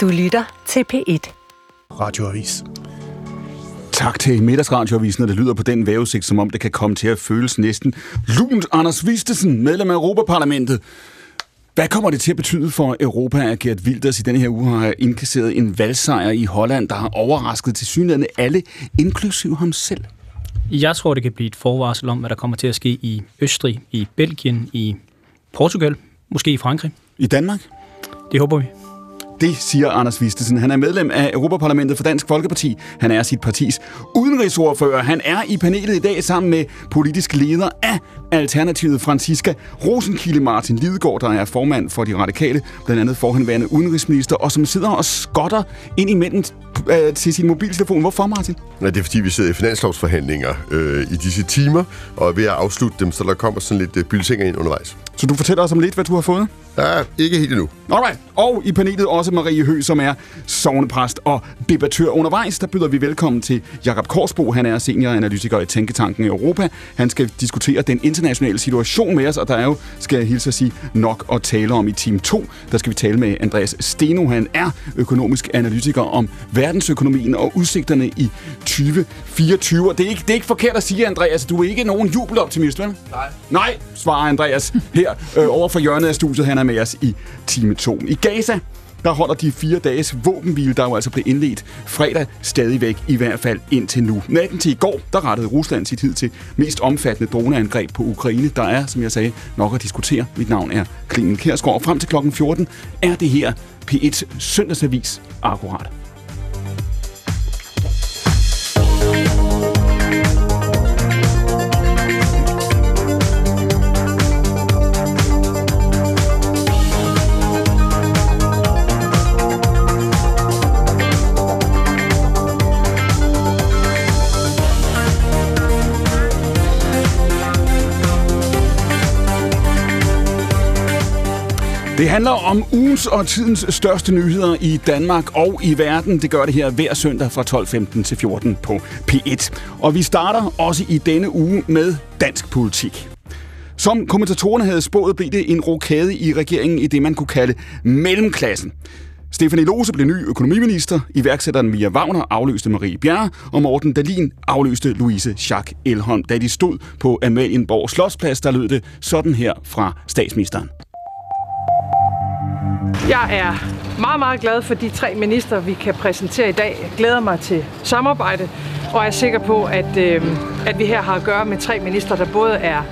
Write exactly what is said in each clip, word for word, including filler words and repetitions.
Du lytter til P et. Radioavis. Tak til Middagsradioavisen, og det lyder på den vævesigt, som om det kan komme til at føles næsten lunt. Anders Vistisen, medlem af Europaparlamentet. Hvad kommer det til at betyde for Europa, at Geert Wilders i denne her uge har indkasseret en valgsejr i Holland, der har overrasket tilsyneladende alle, inklusive ham selv? Jeg tror, det kan blive et forvarsel om, hvad der kommer til at ske i Østrig, i Belgien, i Portugal, måske i Frankrig. I Danmark? Det håber vi. Det siger Anders Vistisen. Han er medlem af Europaparlamentet for Dansk Folkeparti. Han er sit partis udenrigsordfører. Han er i panelet i dag sammen med politisk leder af Alternativet, Franciska Rosenkilde, Martin Lidegaard, der er formand for De Radikale, blandt andet forhenværende udenrigsminister, og som sidder og skotter ind imellem øh, til sin mobiltelefon. Hvorfor, Martin? Nej, det er, fordi vi sidder i finanslovsforhandlinger øh, i disse timer, og er ved at afslutte dem, så der kommer sådan lidt øh, byltinger ind undervejs. Så du fortæller os om lidt, hvad du har fået? Ja, ikke helt endnu. Alright. Og i panelet også Marie Høgh, som er sognepræst og debattør undervejs. Der byder vi velkommen til Jacob Kaarsbo. Han er senioranalytiker i Tænketanken Europa. Han skal diskutere den internationale situation med os, og der er jo, skal jeg hilse at sige, nok at tale om i time to. Der skal vi tale med Andreas Steno. Han er økonomisk analytiker om verdensøkonomien og udsigterne i tyve fireogtyve. Og det er ikke, det er ikke forkert at sige, Andreas. Du er ikke nogen jubeloptimist, vel? Nej. Nej, svarer Andreas her øh, over for hjørnet af studiet. Han er med os i time to. I Gaza, der holder de fire dages våbenhvile, der jo altså blev indledt fredag, stadigvæk i hvert fald indtil nu. Natten til i går, der rettede Rusland sit hid til mest omfattende droneangreb på Ukraine. Der er, som jeg sagde, nok at diskutere. Mit navn er Clement Kjersgaard, og frem til klokken fjorten er det her P et Søndagsavis akkurat. Det handler om ugens og tidens største nyheder i Danmark og i verden. Det gør det her hver søndag fra tolv femten til fjorten på P et. Og vi starter også i denne uge med dansk politik. Som kommentatorerne havde spået, blev det en rokade i regeringen i det, man kunne kalde mellemklassen. Stephanie Lohse blev ny økonomiminister, iværksætteren Mia Wagner afløste Marie Bjerre, og Morten Dahlin afløste Louise Schack Elholm. Da de stod på Amalienborg Slotsplads, der lød det sådan her fra statsministeren. Jeg er meget, meget glad for de tre minister, vi kan præsentere i dag. Jeg glæder mig til samarbejde, og er sikker på, at, øh, at vi her har at gøre med tre minister, der både er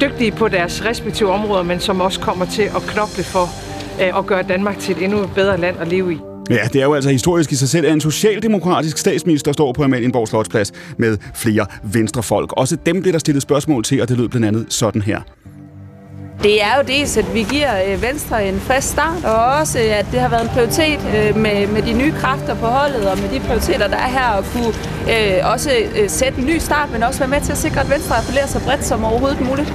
dygtige på deres respektive områder, men som også kommer til at knokle for øh, at gøre Danmark til et endnu bedre land at leve i. Ja, det er jo altså historisk i sig selv, at en socialdemokratisk statsminister står på Amalienborg Slotsplads med flere venstrefolk. Også dem blev der stillet spørgsmål til, og det lød blandt andet sådan her. Det er jo dels, at vi giver Venstre en frisk start, og også, at det har været en prioritet med, med de nye kræfter på holdet, og med de prioriteter, der er her, og kunne øh, også sætte en ny start, men også være med til at sikre, at Venstre appellerer så bredt som overhovedet muligt.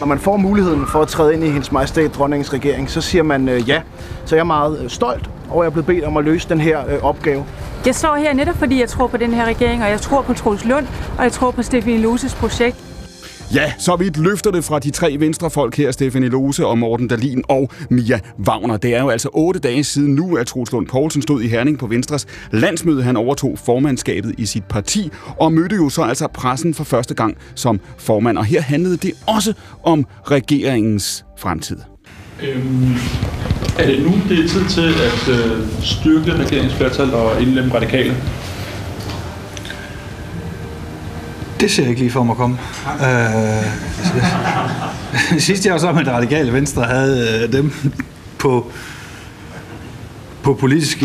Når man får muligheden for at træde ind i Hendes Majestæt Dronningens regering, så siger man øh, ja. Så jeg er meget stolt over, at jeg er blevet bedt om at løse den her øh, opgave. Jeg står her netop, fordi jeg tror på den her regering, og jeg tror på Troels Lund, og jeg tror på Stephanie Lohses projekt. Ja, så vidt løfter det fra de tre venstrefolk her, Stephanie Lohse og Morten Dahlin og Mia Wagner. Det er jo altså otte dage siden nu, at Troels Lund Poulsen stod i Herning på Venstres landsmøde. Han overtog formandskabet i sit parti og mødte jo så altså pressen for første gang som formand. Og her handlede det også om regeringens fremtid. Øhm, er det nu, det er tid til at øh, styrke regeringsflertal og indlemme radikale? Det ser jeg ikke lige for mig at komme. Øh, sidst jeg var så med Det Radikale Venstre, havde dem på, på politisk,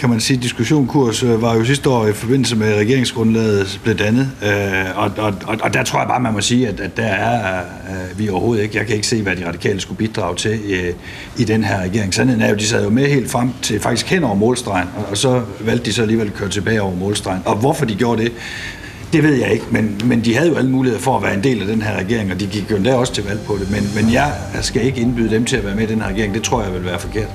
kan man sige, diskussionskurs, var jo sidste år i forbindelse med regeringsgrundlaget blev dannet. Øh, og, og, og der tror jeg bare, man må sige, at, at der er øh, vi overhovedet ikke. Jeg kan ikke se, hvad De Radikale skulle bidrage til øh, i den her regering. Sandheden er jo, de sad jo med helt frem til faktisk hen over målstregen, og, og så valgte de så alligevel at køre tilbage over målstregen. Og hvorfor de gjorde det, det ved jeg ikke, men, men de havde jo alle muligheder for at være en del af den her regering, og de gik jo endda også til valg på det, men, men jeg skal ikke indbyde dem til at være med i den her regering, det tror jeg vil være forkert.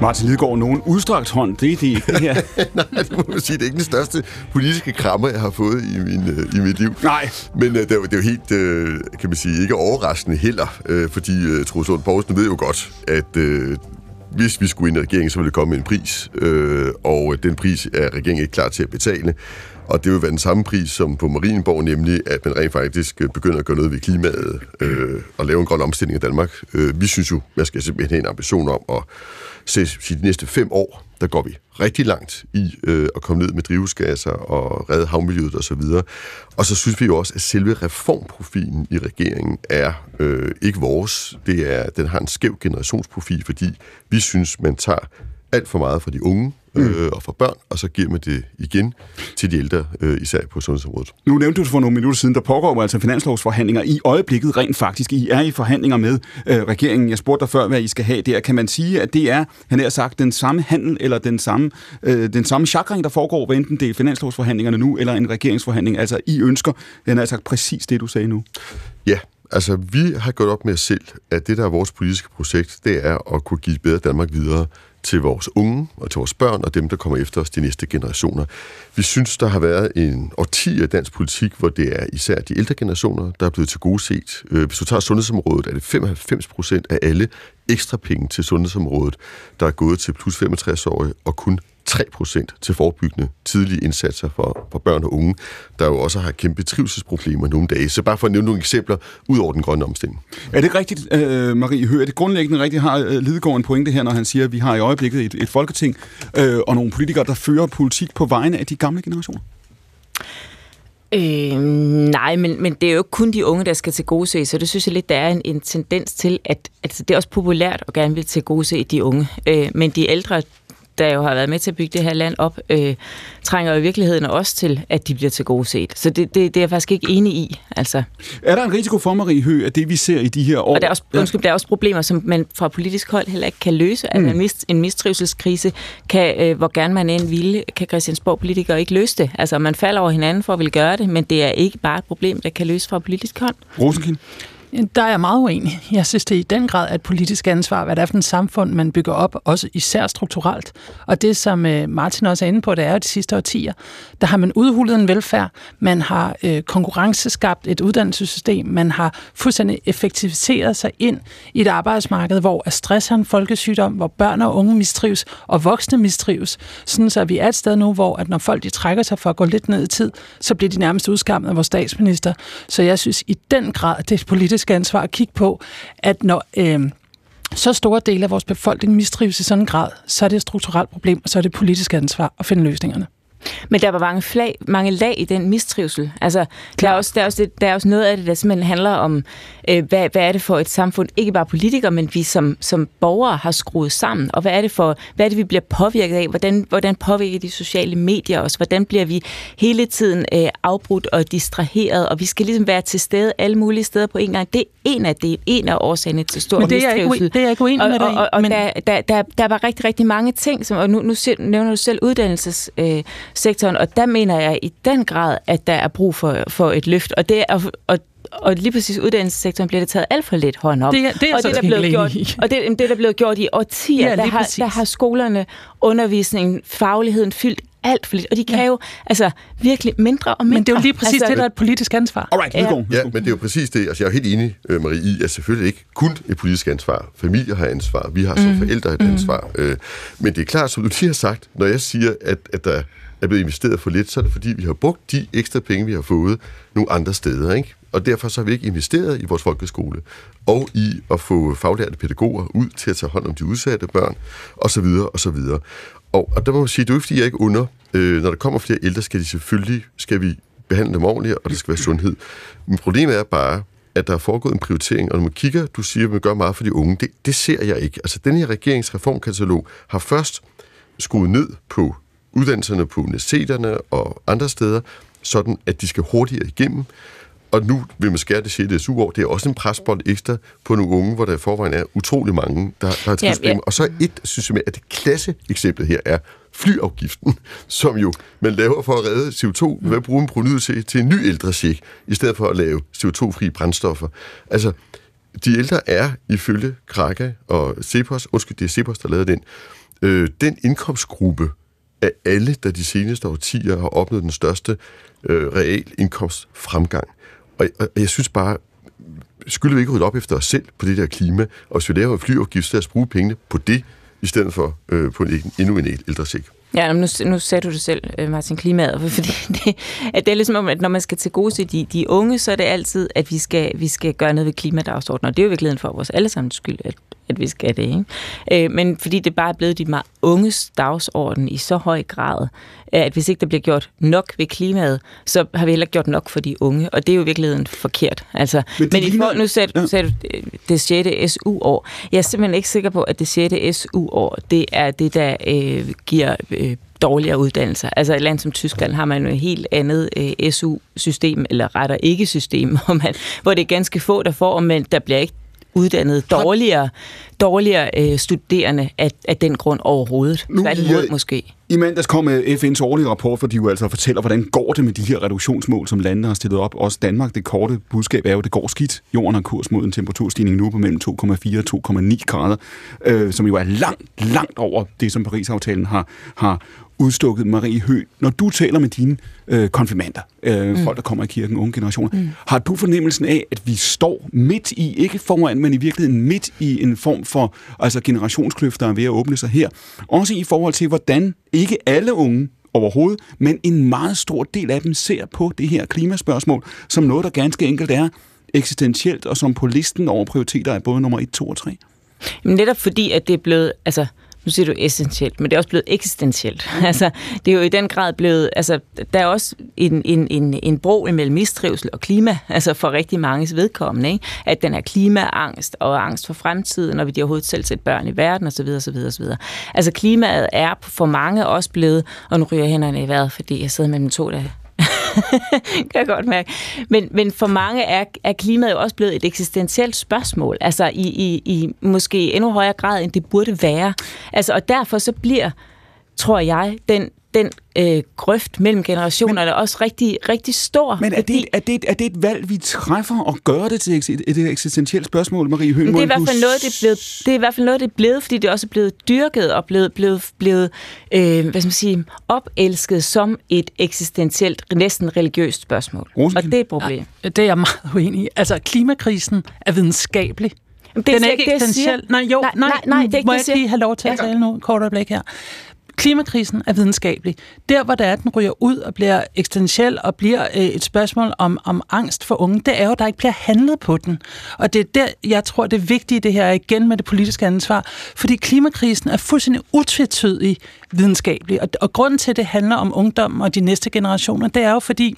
Martin Lidegaard, nogen udstrakt hånd, det er det ikke her. Nej, det må man sige, det er ikke den største politiske krammer, jeg har fået i, min, i mit liv. Nej. Men uh, det, er jo, det er jo helt, uh, kan man sige, ikke overraskende heller, uh, fordi uh, Troels Lund Poulsen ved jo godt, at uh, hvis vi skulle ind i regeringen, så ville det komme med en pris, øh, og den pris er regeringen ikke klar til at betale. Og det vil være den samme pris som på Marienborg, nemlig at man rent faktisk begynder at gøre noget ved klimaet øh, og lave en grøn omstilling af Danmark. Øh, vi synes jo, man skal simpelthen have en ambition om at se, de næste fem år, der går vi rigtig langt i øh, at komme ned med drivhusgasser og redde havmiljøet osv. Og, og så synes vi jo også, at selve reformprofilen i regeringen er øh, ikke vores. Det er, den har en skæv generationsprofil, fordi vi synes, man tager alt for meget fra de unge, Mm. Øh, og for børn, og så giver man det igen til de ældre, øh, især på sundhedsområdet. Nu nævnte du for nogle minutter siden, der pågår altså finanslovsforhandlinger i øjeblikket rent faktisk. I er i forhandlinger med øh, regeringen. Jeg spurgte dig før, hvad I skal have der. Kan man sige, at det er, han har sagt, den samme handel eller den samme, øh, den samme chakring, der foregår, hvad enten det er finanslovsforhandlingerne nu eller en regeringsforhandling? Altså, I ønsker, han har sagt præcis det, du sagde nu. Ja, altså vi har gået op med os selv, at det, der er vores politiske projekt, det er at kunne give bedre Danmark videre til vores unge og til vores børn og dem, der kommer efter os, de næste generationer. Vi synes, der har været en årti af dansk politik, hvor det er især de ældre generationer, der er blevet tilgodeset. Hvis du tager sundhedsområdet, er det femoghalvfems procent af alle ekstra penge til sundhedsområdet, der er gået til plus femogtres-årige, og kun tre procent til forebyggende tidlige indsatser for, for børn og unge, der jo også har kæmpe trivselsproblemer nogle dage. Så bare for at nævne nogle eksempler ud over den grønne omstilling. Er det rigtigt, øh, Marie Høgh? Er det grundlæggende rigtigt, har Lidegaard en pointe her, når han siger, at vi har i øjeblikket et, et folketing øh, og nogle politikere, der fører politik på vegne af de gamle generationer? Øh, nej, men, men det er jo ikke kun de unge, der skal tilgodese, så det synes jeg lidt, der er en, en tendens til, at altså, det er også populært at gerne vil tilgodese de unge, øh, men de ældre, der jo har været med til at bygge det her land op, øh, trænger jo i virkeligheden også til, at de bliver tilgodeset. Så det, det, det er jeg faktisk ikke enig i. Altså. Er der en risiko for, Marie Høgh, at det, vi ser i de her år... Og der er også, undskyld, der er også problemer, som man fra politisk hold heller ikke kan løse. Mm. Altså en, mis, en mistrivselskrise, kan, øh, hvor gerne man end ville, kan Christiansborg-politikere ikke løse det. Altså man falder over hinanden for at ville gøre det, men det er ikke bare et problem, der kan løses fra politisk hånd. Rosenkilde? Der er jeg meget uenig. Jeg synes, det er i den grad er et politisk ansvar, hvad det er for et samfund, man bygger op, også især strukturelt. Og det, som Martin også er inde på, det er jo de sidste årtier. Der har man udhulet en velfærd, man har øh, konkurrenceskabt et uddannelsessystem, man har fuldstændig effektiviseret sig ind i et arbejdsmarked, hvor stress er en folkesygdom, hvor børn og unge mistrives, og voksne mistrives. Sådan så vi er et sted nu, hvor at når folk de trækker sig for at gå lidt ned i tid, så bliver de nærmest udskammet af vores statsminister. Så jeg synes i den grad, det er et politisk ansvar at kigge på, at når øh, så store dele af vores befolkning mistrives i sådan en grad, så er det et strukturelt problem, og så er det et politisk ansvar at finde løsningerne. Men der var mange, flag, mange lag i den mistrivsel. Altså, der er, også, der, er også, der er også noget af det, der simpelthen handler om, øh, hvad, hvad er det for et samfund, ikke bare politikere, men vi som, som borgere har skruet sammen, og hvad er det for, hvad er det, vi bliver påvirket af, hvordan, hvordan påvirker de sociale medier os, hvordan bliver vi hele tiden øh, afbrudt og distraheret, og vi skal ligesom være til stede alle mulige steder på en gang. Det er en af, det, en af årsagerne til stor mistrivsel. Det er jeg ikke uenig med dig i. Og, og, og men... der, der, der, der var rigtig, rigtig mange ting, som, og nu, nu nævner du selv uddannelses... Øh, sektoren, og der mener jeg i den grad, at der er brug for, for et løft, og det er, og, og lige præcis uddannelsessektoren bliver det taget alt for lidt hånd om. Det er, det er og, det, der blevet gjort, og det, det, der blev gjort i årtier, ja, der, har, der har skolerne, undervisningen, fagligheden fyldt alt for lidt, og de kan ja. jo altså virkelig mindre og mindre. Men det er jo lige præcis altså, det, der er et politisk ansvar. Alright, ja. ja, men det er jo præcis det. Altså, jeg er jo helt enig, Marie, i, at selvfølgelig ikke kun et politisk ansvar. Familier har ansvar, vi har som mm. forældre et ansvar. Mm. Men det er klart, som du lige har sagt, når jeg siger, at, at der er blevet investeret for lidt, så er det fordi, vi har brugt de ekstra penge, vi har fået nogle andre steder, ikke? Og derfor så har vi ikke investeret i vores folkeskole, og i at få faglærte pædagoger ud til at tage hånd om de udsatte børn, osv. osv. Og, og der må man sige, det er jo ikke, fordi jeg ikke under, øh, når der kommer flere ældre, skal de selvfølgelig, skal vi behandle dem ordentligt, og der skal være sundhed. Men problemet er bare, at der er foregået en prioritering, og når man kigger, du siger, at man gør meget for de unge, det, det ser jeg ikke. Altså, den her regeringsreformkatalog har først skruet ned på uddannelserne på universiteterne og andre steder, sådan at de skal hurtigere igennem. Og nu vil man skære det sjette S U-år. Det er også en presbold ekstra på nogle unge, hvor der i forvejen er utrolig mange, der, der har et ja, ja. Og så et, synes jeg, at det klasseeksemplet her er flyafgiften, som jo man laver for at redde C O to, ved at bruge en provenyet til, til en ny ældrecheck, i stedet for at lave C O to-frie brændstoffer. Altså, de ældre er ifølge Krakke og Cepos, undskyld, det er Cepos, der lavede den, øh, den indkomstgruppe, af alle, der de seneste årtier har opnået den største øh, realindkomstfremgang. Og, og jeg synes bare, skylder vi ikke rydde op efter os selv på det der klima, og hvis vi laver en flyafgift, så lad os bruge pengene på det, i stedet for øh, på en, endnu en ældrecheck. Ja, nu, nu sagde du det selv, Martin, klimaet, fordi det, at det er ligesom, at når man skal tilgodese de, de unge, så er det altid, at vi skal, vi skal gøre noget ved klimadagsordenen, og det er jo virkeligheden for vores allesammens skyld, at, at vi skal det, ikke? Øh, men fordi det bare er blevet de meget unges dagsorden i så høj grad, at hvis ikke der bliver gjort nok ved klimaet, så har vi heller ikke gjort nok for de unge, og det er jo virkeligheden forkert. Altså, men men ligner... for, nu sagde du, sagde du det sjette S U-år. Jeg er simpelthen ikke sikker på, at det sjette S U-år, det er det, der øh, giver... Øh, dårligere uddannelser. Altså et land som Tyskland har man jo et helt andet øh, S U-system, eller retter ikke-system, hvor, man, hvor det er ganske få, der får, men der bliver ikke uddannet dårligere, dårligere øh, studerende af, af den grund overhovedet. Nu, Hvad er det mod, måske? I mandags kom F N's årlige rapport, hvor de jo altså fortæller, hvordan går det med de her reduktionsmål, som landene har stillet op. Også Danmark, det korte budskab er jo, det går skidt. Jorden har kurs mod en temperaturstigning nu på mellem to komma fire og to komma ni grader, øh, som jo er langt, langt over det, som Paris-aftalen har, har udstukket. Marie Høgh, når du taler med dine øh, konfirmander, øh, mm. folk, der kommer i kirken, unge generationer, mm. har du fornemmelsen af, at vi står midt i, ikke foran, men i virkeligheden midt i en form for altså generationskløfter, der er ved at åbne sig her? Også i forhold til, hvordan ikke alle unge overhovedet, men en meget stor del af dem ser på det her klimaspørgsmål som noget, der ganske enkelt er eksistentielt, og som på listen over prioriteter er både nummer et, to og tre. Jamen netop fordi, at det er blevet... altså nu siger du essentielt, men det er også blevet eksistentielt. Altså, det er jo i den grad blevet... Altså, der er også en, en, en, en bro imellem mistrivsel og klima, altså for rigtig manges vedkommende, ikke? At den her klimaangst og angst for fremtiden, når vi de overhovedet selv sætter børn i verden, osv., osv., osv. Altså, klimaet er for mange også blevet... Og nu ryger hænderne i vejret, fordi jeg sidder mellem to, der... kan jeg godt mærke. Men, men for mange er, er klimaet jo også blevet et eksistentielt spørgsmål, altså i, i, i måske endnu højere grad, end det burde være. Altså, og derfor så bliver, tror jeg, den, den øh, grøft mellem generationerne men, også rigtig, rigtig stor. Men er det, fordi, er, det, er, det, er det et valg, vi træffer og gør det til et, et, et eksistentielt spørgsmål, Marie Høgh? Det er i hvert fald noget, det er blevet, det er i hvert fald noget, det er blevet, fordi det også er blevet dyrket og blevet, blevet, blevet øh, hvad skal man sige, opelsket som et eksistentielt, næsten religiøst spørgsmål. Rosenkilde. Og det er et problem. Ja, det er jeg meget uenig i. Altså, klimakrisen er videnskabelig. Det Den er ikke eksistentielt. Nej, jo, nej, nej, nej, det er ikke, må jeg ikke lige have lov til at tale nu? Kort øjeblik her. Klimakrisen er videnskabelig. Der, hvor der er, den ryger ud og bliver eksistentiel og bliver et spørgsmål om, om angst for unge, det er jo, der ikke bliver handlet på den. Og det er der, jeg tror, det vigtige det her er igen med det politiske ansvar, fordi klimakrisen er fuldstændig utvetydig videnskabelig. Og, og grunden til, at det handler om ungdommen og de næste generationer, det er jo fordi,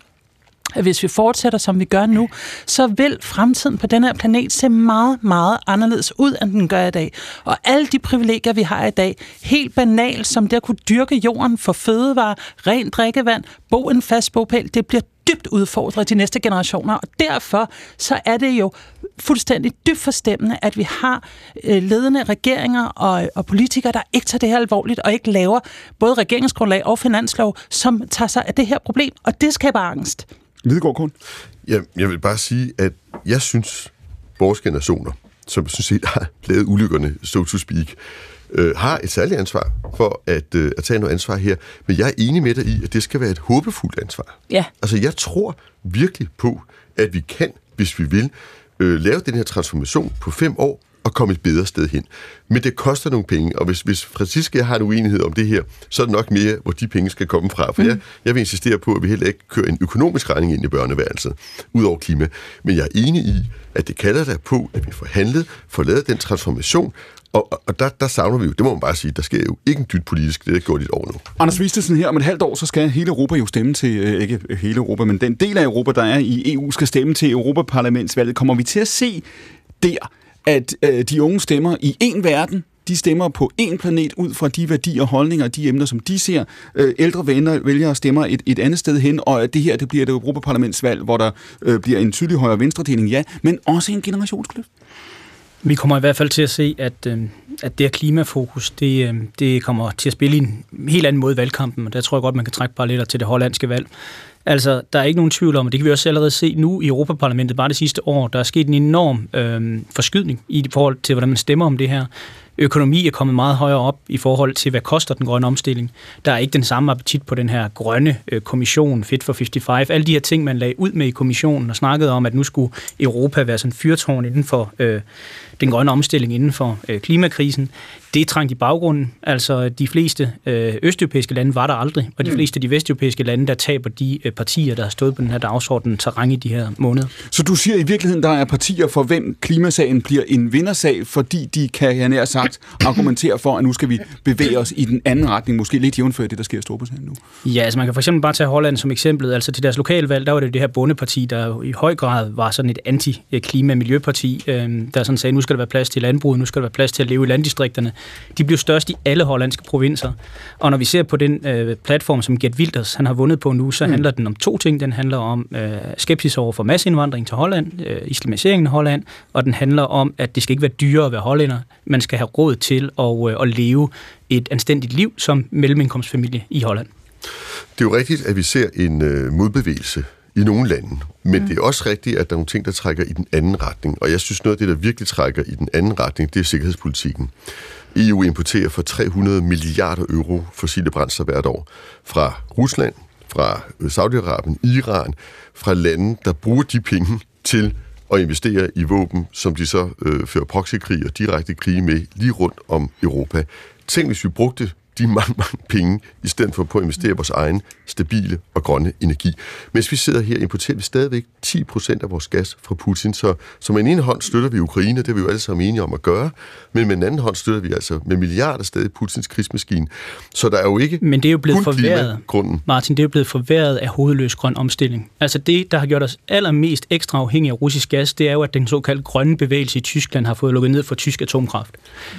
at hvis vi fortsætter, som vi gør nu, så vil fremtiden på den her planet se meget, meget anderledes ud, end den gør i dag. Og alle de privilegier, vi har i dag, helt banalt, som det at kunne dyrke jorden for fødevarer, rent drikkevand, bo en fast bopæl, det bliver dybt udfordret de næste generationer, og derfor så er det jo fuldstændig dybt forstemmende, at vi har ledende regeringer og, og politikere, der ikke tager det her alvorligt, og ikke laver både regeringsgrundlag og finanslov, som tager sig af det her problem, og det skaber angst. Lidegaard kun. Ja, jeg vil bare sige, at jeg synes, vores generationer, som synes set har lavet ulykkerne, so to speak, øh, har et særligt ansvar for at, øh, at tage noget ansvar her. Men jeg er enig med dig i, at det skal være et håbefuldt ansvar. Ja. Altså, jeg tror virkelig på, at vi kan, hvis vi vil, øh, lave den her transformation på fem år og komme et bedre sted hen. Men det koster nogle penge, og hvis, hvis Franciska har en uenighed om det her, så er det nok mere, hvor de penge skal komme fra. For mm. jeg, jeg vil insistere på, at vi heller ikke kører en økonomisk regning ind i børneværelset, ud over klima. Men jeg er enig i, at det kalder der på, at vi får handlet, får lavet den transformation, og, og der, der savner vi jo, det må man bare sige, der sker jo ikke en dybt politisk, det er ikke gået lidt over nu. Anders Vistisen her, om et halvt år, så skal hele Europa jo stemme til, ikke hele Europa, men den del af Europa, der er i E U, skal stemme til Europaparlamentsvalget. Kommer vi til at se der, at øh, de unge stemmer i én verden, de stemmer på én planet ud fra de værdier, holdninger og de emner, som de ser. Øh, ældre venner vælger og stemmer et, et andet sted hen, og at det her det bliver et Europaparlamentsvalg, hvor der øh, bliver en tydelig højre- og venstredeling, ja, men også en generationskløft. Vi kommer i hvert fald til at se, at, øh, at det her klimafokus, det, øh, det kommer til at spille i en helt anden måde i valgkampen, og der tror jeg godt, man kan trække paralleller til det hollandske valg. Altså, der er ikke nogen tvivl om, og det kan vi også allerede se nu i Europaparlamentet, bare det sidste år, der er sket en enorm øh, forskydning i forhold til, hvordan man stemmer om det her. Økonomi er kommet meget højere op i forhold til, hvad koster den grønne omstilling. Der er ikke den samme appetit på den her grønne øh, kommission, Fit for femoghalvtreds. Alle de her ting, man lagde ud med i kommissionen og snakkede om, at nu skulle Europa være sådan en fyrtårn inden for øh, den grønne omstilling, inden for øh, klimakrisen. Det er trængt i baggrunden. Altså, de fleste øh, østeuropæiske lande var der aldrig, og de mm. fleste af de vesteuropæiske lande, der taber de øh, partier, der har stået på den her dagsorden, terræn i de her måneder. Så du siger i virkeligheden, der er partier, for hvem klimasagen bliver en vindersag, fordi de kan, jeg nær sagt, argumentere for, at nu skal vi bevæge os i den anden retning, måske lidt jævnfør det, der sker i Storbritannien nu? Ja, altså man kan for eksempel bare tage Holland som eksempel. Altså til deres lokalvalg, der var det jo det her bondeparti, der i høj grad var sådan et anti-klima-miljøparti, øh, der sådan sagde, nu skal der være plads til landbruget, nu skal der være plads til at leve i landdistrikterne. De blev størst i alle hollandske provinser. Og når vi ser på den øh, platform, som Geert Wilders han har vundet på nu, så mm. handler den om to ting. Den handler om øh, skepsis over for masseindvandring til Holland, øh, islamiseringen af Holland, og den handler om, at det skal ikke være dyrere at være hollænder. Man skal have råd til at, øh, at leve et anstændigt liv som mellemindkomstfamilie i Holland. Det er jo rigtigt, at vi ser en øh, modbevægelse i nogle lande, men mm. det er også rigtigt, at der er nogle ting, der trækker i den anden retning. Og jeg synes, noget af det, der virkelig trækker i den anden retning, det er sikkerhedspolitikken. E U importerer for tre hundrede milliarder euro fossile brændsler hvert år fra Rusland, fra Saudi-Arabien, Iran, fra lande, der bruger de penge til at investere i våben, som de så øh, fører proxykrig og direkte krige med lige rundt om Europa. Tænk, hvis vi brugte de mange, mange penge, i stedet for på at investere i vores egen stabile og grønne energi. Mens vi sidder her, importerer vi stadigvæk ti procent af vores gas fra Putin, så, så med en ene hånd støtter vi Ukraine, det er vi jo alle sammen enige om at gøre, men med en anden hånd støtter vi altså med milliarder stadig Putins krigsmaskine. Så der er jo ikke men det er jo blevet forværret, Martin, det er jo blevet forværret af hovedløs grøn omstilling. Altså det, der har gjort os allermest ekstra afhængige af russisk gas, det er jo, at den såkaldte grønne bevægelse i Tyskland har fået lukket ned for tysk atomkraft.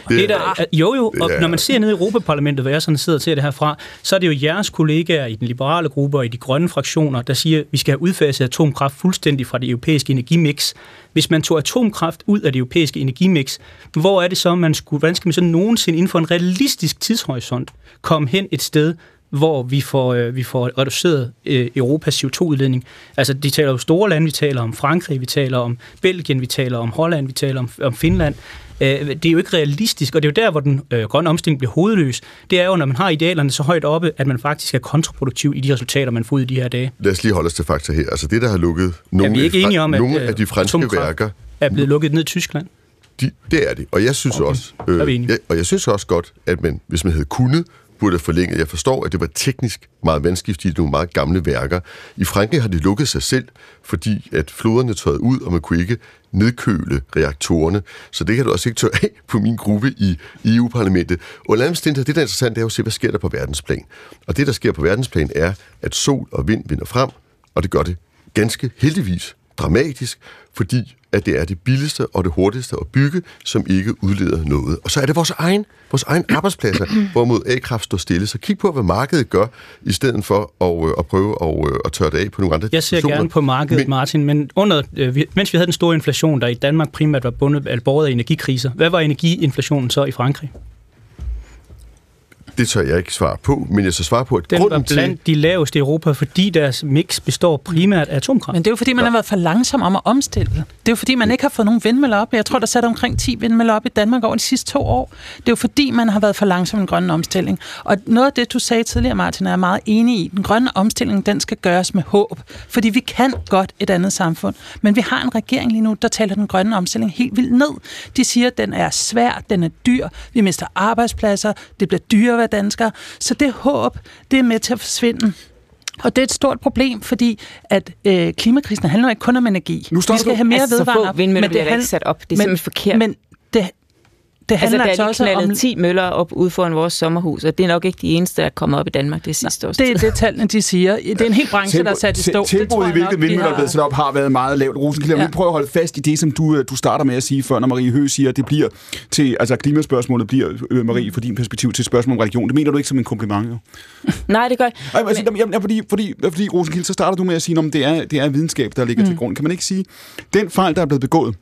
Det, det der, er, jo jo, og når man ser ned i Europaparlamentet, hvor jeg sådan sidder til det herfra, så er det jo jeres kollegaer i den liberale gruppe og i de grønne fraktioner, der siger, at vi skal have udfaset atomkraft fuldstændig fra det europæiske energimix. Hvis man tog atomkraft ud af det europæiske energimix, hvor er det så, man skulle, hvordan skal man så nogensinde inden for en realistisk tidshorisont komme hen et sted, hvor vi får, øh, vi får reduceret øh, Europas C O to-udledning. Altså, de taler om store lande, vi taler om Frankrig, vi taler om Belgien, vi taler om Holland, vi taler om, om Finland. Øh, det er jo ikke realistisk, og det er jo der, hvor den øh, grønne omstilling bliver hovedløs. Det er jo, når man har idealerne så højt oppe, at man faktisk er kontraproduktiv i de resultater, man får ud i de her dage. Lad os lige holde os til fakta her. Altså, det, der har lukket nogle, ja, fra- om, at, nogle af de franske værker er blevet lukket ned i Tyskland. De, det er det, og jeg synes okay. også, øh, jeg, og jeg synes også godt, at man, hvis man havde kunnet, burde forlænge. Jeg forstår, at det var teknisk meget vanskeligt, fordi det er nogle meget gamle værker. I Frankrig har de lukket sig selv, fordi at floderne tørrede ud, og man kunne ikke nedkøle reaktorerne. Så det kan du også ikke tørre af på min gruppe i E U-parlamentet. Og landstændigt, det der er interessant, det er jo at se, hvad sker der på verdensplan. Og det, der sker på verdensplan, er, at sol og vind vinder frem, og det gør det ganske heldigvis dramatisk, fordi at det er det billigste og det hurtigste at bygge, som ikke udleder noget. Og så er det vores egen, vores egen arbejdspladser, hvorimod A-kraft står stille. Så kig på, hvad markedet gør, i stedet for at, at prøve at, at tørre det af på nogle andre. Jeg ser personer. Gerne på markedet, men, Martin, men under, mens vi havde den store inflation, der i Danmark primært var bundet båret af energikriser, hvad var energiinflationen så i Frankrig? Det tør jeg ikke svare på, men jeg så svare på, at den grunden til... Den var blandt de laveste i Europa, fordi deres mix består primært af atomkraft. Men det er jo, fordi man ja. har været for langsom om at omstille. Det er jo, fordi man ikke har fået nogen vindmøller op. Jeg tror, der satte omkring ti vindmøller op i Danmark over de sidste to år. Det er jo, fordi man har været for langsom i den grønne omstilling. Og noget af det, du sagde tidligere, Martin, er jeg meget enig i. Den grønne omstilling, den skal gøres med håb. Fordi vi kan godt et andet samfund. Men vi har en regering lige nu, der taler den grønne omstilling helt vildt ned. De siger, at den er svær, den er dyr, vi mister arbejdspladser, det bliver dyrere danskere. Så det håb, det er med til at forsvinde. Og det er et stort problem, fordi at øh, klimakrisen handler ikke kun om energi. Nu vi skal have mere altså, vedvarende op. Men det er ikke sat op. Det er men, simpelthen forkert. Men det, det handler altså, der altså er lige knaldet om... ti møller op ude foran vores sommerhus, og det er nok ikke de eneste, der er kommet op i Danmark det sidste år. Det er det, tallene de siger. Det er en hel branche, tempo, der er sat i stå. Tempoet i hvilket vindmøller er blevet sat op, har været meget lavt. Rosenkilde, ja. Nu prøver at holde fast i det, som du, du starter med at sige før, når Marie Høgh siger, at det bliver til, altså klimaspørgsmålet bliver, øh, Marie, fra din perspektiv, til spørgsmål om religion. Det mener du ikke som en kompliment, jo? Nej, det gør jeg. Altså, men... ja, fordi, fordi, fordi Rosenkilde, så starter du med at sige, at det er, det er videnskab, der ligger mm. til grund. Kan man ikke sige, den fejl, der er blevet begået,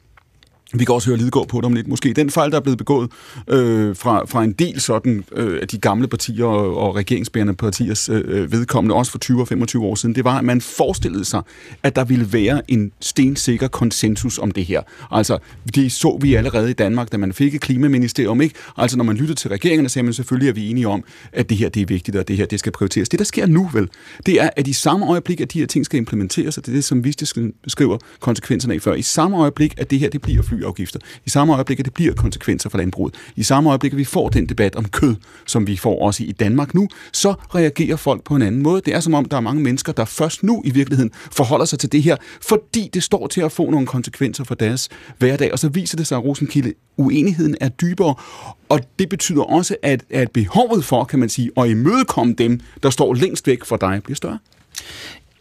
vi kan også høre Lidegaard på det om lidt måske. Den fejl, der er blevet begået øh, fra, fra en del sådan, øh, af de gamle partier og, og regeringsbærende partiers øh, vedkommende, også for tyve og femogtyve år siden, det var, at man forestillede sig, at der ville være en stensikker konsensus om det her. Altså, det så vi allerede i Danmark, da man fik et klimaministerium, ikke? Altså, når man lyttede til regeringerne, sagde man selvfølgelig, at vi er enige om, at det her det er vigtigt, og det her det skal prioriteres. Det, der sker nu, vel, det er, at i samme øjeblik, at de her ting skal implementeres, og det er det, som Vistisen skriver konsekvenserne af før, i samme øjeblik, at det her det bliver fly flyafgifter, i samme øjeblik, at det bliver konsekvenser for landbruget, i samme øjeblik, at vi får den debat om kød, som vi får også i Danmark nu, så reagerer folk på en anden måde. Det er som om, der er mange mennesker, der først nu i virkeligheden forholder sig til det her, fordi det står til at få nogle konsekvenser for deres hverdag, og så viser det sig, at Rosenkilde, uenigheden er dybere, og det betyder også, at, at behovet for, kan man sige, at imødekomme dem, der står længst væk fra dig, bliver større.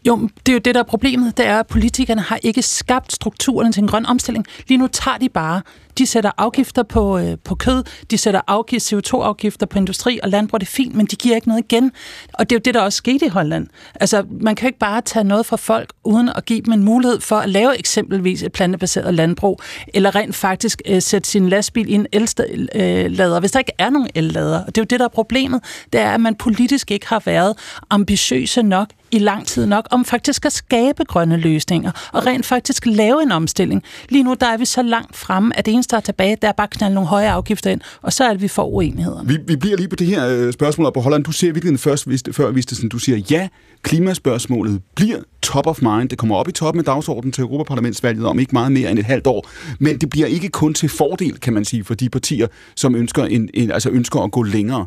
Jo, det er jo det, der er problemet. Det er, at politikerne har ikke skabt strukturen til en grøn omstilling. Lige nu tager de bare. De sætter afgifter på, øh, på kød, de sætter afgift, C O to afgifter på industri og landbrug. Det er fint, men de giver ikke noget igen. Og det er jo det, der også skete i Holland. Altså, man kan jo ikke bare tage noget fra folk, uden at give dem en mulighed for at lave eksempelvis et plantebaseret landbrug, eller rent faktisk øh, sætte sin lastbil i en el-lader, hvis der ikke er nogen el-lader. Og det er jo det, der er problemet. Det er, at man politisk ikke har været ambitiøse nok i lang tid nok, om faktisk at skabe grønne løsninger, og rent faktisk lave en omstilling. Lige nu, der er vi så langt fremme, at det eneste, der er tilbage, der er bare at knalde nogle højere afgifter ind, og så er det, vi får uenigheder. Vi, vi bliver lige på det her spørgsmål på Holland. Du siger virkelig først, før Vistisen, du siger, ja, klimaspørgsmålet bliver top of mind. Det kommer op i toppen af dagsordenen til Europaparlamentsvalget om ikke meget mere end et halvt år, men det bliver ikke kun til fordel, kan man sige, for de partier, som ønsker, en, en, altså ønsker at gå længere.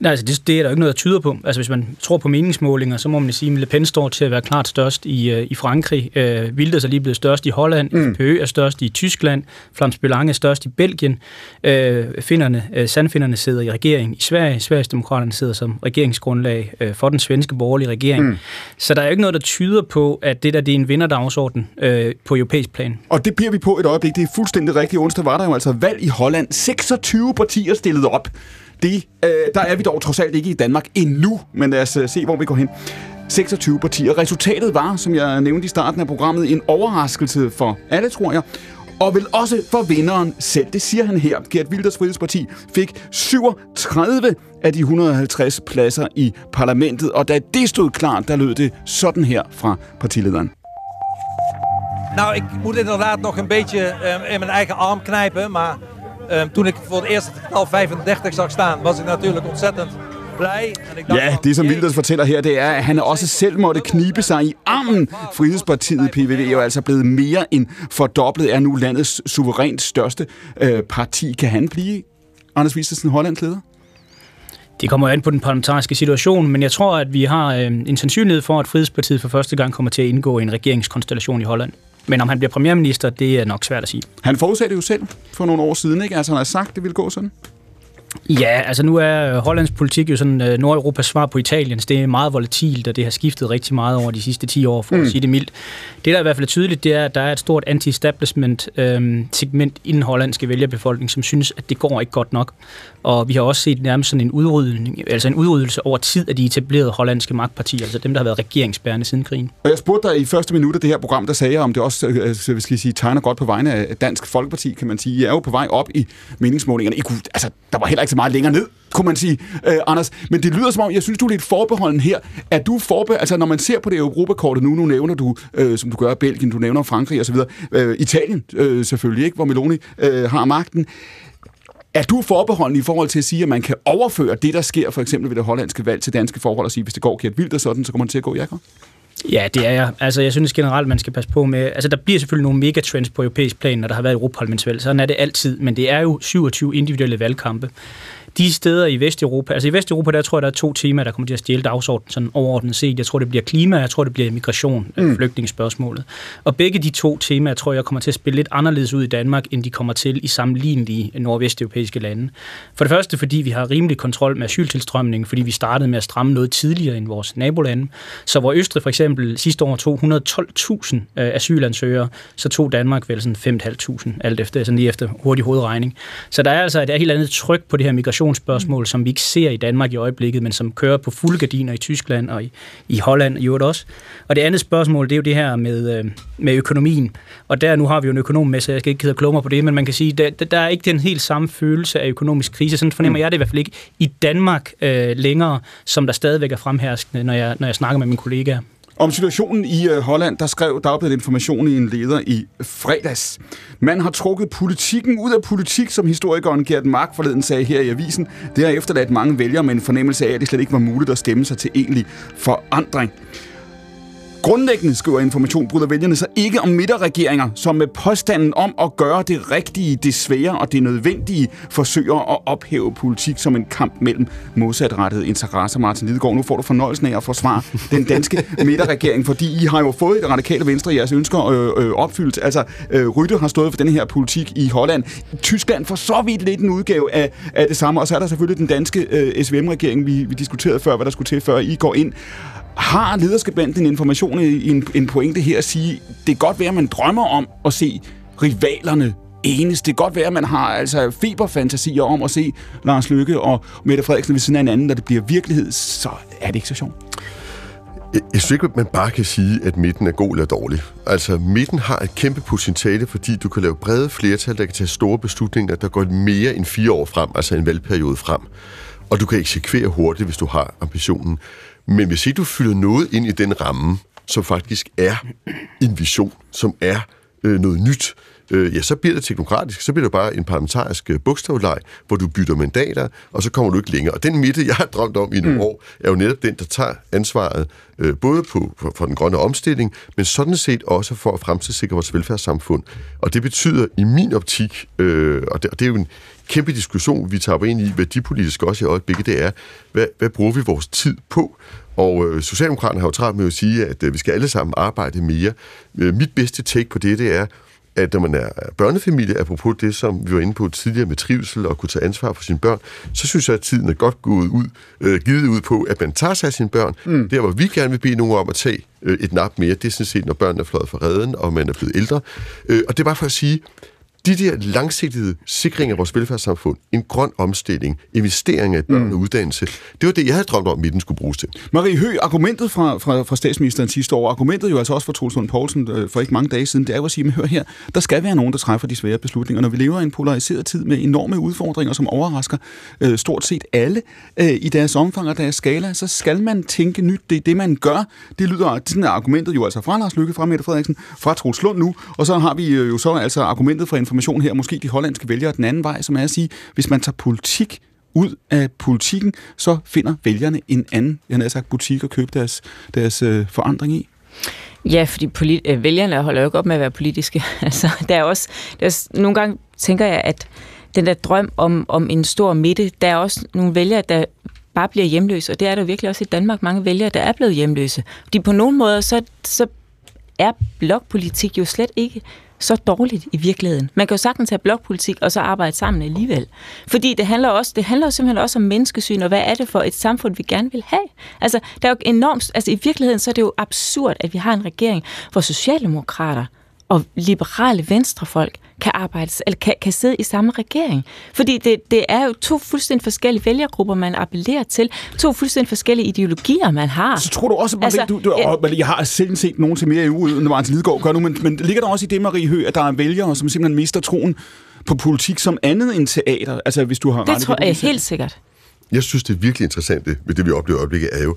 Nej, altså det, det er der jo ikke noget, der tyder på. Altså hvis man tror på meningsmålinger, så må man sige, at Le Pen står til at være klart størst i, øh, i Frankrig. Øh, Wilders er lige blevet størst i Holland. Mm. F P Ø er størst i Tyskland. Flams Belange er størst i Belgien. Øh, finderne, øh, sandfinderne sidder i regeringen i Sverige. Sverigesdemokraterne sidder som regeringsgrundlag øh, for den svenske borgerlige regering. Mm. Så der er jo ikke noget, der tyder på, at det der det er en vinderdagsorden øh, på europæisk plan. Og det bliver vi på et øjeblik. Det er fuldstændig rigtigt. Onsdag var der jo altså valg i Holland. seksogtyve partier stillede op. Det, øh, der er vi dog trods alt ikke i Danmark endnu, men lad os øh, se, hvor vi går hen. seksogtyve partier. Resultatet var, som jeg nævnte i starten af programmet, en overraskelse for alle, tror jeg. Og vel også for vinderen selv. Det siger han her. Geert Wilders Frihedsparti fik syvogtredive af de et hundrede og halvtreds pladser i parlamentet. Og da det stod klart, der lød det sådan her fra partilederen. Nou, ik moet inderdaad nog een beetje øh, in mijn eigen arm knijpen, maar... Toen ik voor het eerste getal femogtredive zag staan, was ik natuurlijk ontzettend blij. Ja, det som Wilders fortæller her, det er, at han også selv måtte knibe sig i armen. Frihedspartiet P V V er jo altså blevet mere end fordoblet, er nu landets suverænt største øh, parti. Kan han blive, Anders Vistisen, Hollands leder? Det kommer an på den parlamentariske situation, men jeg tror, at vi har øh, en sandsynlighed for, at Frihedspartiet for første gang kommer til at indgå i en regeringskonstellation i Holland. Men om han bliver premierminister, det er nok svært at sige. Han forudsagde det jo selv for nogle år siden, ikke? Altså han har sagt, det ville gå sådan. Ja, altså nu er Hollands politik jo sådan øh, Nordeuropas svar på Italiens. Det er meget volatilt, og det har skiftet rigtig meget over de sidste ti år, for mm. at sige det mildt. Det, der i hvert fald er tydeligt, det er, at der er et stort anti-establishment øh, segment i den hollandske vælgerbefolkning, som synes, at det går ikke godt nok. Og vi har også set nærmest sådan en udryddelse, altså en udryddelse over tid af de etablerede hollandske magtpartier, altså dem, der har været regeringsbærende siden krigen. Og jeg spurgte dig i første minut af det her program, der sagde jeg, om det også skal jeg sige, tegner godt på vegne af Dansk Folkeparti, kan man sige. I er jo på vej op i meningsmålingerne. I kunne, altså, der var heller ikke så meget længere ned, kunne man sige, øh, Anders. Men det lyder som om, jeg synes, du er lidt forbeholden her. Er du forbeholden, altså når man ser på det europakortet nu, nu nævner du, øh, som du gør, Belgien, du nævner Frankrig osv., øh, Italien øh, selvfølgelig, ikke, hvor Meloni øh, har magten. Er du forbeholden i forhold til at sige, at man kan overføre det, der sker for eksempel ved det hollandske valg til danske forhold, og sige, hvis det går Geert Wilders sådan, så kommer man til at gå Jacob? Ja, det er jeg. Altså, jeg synes generelt, man skal passe på med... Altså, der bliver selvfølgelig nogle megatrends på europæisk plan, når der har været europaparlamentsvalg. Sådan er det altid, men det er jo syvogtyve individuelle valgkampe. De steder i Vesteuropa... Altså, i Vesteuropa, der tror jeg, der er to temaer, der kommer til at stjæle dagsordenen sådan overordnet set. Jeg tror, det bliver klima, jeg tror, det bliver migration, mm. flygtningsspørgsmålet. Og begge de to temaer, tror jeg, kommer til at spille lidt anderledes ud i Danmark, end de kommer til i sammenlignelige nordvesteuropæiske lande. For det første, fordi vi har rimelig kontrol med asyltilstrømningen, fordi vi startede med at stramme noget tidligere end vores nabolande. Så hvor Østrig for eksempel sidste år tog et hundrede og tolv tusind øh, asylansøgere, så tog Danmark vel sådan fem tusind fem hundrede, alt efter, sådan lige efter hurtig hovedregning. Så der er altså et helt andet tryk på det her migrationsspørgsmål, som vi ikke ser i Danmark i øjeblikket, men som kører på fulde gardiner i Tyskland og i, i Holland i øvrigt også. Og det andet spørgsmål, det er jo det her med, øh, med økonomien. Og der, nu har vi jo en økonom med, så jeg skal ikke kede at kloge mig på det, men man kan sige, der, der er ikke den helt samme følelse af økonomisk krise. Sådan fornemmer jeg det i hvert fald ikke i Danmark øh, længere, som der stadigvæk er fremherskende, når jeg, når jeg snakker med mine kollegaer. Om situationen i Holland, der skrev Dagbladet Information i en leder i fredags. Man har trukket politikken ud af politik, som historikeren Gert Mark forleden sagde her i avisen. Det har efterladt mange vælgere med en fornemmelse af, at det slet ikke var muligt at stemme sig til egentlig forandring. Grundlæggende, skriver Information, bryder vælgerne sig ikke om midterregeringer, som med påstanden om at gøre det rigtige, det svære og det nødvendige, forsøger at ophæve politik som en kamp mellem modsatrettede interesser. Martin Lidegaard, nu får du fornøjelsen af at forsvare den danske midterregering, fordi I har jo fået Det Radikale Venstre jeres ønsker øh, øh, opfyldt. Altså, øh, Rytte har stået for den her politik i Holland. Tyskland får så vidt lidt en udgave af, af det samme, og så er der selvfølgelig den danske øh, S V M-regering, vi, vi diskuterede før, hvad der skulle til, før I går ind. Har lederskablanten Information i en, en pointe her at sige, det kan godt være, at man drømmer om at se rivalerne enes. Det kan godt være, at man har altså feberfantasier om at se Lars Løkke og Mette Frederiksen ved siden af hinanden, når det bliver virkelighed, så er det ikke så sjovt. Jeg synes ikke, at man bare kan sige, at midten er god eller dårlig. Altså, midten har et kæmpe potentiale, fordi du kan lave brede flertal, der kan tage store beslutninger, der går mere end fire år frem, altså en valgperiode frem. Og du kan eksekvere hurtigt, hvis du har ambitionen. Men hvis ikke du fylder noget ind i den ramme, som faktisk er en vision, som er øh, noget nyt, øh, ja, så bliver det teknokratisk, så bliver det bare en parlamentarisk øh, bogstavleg, hvor du bytter mandater, og så kommer du ikke længere. Og den midte, jeg har drømt om i nogle mm. år, er jo netop den, der tager ansvaret øh, både på, for, for den grønne omstilling, men sådan set også for at fremtidssikre vores velfærdssamfund. Og det betyder i min optik, øh, og, det, og det er jo en kæmpe diskussion, vi tager ind i værdipolitisk også i øjeblikket, det er, hvad, hvad bruger vi vores tid på? Og øh, Socialdemokraterne har jo travlt med at sige, at øh, vi skal alle sammen arbejde mere. Øh, mit bedste take på det, det er, at når man er børnefamilie, apropos det, som vi var inde på tidligere med trivsel og kunne tage ansvar for sine børn, så synes jeg, at tiden er godt gået ud, øh, givet ud på, at man tager sig af sine børn. Mm. Der, hvor vi gerne vil bede nogen om at tage øh, et nap mere, det er sådan set, når børnene er fløjet fra reden, og man er blevet ældre. Øh, og det er bare for at sige, de der langsigtede sikringer af vores velfærdssamfund, en grøn omstilling, investeringer i børn og uddannelse, det var det, jeg havde drømt om, at midten skulle bruges til. Marie Høgh, argumentet fra, fra, fra statsministeren sidste år, argumentet jo altså også fra Troels Lund Poulsen øh, for ikke mange dage siden, det er jo at sige, men hør her, der skal være nogen, der træffer de svære beslutninger. Når vi lever i en polariseret tid med enorme udfordringer, som overrasker øh, stort set alle øh, i deres omfang og deres skala, så skal man tænke nyt. Det er det, man gør. Det lyder, sådan er argumentet jo altså fra Lars Løkke, fra Mette Frederiksen, fra Troels Lund nu, og så har vi øh, jo så altså argumentet fra Information her, måske de hollandske vælgere den anden vej, som er at sige, hvis man tager politik ud af politikken, så finder vælgerne en anden, jeg havde sagt, butik at købe deres, deres øh, forandring i. Ja, fordi politi- vælgerne holder jo ikke op med at være politiske. Altså, der er også, der er, nogle gange tænker jeg, at den der drøm om, om en stor midte, der er også nogle vælgere, der bare bliver hjemløse, og det er der virkelig også i Danmark mange vælgere, der er blevet hjemløse. Fordi på nogle måder, så, så er blokpolitik jo slet ikke så dårligt i virkeligheden. Man kan jo sagtens have blokpolitik og så arbejde sammen alligevel. Fordi det handler også, det handler simpelthen også om menneskesyn, og hvad er det for et samfund, vi gerne vil have? Altså, der er jo enormt, altså i virkeligheden, så er det jo absurd, at vi har en regering, hvor socialdemokrater og liberale venstrefolk kan arbejde, eller kan, kan sidde i samme regering. Fordi det, det er jo to fuldstændig forskellige vælgergrupper, man appellerer til. To fuldstændig forskellige ideologier, man har. Så tror du også, at man altså, ved, du, du, øh, jeg har selv set nogen til mere i E U, end Martin Lidegaard gør nu, men, men ligger der også i det, Marie Høgh, at der er vælgere, som simpelthen mister troen på politik som andet end teater? Altså, hvis du har det, tror jeg helt sikkert. Jeg synes, det er virkelig interessante ved det, vi oplever i øjeblikket, er jo,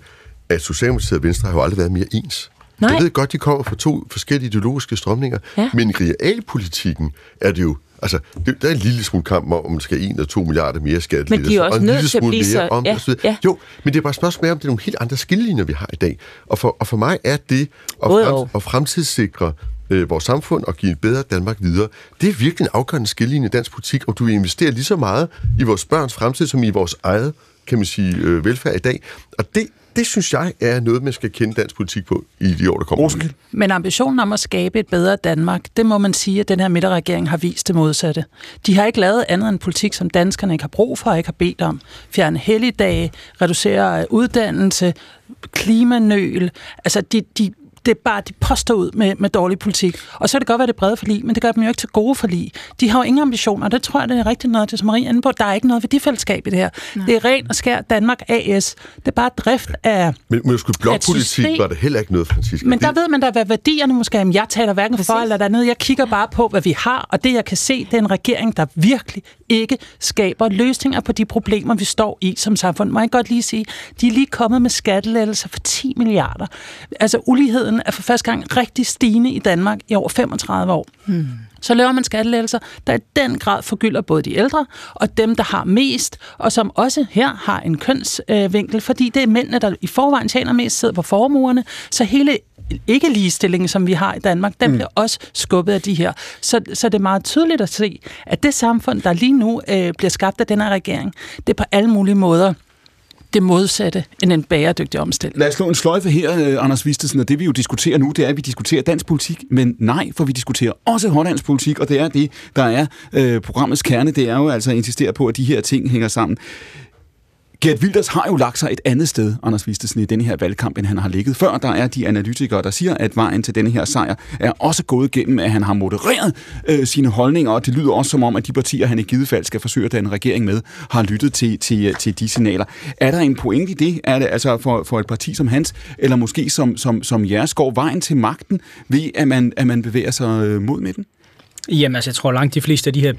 at Socialdemokratiet og Venstre har jo aldrig været mere ens. Nej. Jeg ved godt, de kommer fra to forskellige ideologiske strømninger, ja. Men i realpolitikken er det jo, altså, det, der er en lille smule kamp om, om man skal en og to milliarder mere skattelettelser. Men de er også nødt til at blive så... Om, ja, ja. Jo, men det er bare et spørgsmål om, det er nogle helt andre skillelinjer, vi har i dag. Og for, og for mig er det at, frem, at fremtidssikre øh, vores samfund og give et bedre Danmark videre, det er virkelig en afgørende skillelinje i dansk politik, om du investerer lige så meget i vores børns fremtid, som i vores eget, kan man sige, øh, velfærd i dag. Og det Det, synes jeg, er noget, man skal kende dansk politik på i de år, der kommer. Rosenkilde. Men ambitionen om at skabe et bedre Danmark, det må man sige, at den her midterregering har vist det modsatte. De har ikke lavet andet end politik, som danskerne ikke har brug for og ikke har bedt om. Fjerne helligdage, reducere uddannelse, klimanøl. Altså, de... de Det er bare, de poster ud med, med dårlig politik. Og så kan det godt være, det brede forlig, men det gør dem jo ikke til gode forlig. De har jo ingen ambitioner, og det tror jeg, det er rigtigt noget, det som Marie inde på. Der er ikke noget værdifællesskab i det her. Nej. Det er ren og skær Danmark A S. Det er bare drift af... Men, men skulle blokpolitik var det heller ikke noget, Franciska. Men der ved man da, hvad værdierne måske er. Jeg taler hverken for eller dernede. Jeg kigger bare på, hvad vi har, og det jeg kan se, det er en regering, der virkelig ikke skaber løsninger på de problemer, vi står i som samfund. Må jeg godt lige sige, de er lige kommet med skattelettelser for ti milliarder. Altså uligheden er for første gang rigtig stigende i Danmark i over femogtredive år. Hmm. Så laver man skattelettelser, der i den grad forgylder både de ældre og dem, der har mest, og som også her har en kønsvinkel, øh, fordi det er mændene, der i forvejen tjener mest, sidder på formuerne, så hele ikke-ligestillingen, som vi har i Danmark, den mm. bliver også skubbet af de her. Så, så det er meget tydeligt at se, at det samfund, der lige nu øh, bliver skabt af den her regering, det er på alle mulige måder det modsatte end en bæredygtig omstilling. Lad os slå en sløjfe her, Anders Vistisen, og det vi jo diskuterer nu, det er, at vi diskuterer dansk politik, men nej, for vi diskuterer også hollandsk politik, og det er det, der er øh, programmets kerne, det er jo altså at insistere på, at de her ting hænger sammen. Geert Wilders har jo lagt sig et andet sted, Anders Vistisen, i denne her valgkamp, end han har ligget før. Der er de analytikere, der siger, at vejen til denne her sejr er også gået gennem, at han har modereret øh, sine holdninger, og det lyder også som om, at de partier, han i givet fald skal forsøge at danne regering med, har lyttet til, til, til de signaler. Er der en pointe i det? Er det altså for, for et parti som hans, eller måske som, som, som jeres, går vejen til magten ved, at man, at man bevæger sig mod midten? Jamen, altså, jeg tror langt de fleste af de her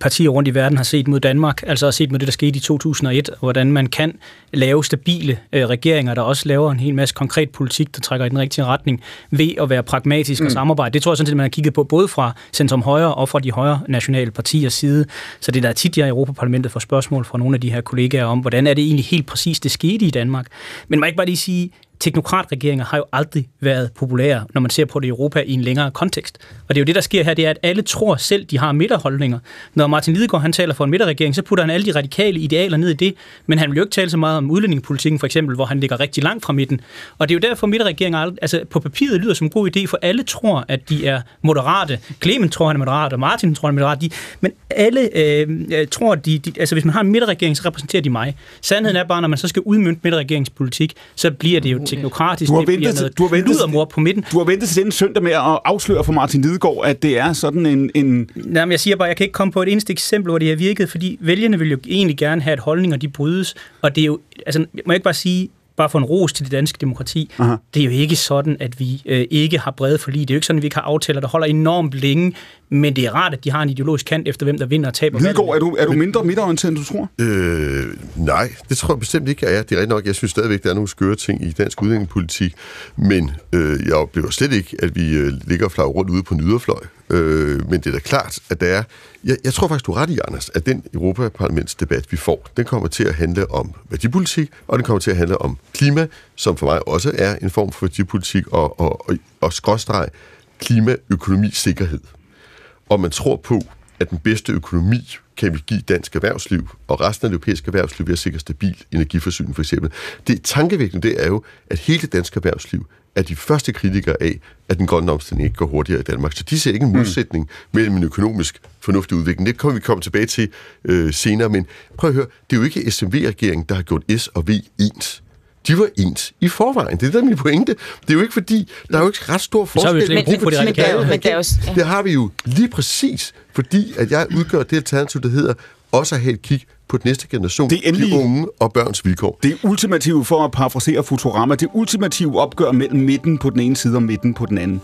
partier rundt i verden har set mod Danmark, altså har set mod det, der skete i to tusind og et, hvordan man kan lave stabile øh, regeringer, der også laver en hel masse konkret politik, der trækker i den rigtige retning, ved at være pragmatisk mm. og samarbejde. Det tror jeg sådan set, man har kigget på både fra centrum højre og fra de højre nationale partiers side. Så det der er tit, jeg i Europaparlamentet får spørgsmål fra nogle af de her kollegaer om, hvordan er det egentlig helt præcis, det skete i Danmark. Men man kan ikke bare lige sige, teknokratregeringer har jo aldrig været populære, når man ser på det i Europa i en længere kontekst. Og det er jo det, der sker her, det er, at alle tror selv, de har midterholdninger. Når Martin Lidegaard, han taler for en midterregering, så putter han alle de radikale idealer ned i det, men han vil jo ikke tale så meget om udlændingepolitikken, for eksempel, hvor han ligger rigtig langt fra midten. Og det er jo derfor, midterregeringer altså, på papiret lyder som en god idé, for alle tror, at de er moderate. Clement tror, han er moderat, og Martin tror, han er moderat. De, men alle øh, tror, at de, de, altså, hvis man har en midterregering, så repræsenterer de mig. Sandheden er bare, når man så skal udmønte midterregeringspolitik, så bliver det jo teknokratisk, du har ventet, det bliver noget ludermor på midten. Du har ventet til den søndag med at afsløre for Martin Lidegaard, at det er sådan en... en... Nej, men jeg siger bare, jeg kan ikke komme på et eneste eksempel, hvor det har virket, fordi vælgerne vil jo egentlig gerne have, at holdninger de brydes, og det er jo... Altså, må jeg ikke bare sige... bare for en ros til det danske demokrati. Aha. Det er jo ikke sådan, at vi øh, ikke har brede forlig. Det er jo ikke sådan, at vi ikke har aftaler, der holder enormt længe, men det er rart, at de har en ideologisk kant efter, hvem der vinder og taber. Lidegaard, er du, er du mindre midterorienteret, end du tror? Øh, nej, det tror jeg bestemt ikke, jeg er. Det er rigtig nok, jeg synes stadigvæk, der er nogle skøre ting i dansk udlændingepolitik, men øh, jeg oplever slet ikke, at vi øh, ligger og flagrer rundt ude på en yderfløj. Øh, men det er da klart, at der er... Jeg, jeg tror faktisk, du er ret i, Anders, at den Europaparlamentsdebat, vi får, den kommer til at handle om værdipolitik, og den kommer til at handle om klima, som for mig også er en form for værdipolitik, og, og, og, og skråstreg klima, økonomi, sikkerhed. Og man tror på, at den bedste økonomi kan vi give dansk erhvervsliv og resten af det europæiske erhvervsliv ved at sikre stabil energiforsyning, for eksempel. Det tankevækkende, det er jo, at hele det danske erhvervsliv er de første kritikere af, at den grønne omstilling ikke går hurtigere i Danmark. Så de ser ikke en modsætning mm. mellem en økonomisk fornuftig udvikling. Det kommer vi komme tilbage til øh, senere, men prøv at høre, det er jo ikke S M V-regeringen, der har gjort S og V ens. De var ens i forvejen. Det er der min pointe. Det er jo ikke fordi, der er jo ikke ret stor forskel. Men, men, men der, jo, men der også, ja. Det har vi jo lige præcis, fordi at jeg udgør det alternativ, der hedder også at have et kig på den næste generation, det endelige, de unge og børns vilkår. Det ultimative, for at parafrasere Futurama, det ultimative opgør mellem midten på den ene side og midten på den anden.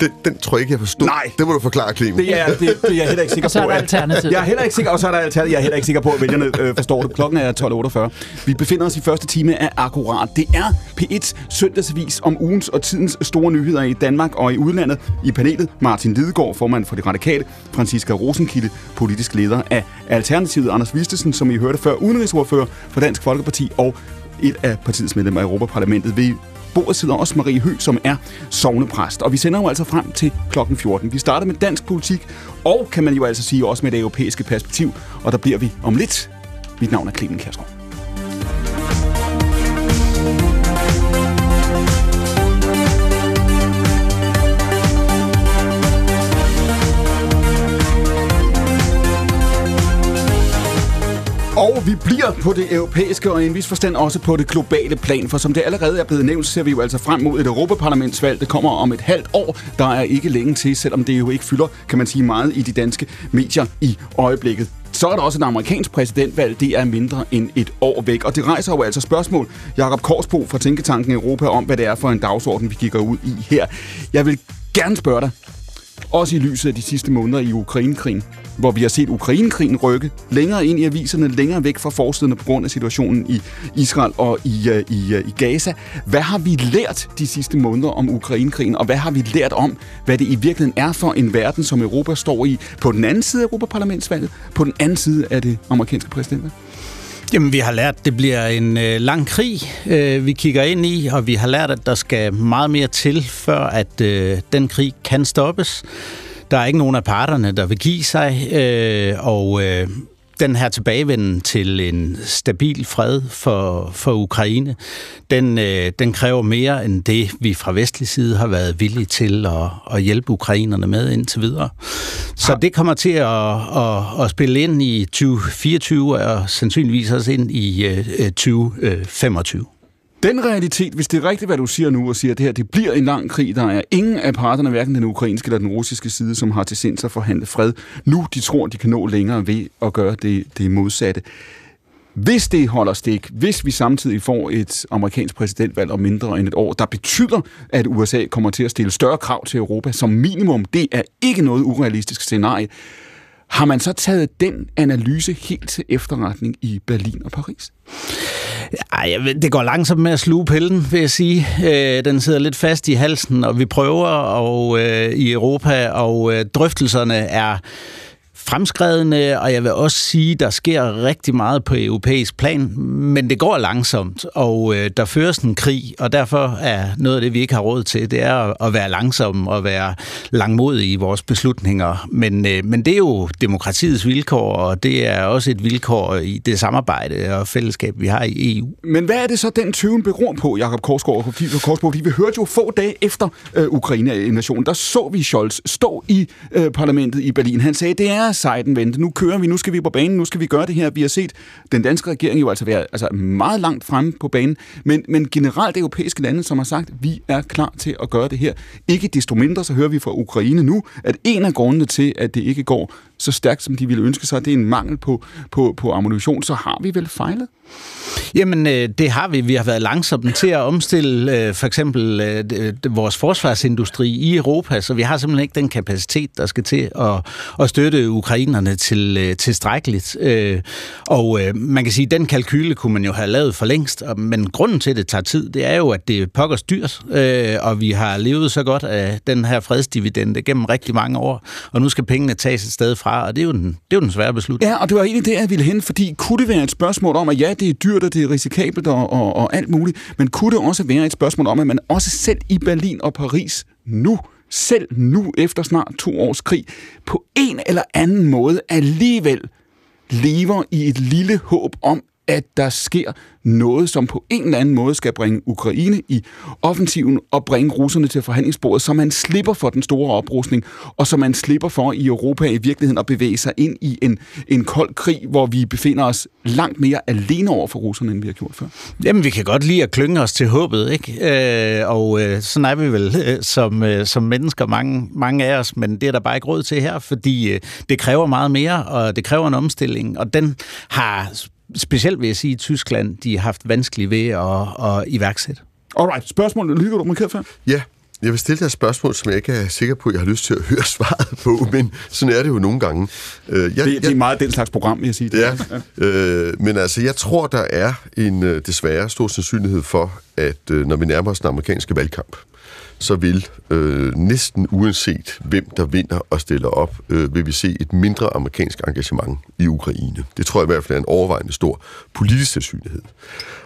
Den, den tror jeg ikke, jeg forstod. Nej. Det må du forklare, Clement. Det er, det, det er jeg heller ikke sikker på. Og så er der alternativet. Jeg er heller ikke sikker, og så er der alternativet. Jeg er heller ikke sikker på, at vælgerne øh, forstår det. Klokken er tolv otteogfyrre. Vi befinder os i første time af Akkurat. Det er P et søndagsavis om ugens og tidens store nyheder i Danmark og i udlandet. I panelet Martin Lidegaard, formand for De Radikale, Franciska Rosenkilde, politisk leder af Alternativet, Anders Vistisen, som I hørte før, udenrigsordfører for Dansk Folkeparti og et af partiets medlemmer i Europaparlamentet ved bordet sidder også Marie Høgh, som er sognepræst. Og vi sender jo altså frem til klokken fjorten. Vi starter med dansk politik, og kan man jo altså sige også med det europæiske perspektiv. Og der bliver vi om lidt. Mit navn er Clement Kjersgaard. Og vi bliver på det europæiske og i en vis forstand også på det globale plan, for som det allerede er blevet nævnt, ser vi jo altså frem mod et europaparlamentsvalg. Det kommer om et halvt år. Der er ikke længe til, selvom det jo ikke fylder, kan man sige, meget i de danske medier i øjeblikket. Så er der også et amerikansk præsidentvalg, det er mindre end et år væk. Og det rejser jo altså spørgsmål, Jacob Kaarsbo fra Tænketanken Europa, om hvad det er for en dagsorden, vi kigger ud i her. Jeg vil gerne spørge dig, også i lyset af de sidste måneder i Ukrainekrigen, hvor vi har set Ukrainekrigen rykke længere ind i aviserne, længere væk fra forsiderne på grund af situationen i Israel og i, uh, i, uh, i Gaza. Hvad har vi lært de sidste måneder om Ukrainekrigen, og hvad har vi lært om, hvad det i virkeligheden er for en verden, som Europa står i på den anden side af Europaparlamentsvalget, på den anden side af det amerikanske præsidentvalg? Jamen, vi har lært, at det bliver en øh, lang krig, øh, vi kigger ind i, og vi har lært, at der skal meget mere til, før at øh, den krig kan stoppes. Der er ikke nogen af parterne, der vil give sig, øh, og øh, den her tilbagevenden til en stabil fred for, for Ukraine, den, øh, den kræver mere end det, vi fra vestlig side har været villige til at, at hjælpe ukrainerne med indtil videre. Så det kommer til at, at, at spille ind i tyve fireogtyve og sandsynligvis også ind i øh, tyve femogtyve. Den realitet, hvis det er rigtigt, hvad du siger nu, og siger, at det her det bliver en lang krig, der er ingen af parterne, hverken den ukrainske eller den russiske side, som har til sinds at forhandle fred. Nu de tror, de kan nå længere ved at gøre det, det modsatte. Hvis det holder stik, hvis vi samtidig får et amerikansk præsidentvalg om mindre end et år, der betyder, at U S A kommer til at stille større krav til Europa som minimum, det er ikke noget urealistisk scenarie. Har man så taget den analyse helt til efterretning i Berlin og Paris? Ej, det går langsomt med at sluge pillen, vil jeg sige. Øh, den sidder lidt fast i halsen, og vi prøver og, øh, i Europa, og øh, drøftelserne er fremskredende, og jeg vil også sige, der sker rigtig meget på europæisk plan, men det går langsomt, og øh, der føres en krig, og derfor er noget af det, vi ikke har råd til, det er at være langsomme og være langmodige i vores beslutninger. Men, øh, men det er jo demokratiets vilkår, og det er også et vilkår i det samarbejde og fællesskab, vi har i E U. Men hvad er det så, den tøven beror på, Jacob Kaarsbo? Vi hørte jo få dage efter øh, Ukraine-invasionen, der så vi Scholz stå i øh, parlamentet i Berlin. Han sagde, det er sejden vente. Nu kører vi, nu skal vi på banen, nu skal vi gøre det her. Vi har set den danske regering jo altså være altså meget langt fremme på banen, men, men generelt europæiske lande, som har sagt, vi er klar til at gøre det her. Ikke desto mindre, så hører vi fra Ukraine nu, at en af grundene til, at det ikke går så stærkt, som de ville ønske sig, det er en mangel på, på, på ammunition. Så har vi vel fejlet? Jamen, øh, det har vi. Vi har været langsomme til at omstille øh, for eksempel øh, vores forsvarsindustri i Europa, så vi har simpelthen ikke den kapacitet, der skal til at, at støtte ukrainerne til øh, tilstrækkeligt. Øh, og øh, man kan sige, at den kalkyle kunne man jo have lavet for længst, men grunden til, at det tager tid, det er jo, at det pokkers dyrt, øh, og vi har levet så godt af den her fredsdividende gennem rigtig mange år, og nu skal pengene tages et sted fra. Og det er, jo den, det er jo den svære beslutning. Ja, og det var egentlig det, jeg ville hen, fordi kunne det være et spørgsmål om, at ja, det er dyrt, og det er risikabelt og, og, og alt muligt, men kunne det også være et spørgsmål om, at man også selv i Berlin og Paris nu, selv nu efter snart to års krig, på en eller anden måde alligevel lever i et lille håb om, at der sker noget, som på en eller anden måde skal bringe Ukraine i offensiven og bringe russerne til forhandlingsbordet, så man slipper for den store oprustning, og så man slipper for i Europa i virkeligheden at bevæge sig ind i en, en kold krig, hvor vi befinder os langt mere alene over for russerne, end vi har gjort før. Jamen, vi kan godt lide at klynge os til håbet, ikke? Øh, og øh, sådan er vi vel øh, som, øh, som mennesker, mange, mange af os, men det er der bare ikke råd til her, fordi øh, det kræver meget mere, og det kræver en omstilling, og den har... Specielt vil jeg sige, at Tyskland, de har haft vanskeligt ved at, at iværksætte. Alright, spørgsmålet lyder du markeret før? Ja, jeg vil stille dig et spørgsmål, som jeg ikke er sikker på, at jeg har lyst til at høre svaret på, men sådan er det jo nogle gange. Jeg, det, jeg, det er meget den slags program, vil jeg sige. Det. Ja, øh, men altså, jeg tror, der er en desværre stor sandsynlighed for, at når vi nærmer os den amerikanske valgkamp, så vil øh, næsten uanset, hvem der vinder og stiller op, øh, vil vi se et mindre amerikansk engagement i Ukraine. Det tror jeg i hvert fald er en overvejende stor politisk sandsynlighed.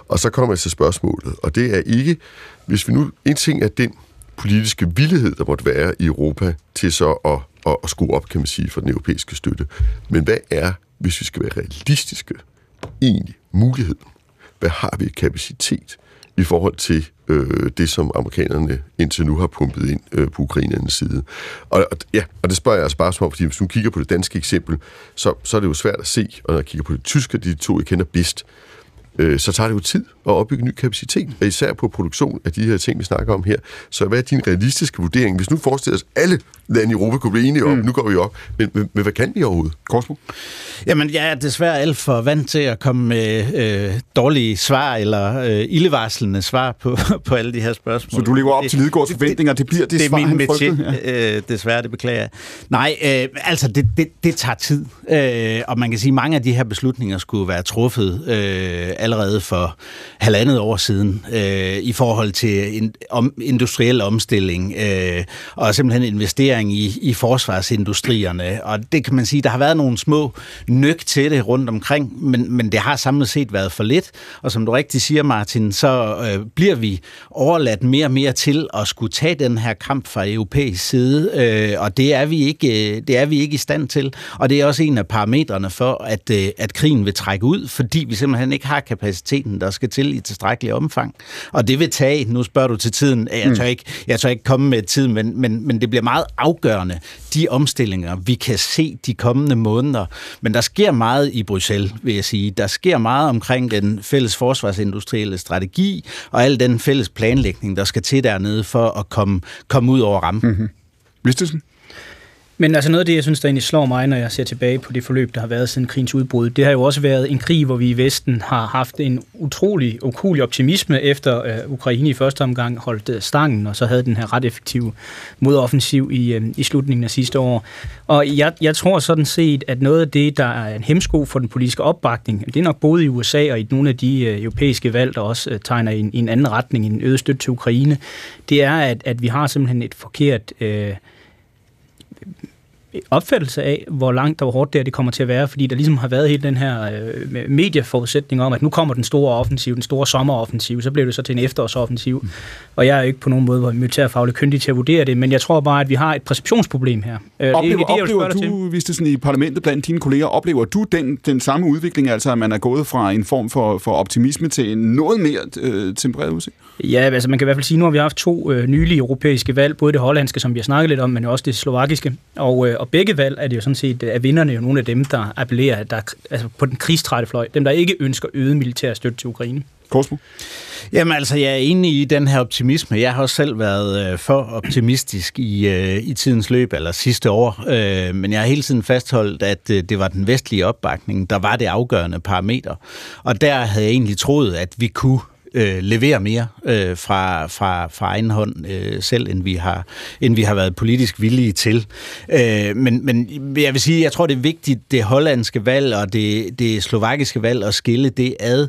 Og så kommer jeg til spørgsmålet, og det er ikke, hvis vi nu, en ting er den politiske villighed, der måtte være i Europa til så at, at, at skrue op, kan man sige, for den europæiske støtte. Men hvad er, hvis vi skal være realistiske, egentlig muligheden? Hvad har vi i kapacitet i forhold til øh, det, som amerikanerne indtil nu har pumpet ind øh, på ukrainernes side. Og, og, ja, og det spørger jeg altså bare som om, fordi hvis du kigger på det danske eksempel, så, så er det jo svært at se, og når jeg kigger på det tyske, de to, jeg kender bedst, øh, så tager det jo tid at opbygge ny kapacitet, og især på produktion af de her ting, vi snakker om her. Så hvad er din realistiske vurdering? Hvis nu forestiller os, at alle lande i Europa kunne blive enige om, mm. nu går vi op, men, men, men hvad kan vi overhovedet? Kaarsbo? Jamen, jeg er desværre alt for vant til at komme med øh, dårlige svar, eller øh, ildevarslende svar på, på alle de her spørgsmål. Så du lever op til Lidegaards forventninger, det bliver det, det svar, han frygtede? Det er min metier, ja. øh, desværre, det beklager jeg. Nej, øh, altså, det, det, det tager tid, øh, og man kan sige, at mange af de her beslutninger skulle være truffet øh, allerede for halvandet år siden øh, i forhold til en om, industriel omstilling øh, og simpelthen investering i, i forsvarsindustrierne. Og det kan man sige, der har været nogle små nøk til det rundt omkring, men, men det har samlet set været for lidt. Og som du rigtig siger, Martin, så øh, bliver vi overladt mere og mere til at skulle tage den her kamp fra europæisk side, øh, og det er, vi ikke, øh, det er vi ikke i stand til. Og det er også en af parametrene for, at, øh, at krigen vil trække ud, fordi vi simpelthen ikke har kapaciteten, der skal til i tilstrækkelig omfang. Og det vil tage, nu spørger du til tiden, jeg tør ikke, jeg tør ikke komme med tiden, men, men, men det bliver meget afgørende, de omstillinger, vi kan se de kommende måneder. Men der sker meget i Bruxelles, vil jeg sige. Der sker meget omkring den fælles forsvarsindustrielle strategi, og al den fælles planlægning, der skal til dernede for at komme, komme ud over rampen. Mm-hmm. Vistisen? Men altså noget af det, jeg synes, der egentlig slår mig, når jeg ser tilbage på det forløb, der har været siden krigens udbrud, det har jo også været en krig, hvor vi i Vesten har haft en utrolig, ukulig optimisme efter øh, Ukraine i første omgang holdt stangen, og så havde den her ret effektive modoffensiv i, øh, i slutningen af sidste år. Og jeg, jeg tror sådan set, at noget af det, der er en hemsko for den politiske opbakning, det er nok både i U S A og i nogle af de øh, europæiske valg, der også øh, tegner i en, i en anden retning, en øget støtte til Ukraine, det er, at, at vi har simpelthen et forkert... Øh, opfattelse af, hvor langt og hvor hårdt det, er, det kommer til at være, fordi der ligesom har været hele den her øh, medieforudsætning om, at nu kommer den store offensiv, den store sommeroffensiv, så bliver det så til en efterårsoffensiv, mm. og jeg er jo ikke på nogen måde militærfagligt kyndig til at vurdere det, men jeg tror bare, at vi har et præceptionsproblem her. Øh, oplever det, det, oplever du, Vistisen, i parlamentet blandt dine kolleger, oplever du den, den samme udvikling, altså at man er gået fra en form for, for optimisme til en noget mere øh, tempereret udsigt? Ja, altså man kan i hvert fald sige, nu har vi haft to øh, nylige europæiske valg, både det hollandske, som vi har snakket lidt om, men også det slovakiske, og, øh, og begge valg er det jo sådan set, at vinderne jo nogle af dem, der appellerer der, altså på den krigstrætte fløj, dem der ikke ønsker øget militær støtte til Ukraine. Kaarsbo? Jamen altså, jeg er enig i den her optimisme. Jeg har også selv været øh, for optimistisk i, øh, i tidens løb, eller sidste år, øh, men jeg har hele tiden fastholdt, at øh, det var den vestlige opbakning, der var det afgørende parameter. Og der havde jeg egentlig troet, at vi kunne Øh, leverer mere øh, fra, fra, fra egen hånd øh, selv, end vi, har, end vi har været politisk villige til. Øh, men, men jeg vil sige, jeg tror, det er vigtigt, det hollandske valg og det, det slovakiske valg at skille det ad.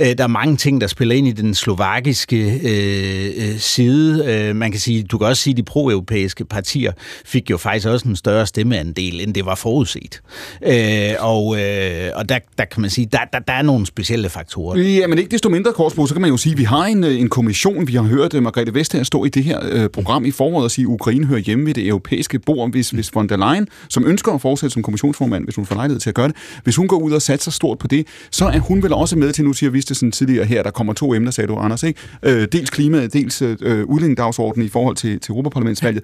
Øh, der er mange ting, der spiller ind i den slovakiske øh, side. Øh, man kan sige, du kan også sige, at de pro-europæiske partier fik jo faktisk også en større stemmeandel, end det var forudset. Øh, og øh, og der, der kan man sige, der, der, der er nogle specielle faktorer. Ja, men ikke desto mindre, Kaarsbo, så kan man jo sige, at vi har en, en kommission, vi har hørt Margrethe Vestager stå i det her øh, program i foråret og sige, at Ukraine hører hjemme ved det europæiske bord, hvis, hvis von der Leyen, som ønsker at fortsætte som kommissionsformand, hvis hun får lejlighed til at gøre det, hvis hun går ud og satser stort på det, så er hun vel også med til, nu siger Vistisen tidligere her, der kommer to emner, sagde du, Anders, ikke? Øh, dels klimaet, dels øh, udlændingedagsordenen i forhold til, til Europaparlamentsvalget.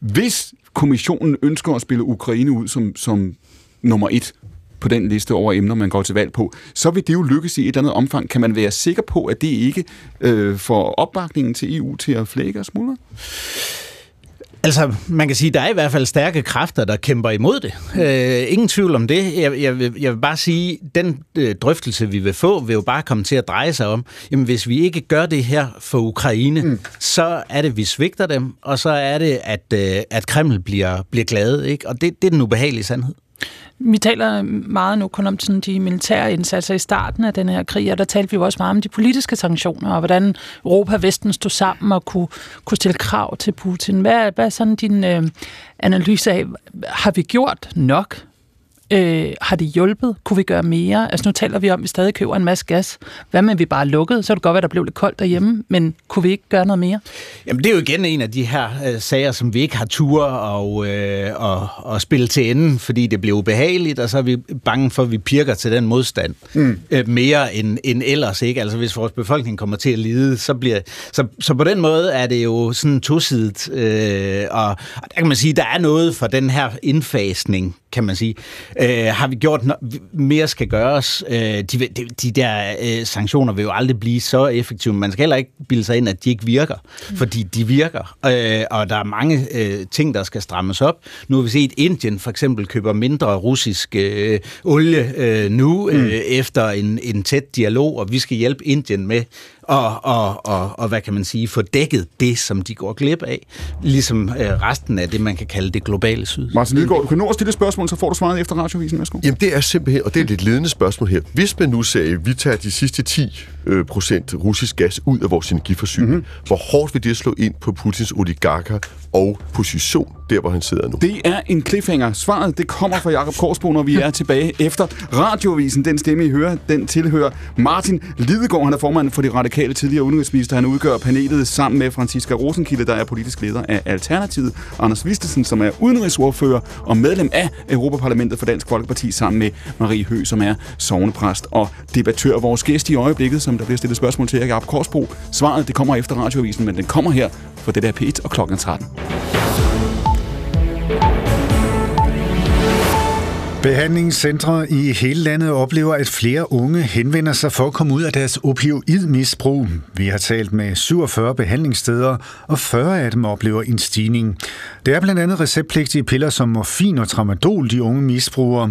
Hvis kommissionen ønsker at spille Ukraine ud som, som nummer et på den liste over emner, man går til valg på, så vil det jo lykkes i et eller andet omfang. Kan man være sikker på, at det ikke øh, får opbakningen til E U til at flække og smuldre? Altså, man kan sige, at der er i hvert fald stærke kræfter, der kæmper imod det. Øh, ingen tvivl om det. Jeg, jeg, vil, jeg vil bare sige, at den øh, drøftelse, vi vil få, vil jo bare komme til at dreje sig om, jamen hvis vi ikke gør det her for Ukraine, mm. så er det, at vi svigter dem, og så er det, at, øh, at Kreml bliver, bliver glade, ikke? Og det, det er den ubehagelige sandhed. Vi taler meget nu kun om sådan de militære indsatser i starten af den her krig, og der talte vi jo også meget om de politiske sanktioner, og hvordan Europa og Vesten stod sammen og kunne, kunne stille krav til Putin. Hvad er, hvad er sådan din øh, analyse af, har vi gjort nok? Øh, har det hjulpet? Kunne vi gøre mere? Altså nu taler vi om, at vi stadig køber en masse gas. Hvad med, vi bare lukkede? Så er det godt, at der blev lidt koldt derhjemme, men kunne vi ikke gøre noget mere? Jamen det er jo igen en af de her øh, sager, som vi ikke har tur og, øh, og, og spille til enden, fordi det blev ubehageligt, og så er vi bange for, at vi pirker til den modstand mm. øh, mere end, end ellers, ikke? Altså hvis vores befolkning kommer til at lide, så bliver... Så, så på den måde er det jo sådan tosidigt, øh, og, og der kan man sige, der er noget for den her indfasning, kan man sige. Øh, har vi gjort no- mere skal gøres? Øh, de, de, de der øh, sanktioner vil jo aldrig blive så effektive. Man skal heller ikke bilde sig ind, at de ikke virker, mm. fordi de virker. Øh, og der er mange øh, ting, der skal strammes op. Nu har vi set, at Indien for eksempel køber mindre russisk øh, olie øh, nu, mm. øh, efter en, en tæt dialog, og vi skal hjælpe Indien med Og, og, og, og hvad kan man sige, få dækket det, som de går glip af, ligesom øh, resten af det, man kan kalde det globale syd. Martin Lidegaard, du kan nå at stille spørgsmål, så får du svaret efter Radioavisen, værsgo. Jamen det er simpelthen, og det er et lidt ledende spørgsmål her. Hvis man nu sagde, at vi tager de sidste ti procent russisk gas ud af vores energiforsyning, mm-hmm. hvor hårdt vil det slå ind på Putins oligarker og position, der hvor han sidder nu? Det er en cliffhanger. Svaret, det kommer fra Jacob Kaarsbo, når vi er tilbage efter Radioavisen. Den stemme, I hører, den tilhører Martin Lidegaard. Han er formand for De Radikale, tidligere udenrigsminister. Han udgør panelet sammen med Franciska Rosenkilde, der er politisk leder af Alternativet, Anders Vistisen, som er udenrigsordfører og medlem af Europaparlamentet for Dansk Folkeparti, sammen med Marie Høgh, som er sognepræst og debattør. Vores gæst i øjeblikket, som der bliver stillet spørgsmål til, er Jacob Kaarsbo. Svaret, det kommer efter Radioavisen, men den kommer her for det der P et og klokken tretten. Behandlingscentre i hele landet oplever, at flere unge henvender sig for at komme ud af deres opioidmisbrug. Vi har talt med syvogfyrre behandlingssteder, og fyrre af dem oplever en stigning. Det er blandt andet receptpligtige piller som morfin og tramadol, de unge misbruger.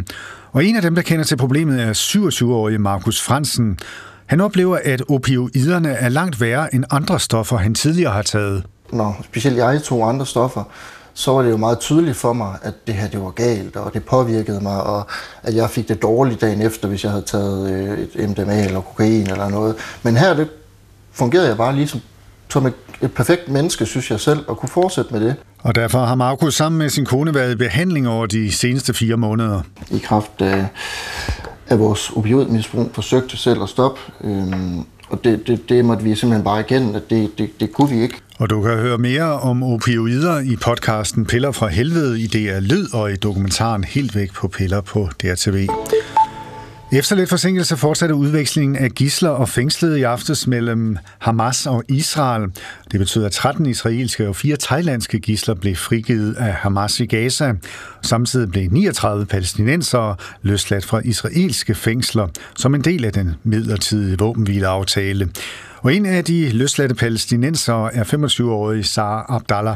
Og en af dem, der kender til problemet, er syvogtyve-årige Markus Fransen. Han oplever, at opioiderne er langt værre end andre stoffer, han tidligere har taget. Nå, specielt jeg tog andre stoffer, så var det jo meget tydeligt for mig, at det her det var galt, og det påvirkede mig, og at jeg fik det dårligt dagen efter, hvis jeg havde taget et M D M A eller kokain eller noget. Men her det fungerede jeg bare ligesom som et, et perfekt menneske, synes jeg selv, og kunne fortsætte med det. Og derfor har Markus sammen med sin kone været i behandling over de seneste fire måneder. I kraft af, af vores opioidmisbrug forsøgte selv at stoppe, øhm, og det, det, det måtte vi simpelthen bare igen, at det, det, det kunne vi ikke. Og du kan høre mere om opioider i podcasten Piller fra Helvede i D R Lyd og i dokumentaren Helt væk på piller på D R T V. Efter lidt forsinkelse fortsatte udvekslingen af gidsler og fængslede i aftes mellem Hamas og Israel. Det betyder, at tretten israelske og fire thailandske gidsler blev frigivet af Hamas i Gaza. Samtidig blev niogtredive palæstinensere løsladt fra israelske fængsler som en del af den midlertidige våbenhvileaftale. Og en af de løsladte palæstinensere er femogtyve-årige Sara Abdallah.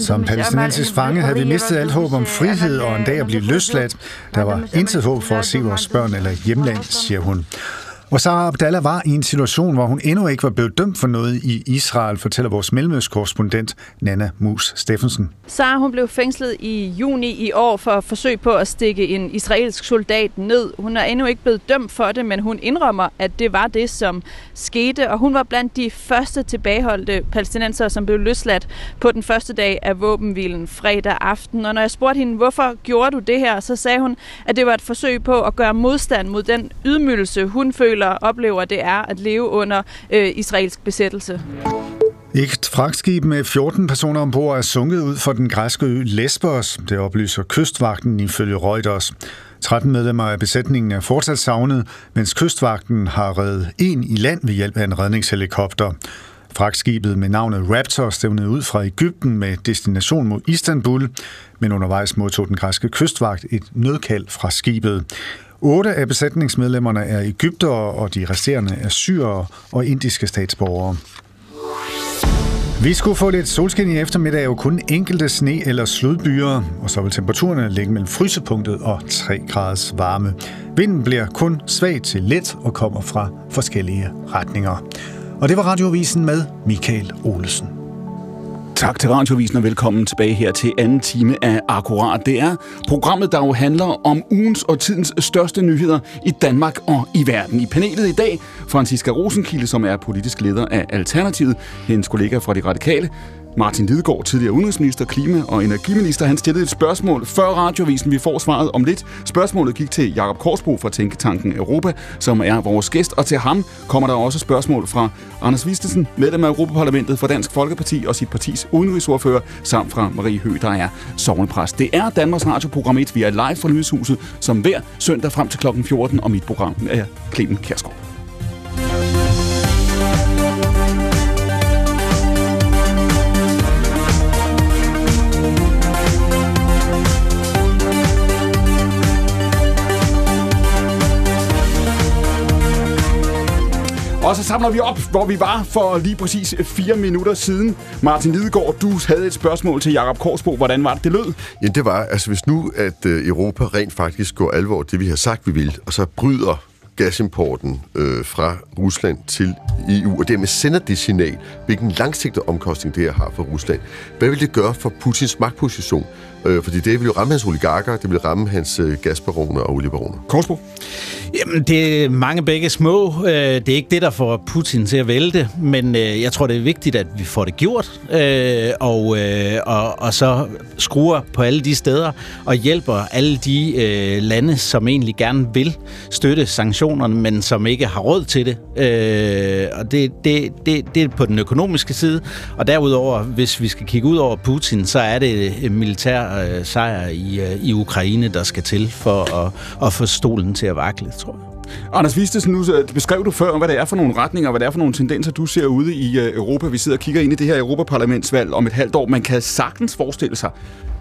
Som palæstinensisk fange havde vi mistet alt håb om frihed og en dag at blive løsladt. Der var intet håb for at se vores børn eller hjemland, siger hun. Og Sara Abdallah var i en situation, hvor hun endnu ikke var blevet dømt for noget i Israel, fortæller vores mellemøstkorrespondent Nana Mus Steffensen. Sara, hun blev fængslet i juni i år for forsøg på at stikke en israelsk soldat ned. Hun er endnu ikke blevet dømt for det, men hun indrømmer, at det var det, som skete. Og hun var blandt de første tilbageholdte palæstinensere, som blev løsladt på den første dag af våbenhvilen fredag aften. Og når jeg spurgte hende, hvorfor gjorde du det her, så sagde hun, at det var et forsøg på at gøre modstand mod den ydmygelse, hun følte, og oplever, det er at leve under øh, israelsk besættelse. Et fragtskib med fjorten personer ombord er sunket ud for den græske ø Lesbos. Det oplyser kystvagten ifølge Reuters. tretten medlemmer af besætningen er fortsat savnet, mens kystvagten har reddet en i land ved hjælp af en redningshelikopter. Fragtskibet med navnet Raptor stævnede ud fra Egypten med destination mod Istanbul, men undervejs modtog den græske kystvagt et nødkald fra skibet. Otte af besætningsmedlemmerne er egyptere, og de resterende er syrere og indiske statsborgere. Vi skulle få lidt solskin i eftermiddag og kun enkelte sne- eller sludbyer, og så vil temperaturerne ligge mellem frysepunktet og tre graders varme. Vinden bliver kun svag til let og kommer fra forskellige retninger. Og det var Radioavisen med Michael Olesen. Tak til Radioavisen, og velkommen tilbage her til anden time af Akkurat. Det er programmet, der jo handler om ugens og tidens største nyheder i Danmark og i verden. I panelet i dag, Franciska Rosenkilde, som er politisk leder af Alternativet, hendes kollega fra De Radikale, Martin Lidegaard, tidligere udenrigsminister, klima- og energiminister. Han stillede et spørgsmål før Radioavisen. Vi får svaret om lidt. Spørgsmålet gik til Jacob Kaarsbo fra Tænketanken Europa, som er vores gæst. Og til ham kommer der også spørgsmål fra Anders Vistisen, medlem af Europaparlamentet for Dansk Folkeparti og sit partis udenrigsordfører, samt fra Marie Høgh, der er sognepræst. Det er Danmarks Radio Program et. Vi er live fra Nyhedshuset, som hver søndag frem til klokken fjorten, og mit program er Clement Kjersgaard. Og så samler vi op, hvor vi var for lige præcis fire minutter siden. Martin Lidegaard, du havde et spørgsmål til Jacob Kaarsbo. Hvordan var det, det lød? Ja, det var, altså hvis nu, at Europa rent faktisk går alvor det, vi har sagt, vi vil, og så bryder gasimporten øh, fra Rusland til E U, og dermed sender det signal, hvilken langsigtet omkostning det her har for Rusland. Hvad vil det gøre for Putins magtposition? Øh, fordi det ville jo ramme hans oligarker, det ville ramme hans øh, gasbaroner og oliebaroner. Kaarsbo? Jamen, det er mange begge små. Øh, det er ikke det, der får Putin til at vælte, men øh, jeg tror, det er vigtigt, at vi får det gjort, øh, og, øh, og, og så skruer på alle de steder og hjælper alle de øh, lande, som egentlig gerne vil støtte sanktionerne, men som ikke har råd til det. Øh, og det, det, det, det er på den økonomiske side, og derudover, hvis vi skal kigge ud over Putin, så er det militær øh, sejr i, øh, i Ukraine, der skal til for at, at få stolen til at vakle, tror jeg. Anders Vistisen, nu beskrev du før, hvad det er for nogle retninger, hvad det er for nogle tendenser, du ser ude i Europa. Vi sidder og kigger ind i det her Europaparlamentsvalg om et halvt år. Man kan sagtens forestille sig,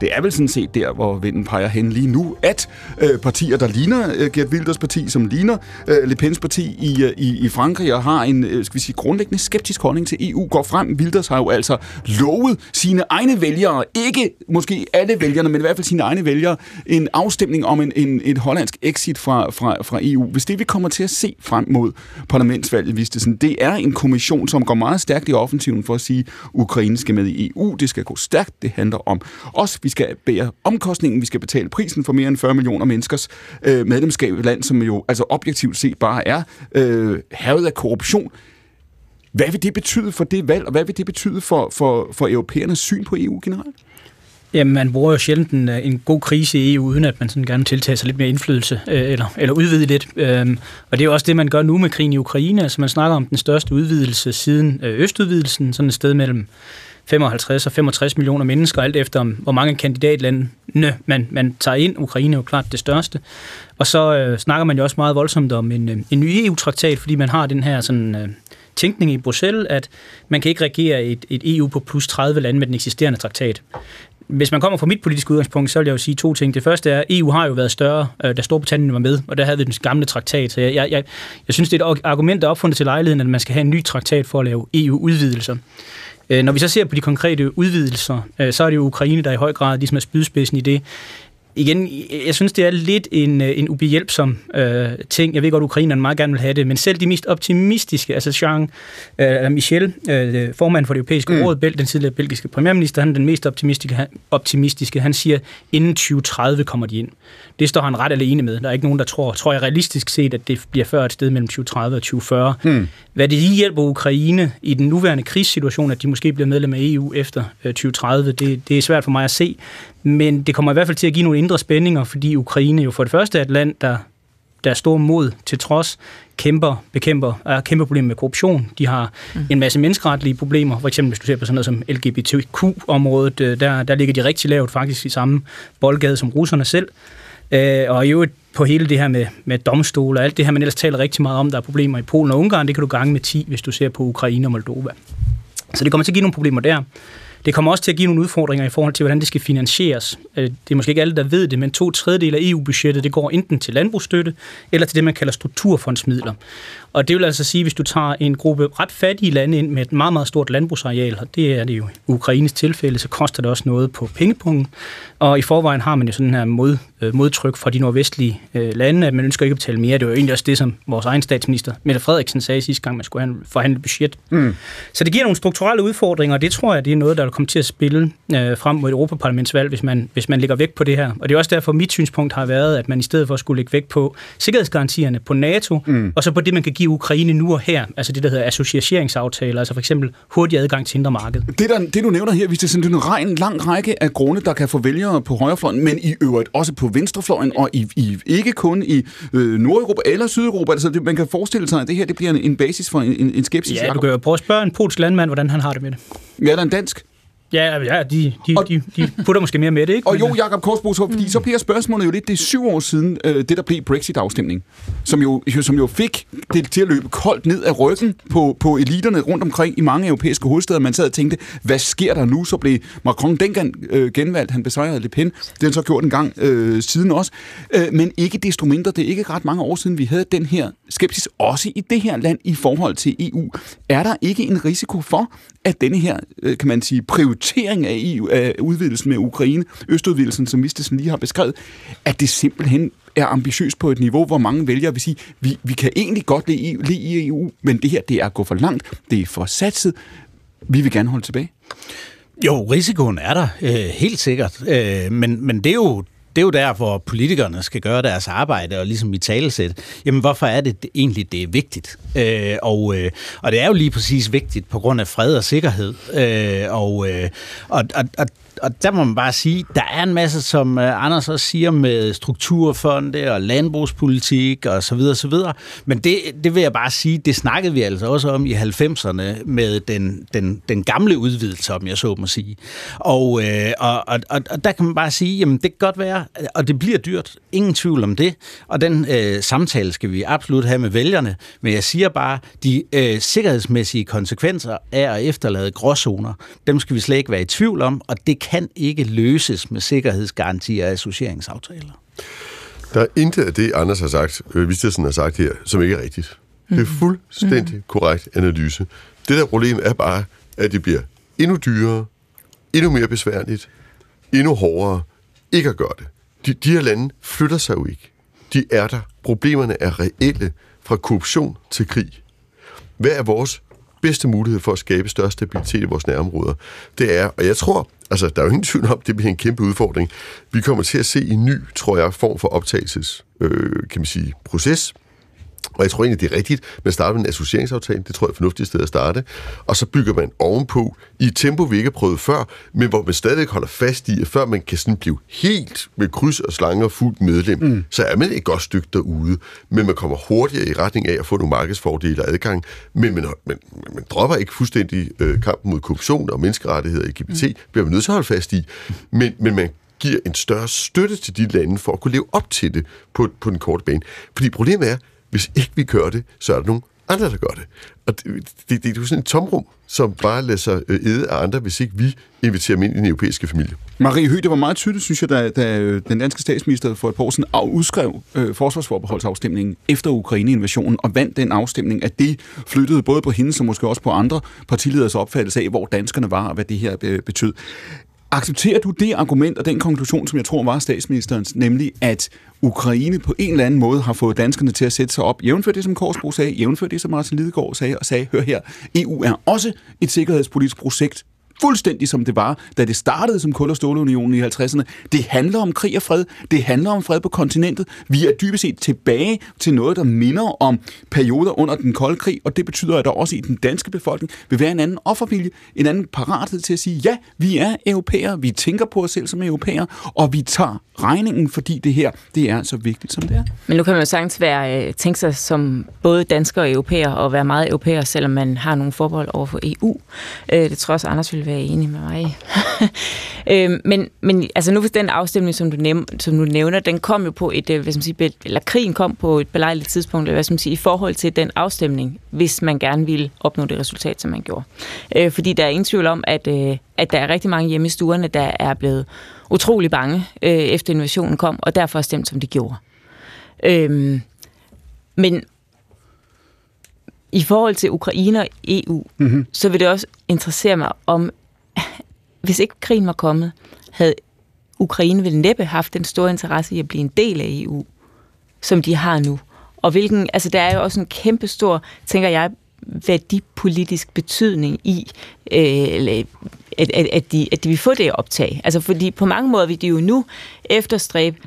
det er vel sådan set der, hvor vinden peger hen lige nu, at øh, partier, der ligner øh, Geert Wilders parti, som ligner øh, Le Pens parti i, øh, i Frankrig, og har en øh, skal vi sige, grundlæggende skeptisk holdning til E U, går frem. Wilders har jo altså lovet sine egne vælgere, ikke måske alle vælgerne, men i hvert fald sine egne vælgere, en afstemning om en, en, et hollandsk exit fra, fra, fra E U. Hvis det, vi kommer til at se frem mod parlamentsvalget, Vistisen, det er en kommission, som går meget stærkt i offensiven for at sige, Ukraine skal med i E U, det skal gå stærkt, det handler om os, vi skal bære omkostningen, vi skal betale prisen for mere end fyrre millioner menneskers øh, medlemskab i et land, som jo altså objektivt set bare er øh, hærget af korruption. Hvad vil det betyde for det valg, og hvad vil det betyde for, for, for europæernes syn på E U generelt? Jamen, man bruger jo sjældent en, en god krise i E U, uden at man sådan gerne tiltager sig lidt mere indflydelse, øh, eller, eller udvide lidt. Øh, og det er jo også det, man gør nu med krigen i Ukraine. Altså, man snakker om den største udvidelse siden øh, østudvidelsen, sådan et sted mellem femoghalvtreds og femogtres millioner mennesker, alt efter om, hvor mange kandidatlandene man, man tager ind. Ukraine er jo klart det største. Og så øh, snakker man jo også meget voldsomt om en, øh, en ny E U-traktat, fordi man har den her sådan... Øh, tænkning i Bruxelles, at man kan ikke regere et, et E U på plus tredive lande med den eksisterende traktat. Hvis man kommer fra mit politiske udgangspunkt, så vil jeg jo sige to ting. Det første er, at E U har jo været større, da Storbritannien var med, og der havde vi den gamle traktat. Så jeg, jeg, jeg, jeg synes, det er et argument, der er opfundet til lejligheden, at man skal have en ny traktat for at lave E U-udvidelser. Når vi så ser på de konkrete udvidelser, så er det jo Ukraine, der i høj grad ligesom er spydspidsen i det. Igen, jeg synes, det er lidt en, en ubehjælpsom øh, ting. Jeg ved godt, at ukrainerne meget gerne vil have det, men selv de mest optimistiske, altså Jean, øh, Michel, øh, formand for det europæiske mm. råd, den tidligere belgiske premierminister, han er den mest optimistiske, optimistiske, han siger, inden tyve tredive kommer de ind. Det står han ret alene med. Der er ikke nogen, der tror, tror jeg realistisk set, at det bliver før et sted mellem tyve tredive og tyve fyrre. Mm. Hvad det lige hjælper Ukraine i den nuværende krigssituation, at de måske bliver medlem af E U efter øh, tyve tredive, det, det er svært for mig at se. Men det kommer i hvert fald til at give nogle indre spændinger, fordi Ukraine jo for det første er et land, der, der er stor mod til trods, kæmper, bekæmper, er kæmpe problemer med korruption. De har mm. en masse menneskeretlige problemer. For eksempel, hvis du ser på sådan noget som L G B T Q-området, der, der ligger de rigtig lavt faktisk i samme boldgade som russerne selv. Og i øvrigt på hele det her med, med domstole og alt det her, man ellers taler rigtig meget om, der er problemer i Polen og Ungarn, det kan du gange med ti, hvis du ser på Ukraine og Moldova. Så det kommer til at give nogle problemer der. Det kommer også til at give nogle udfordringer i forhold til, hvordan det skal finansieres. Det er måske ikke alle, der ved det, men to tredjedel af E U-budgettet, det går enten til landbrugsstøtte, eller til det, man kalder strukturfondsmidler. Og det vil altså sige, hvis du tager en gruppe ret fattige lande ind med et meget, meget stort landbrugsareal, og det er det jo i Ukraines tilfælde, så koster det også noget på pengepunkten. Og i forvejen har man jo sådan her mod, modtryk fra de nordvestlige lande, at man ønsker ikke at betale mere. Det var jo egentlig også det, som vores egen statsminister, Mette Frederiksen, sagde sidste gang, man skulle forhandle budget. Mm. Så det giver nogle strukturelle udfordringer, og det tror jeg, det er noget, der vil komme til at spille øh, frem mod Europaparlamentsvalg, hvis man, hvis man lægger vægt på det her. Og det er også derfor, mit synspunkt har været, at man i stedet for skulle lægge vægt på sikkerhedsgarantierne på NATO, mm. og så på det, man kan give Ukraine nu og her, altså det, der hedder associeringsaftaler, altså for eksempel hurtig adgang til indre marked. Det, der, det du nævner her, hvis det er sådan en ren, lang række af grunde, der kan få vælgere på højrefløjen, men i øvrigt også på venstrefløjen, og i, i, ikke kun i øh, Nordeuropa eller Sydeuropa, altså det, man kan forestille sig, at det her det bliver en, en basis for en, en, en skepsis. Ja, du kan jo prøve at spørge en polsk landmand, hvordan han har det med det. Ja, der er en dansk. Ja, ja de, de, og, de, de putter måske mere med det, ikke? Og jo, Jacob Kaarsbo, så, fordi så bliver spørgsmålet jo lidt, det er syv år siden, øh, det der blev Brexit-afstemning, som jo, som jo fik det til at løbe koldt ned af ryggen på, på eliterne rundt omkring i mange europæiske hovedsteder. Man sad og tænkte, hvad sker der nu? Så blev Macron dengang øh, genvalgt, han besejrede Le Pen, det han så gjort en gang øh, siden også. Øh, men ikke desto mindre, det er ikke ret mange år siden, vi havde den her skepsis, også i det her land i forhold til E U. Er der ikke en risiko for, at denne her, øh, kan man sige, prioritet af E U, af udvidelsen med Ukraine, østudvidelsen, som Vistisen lige har beskrevet, at det simpelthen er ambitiøst på et niveau, hvor mange vælgere vil sige, vi, vi kan egentlig godt lide E U, lide E U, men det her, det er at gå for langt, det er for satset, vi vil gerne holde tilbage. Jo, risikoen er der, øh, helt sikkert. Øh, men, men det er jo... Det er jo der, hvor politikerne skal gøre deres arbejde og ligesom i talesæt, jamen hvorfor er det egentlig, det er vigtigt? Øh, og, øh, og det er jo lige præcis vigtigt på grund af fred og sikkerhed. Øh, og, øh, og, og, og, og der må man bare sige, der er en masse, som Anders også siger, med strukturfonde og landbrugspolitik og så videre, så videre. Men det, det vil jeg bare sige, det snakkede vi altså også om i halvfemserne med den, den, den gamle udvidelse, om jeg så må sige. Og, øh, og, og, og der kan man bare sige, jamen det kan godt være, og det bliver dyrt. Ingen tvivl om det. Og den øh, samtale skal vi absolut have med vælgerne. Men jeg siger bare, de øh, sikkerhedsmæssige konsekvenser af at efterlade gråzoner, dem skal vi slet ikke være i tvivl om, og det kan ikke løses med sikkerhedsgarantier og associeringsaftaler. Der er intet af det, Anders har sagt, Vistisen har sagt her, som ikke er rigtigt. Mm. Det er fuldstændig mm. korrekt analyse. Det der problem er bare, at det bliver endnu dyrere, endnu mere besværligt, endnu hårdere, ikke at gøre det. De, de her lande flytter sig jo ikke. De er der. Problemerne er reelle, fra korruption til krig. Hvad er vores bedste mulighed for at skabe større stabilitet i vores nærområder? Det er, og jeg tror, altså der er jo ingen tvivl om, det bliver en kæmpe udfordring. Vi kommer til at se en ny, tror jeg, form for optagelses, øh, kan man sige, proces. Og jeg tror egentlig, det er rigtigt. Man starter med en associeringsaftale. Det tror jeg er et fornuftigt sted at starte. Og så bygger man ovenpå i et tempo, vi ikke har prøvet før, men hvor man stadig holder fast i, at før man kan sådan blive helt med kryds og slange og fuldt medlem, mm. så er man et godt stykke derude. Men man kommer hurtigere i retning af at få nogle markedsfordele og adgang. Men man, man, man dropper ikke fuldstændig øh, kampen mod korruption og menneskerettigheder og L G B T. Mm. Bliver man nødt til at holde fast i. Men, men man giver en større støtte til de lande for at kunne leve op til det på, på den korte bane. Fordi problemet er, hvis ikke vi kører det, så er der nogen andre, der gør det. Og det, det, det er jo sådan et tomrum, som bare lader sig æde af andre, hvis ikke vi inviterer dem ind i den europæiske familie. Marie Høgh, det var meget tydeligt, synes jeg, da, da den danske statsminister for et par år siden udskrev øh, forsvarsforbeholdsafstemningen efter Ukraine-invasionen og vandt den afstemning, at det flyttede både på hende, som måske også på andre partileders opfattelse af, hvor danskerne var og hvad det her øh, betød. Accepterer du det argument og den konklusion, som jeg tror var statsministerens, nemlig at Ukraine på en eller anden måde har fået danskerne til at sætte sig op, jævnfør det, som Kaarsbo sagde, jævnfør det, som Martin Lidegaard sagde, og sagde, hør her, E U er også et sikkerhedspolitisk projekt, fuldstændig som det var, da det startede som kul- og stålunionen i halvtredserne. Det handler om krig og fred. Det handler om fred på kontinentet. Vi er dybest set tilbage til noget, der minder om perioder under den kolde krig, og det betyder, at der også i den danske befolkning vil være en anden offervilje, en anden parathed til at sige, ja, vi er europæere, vi tænker på os selv som europæere, og vi tager regningen, fordi det her, det er så vigtigt, som det er. Men nu kan man jo sagtens være, tænke sig som både danskere og europæere, og være meget europæere, selvom man har nogle forbehold over for E U. Det tror også, Anders vil være enig med mig. øhm, men, men altså nu hvis den afstemning, som du, nævner, som du nævner, den kom jo på et, hvad skal man sige, eller krigen kom på et belejligt tidspunkt, hvad skal man sige, i forhold til den afstemning, hvis man gerne ville opnå det resultat, som man gjorde. Øh, fordi der er ingen tvivl om, at, øh, at der er rigtig mange hjemme i stuerne, der er blevet utrolig bange, øh, efter invasionen kom, og derfor stemt, som de gjorde. Øh, men i forhold til Ukraine og E U, mm-hmm. så vil det også interessere mig om, hvis ikke krigen var kommet, havde Ukraine vel næppe haft den store interesse i at blive en del af E U, som de har nu. Og hvilken, altså der er jo også en kæmpe stor, tænker jeg, værdipolitisk betydning i, øh, at, at, at, de, at de vil få det optag. Altså fordi på mange måder vil de jo nu efterstræbe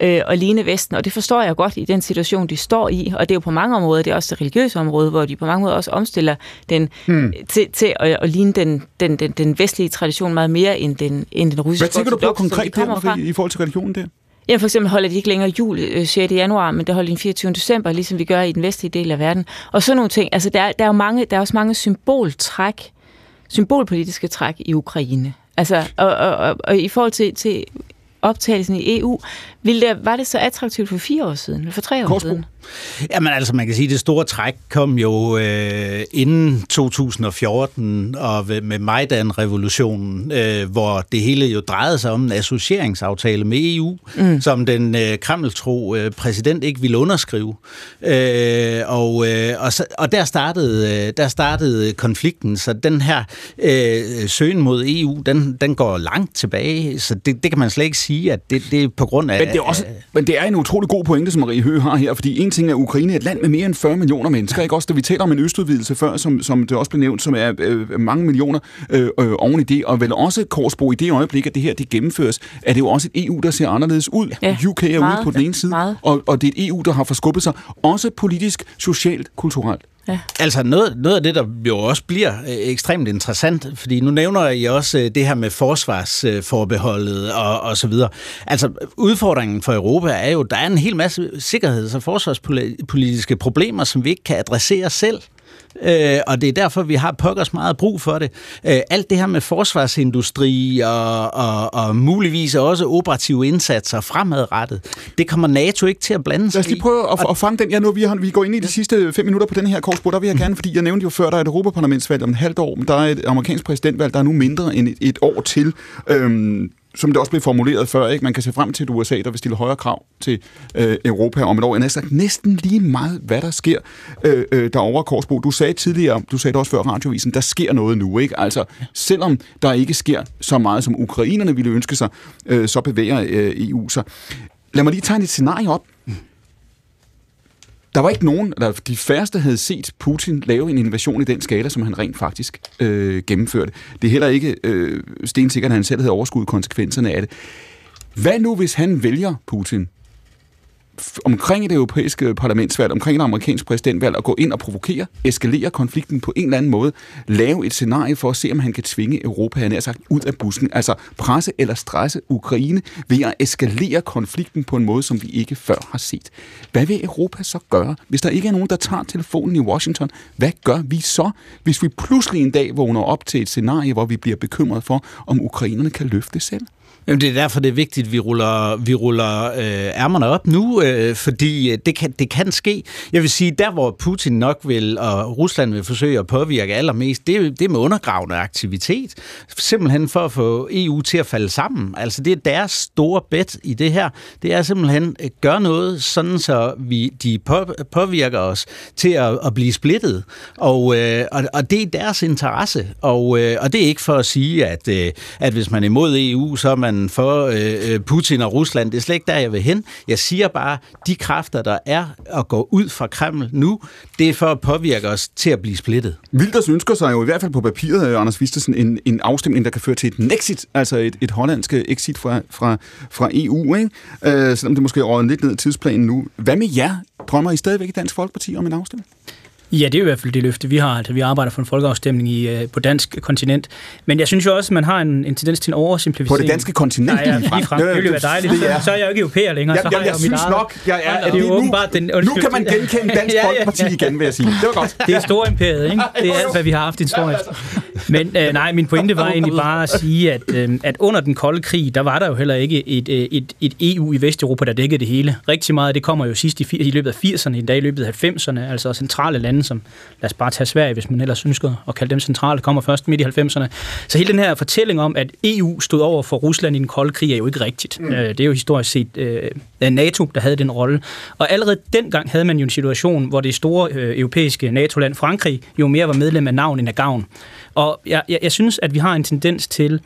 øh, og ligne Vesten, og det forstår jeg godt i den situation, de står i, og det er jo på mange områder, det er også det religiøse område, hvor de på mange måder også omstiller den hmm. til, til at, at ligne den, den, den, den vestlige tradition meget mere end den, end den russiske. Hvad tænker du på konkret på i forhold til religionen der? Ja, for eksempel holder de ikke længere jul sjette januar, men der holder de den fireogtyvende december, ligesom vi gør i den vestlige del af verden. Og sådan nogle ting. Altså, der er, der er jo mange, der er også mange symboltræk, symbolpolitiske træk i Ukraine. Altså, og, og, og, og i forhold til, til optagelsen i E U, ville det, var det så attraktivt for fire år siden, eller for tre år Kaarsbo. Siden? Jamen altså, man kan sige, at det store træk kom jo øh, inden to tusind og fjorten og med Majdan-revolutionen, øh, hvor det hele jo drejede sig om en associeringsaftale med E U, mm. som den øh, kremltro øh, præsident ikke ville underskrive. Øh, og, øh, og, så, og der, startede, der startede konflikten, så den her øh, søgen mod E U, den, den går langt tilbage, så det, det kan man slet ikke sige, at det, det er på grund af... Men det er, også, men det er en utrolig god pointe, som Marie Høgh har her, fordi en ting er Ukraine et land med mere end fyrre millioner mennesker, ikke også? Da vi taler om en østudvidelse før, som, som det også blev nævnt, som er øh, mange millioner øh, øh, oven i det, og vel også Kaarsbo i det øjeblik, at det her det gennemføres, er det jo også et E U, der ser anderledes ud. Ja, U K er meget, ude på den ene side, og, og det er et E U, der har forskubbet sig, også politisk, socialt, kulturelt. Ja. Altså noget, noget af det, der jo også bliver øh, ekstremt interessant, fordi nu nævner I også øh, det her med forsvarsforbeholdet øh, og, og så videre. Altså udfordringen for Europa er jo, der er en hel masse sikkerheds- og forsvarspolitiske problemer, som vi ikke kan adressere selv. Øh, og det er derfor, vi har pokkers meget brug for det. Øh, alt det her med forsvarsindustri og, og, og muligvis også operative indsatser fremadrettet, det kommer NATO ikke til at blande sig i. Lad os lige prøve at, at fange den. Ja, nu, vi, har, vi går ind i de sidste fem minutter på den her Kaarsbo, der vil jeg gerne, fordi jeg nævnte jo før, der er et europaparlamentsvalg om et halvt år, men der er et amerikansk præsidentvalg, der er nu mindre end et, et år til. Øhm som det også blev formuleret før, ikke? Man kan se frem til et U S A, der vil stille højere krav til øh, Europa om et år. Jeg har sagt næsten lige meget, hvad der sker øh, øh, derovre, Kaarsbo. Du sagde tidligere, du sagde det også før radioavisen, der sker noget nu, ikke? Altså, selvom der ikke sker så meget, som ukrainerne ville ønske sig, øh, så bevæger øh, E U sig. Lad mig lige tegne et scenarie op. Der var ikke nogen, eller de færreste havde set Putin lave en invasion i den skala, som han rent faktisk øh, gennemførte. Det er heller ikke øh, stensikkert, at han selv havde overskuddet konsekvenserne af det. Hvad nu, hvis han vælger Putin omkring et europæiske parlamentsvalg, omkring et amerikansk præsidentvalg, at gå ind og provokere, eskalere konflikten på en eller anden måde, lave et scenarie for at se, om han kan tvinge Europa, han er sagt, ud af busken, altså presse eller stresse Ukraine ved at eskalere konflikten på en måde, som vi ikke før har set. Hvad vil Europa så gøre, hvis der ikke er nogen, der tager telefonen i Washington? Hvad gør vi så, hvis vi pludselig en dag vågner op til et scenarie, hvor vi bliver bekymret for, om ukrainerne kan løfte selv? Jamen, det er derfor, det er vigtigt, at vi ruller, vi ruller øh, ærmerne op nu, øh, fordi det kan, det kan ske. Jeg vil sige, der hvor Putin nok vil, og Rusland vil forsøge at påvirke allermest, det, det er med undergravende aktivitet. Simpelthen for at få E U til at falde sammen. Altså, det er deres store bet i det her. Det er simpelthen at gøre noget, sådan så vi, de på, påvirker os til at, at blive splittet. Og, øh, og, og det er deres interesse. Og, øh, og det er ikke for at sige, at, øh, at hvis man er imod E U, så er man for øh, Putin og Rusland. Det er slet ikke der, jeg vil hen. Jeg siger bare, de kræfter, der er at gå ud fra Kreml nu, det er for at påvirke os til at blive splittet. Wilders ønsker sig jo i hvert fald på papiret, Anders Vistisen, en, en afstemning, der kan føre til et exit, altså et, et hollandsk exit fra, fra, fra E U, ikke? Øh, selvom det måske røget lidt ned i tidsplanen nu. Hvad med jer? Drømmer I stadigvæk i Dansk Folkeparti om en afstemning? Ja, det er i hvert fald det løfte, vi har. Altså, vi arbejder for en folkeafstemning i, på dansk kontinent. Men jeg synes jo også, at man har en, en tendens til en oversimplificering. På det danske kontinent? Nej, lige frem. Det ville være dejligt. Så er jeg jo ikke europæer længere. Ja, så har jeg, jeg jo synes nok, jeg er, det er jo nu, den, nu kan man genkende Dansk ja, ja, Folkeparti ja, ja. igen, vil jeg sige. Det var godt. Det er storimperiet, ikke? Det er alt, hvad vi har haft i historien. Men øh, nej, min pointe var egentlig bare at sige, at, øh, at under den kolde krig, der var der jo heller ikke et, et, et, et E U i Vesteuropa, der dækkede det hele. Rigtig meget, det kommer jo sidst i, i løbet af firserne, endda i løbet af halvfemserne, altså centrale lande, som, lad os bare tage Sverige, hvis man ellers ønsker at kalde dem centrale, kommer først midt i halvfemserne. Så hele den her fortælling om, at E U stod over for Rusland i den kolde krig, er jo ikke rigtigt. Mm. Det er jo historisk set øh, NATO, der havde den rolle. Og allerede dengang havde man jo en situation, hvor det store øh, europæiske NATO-land Frankrig jo mere var medlem af navn end af gavn. Og jeg, jeg, jeg synes, at vi har en tendens til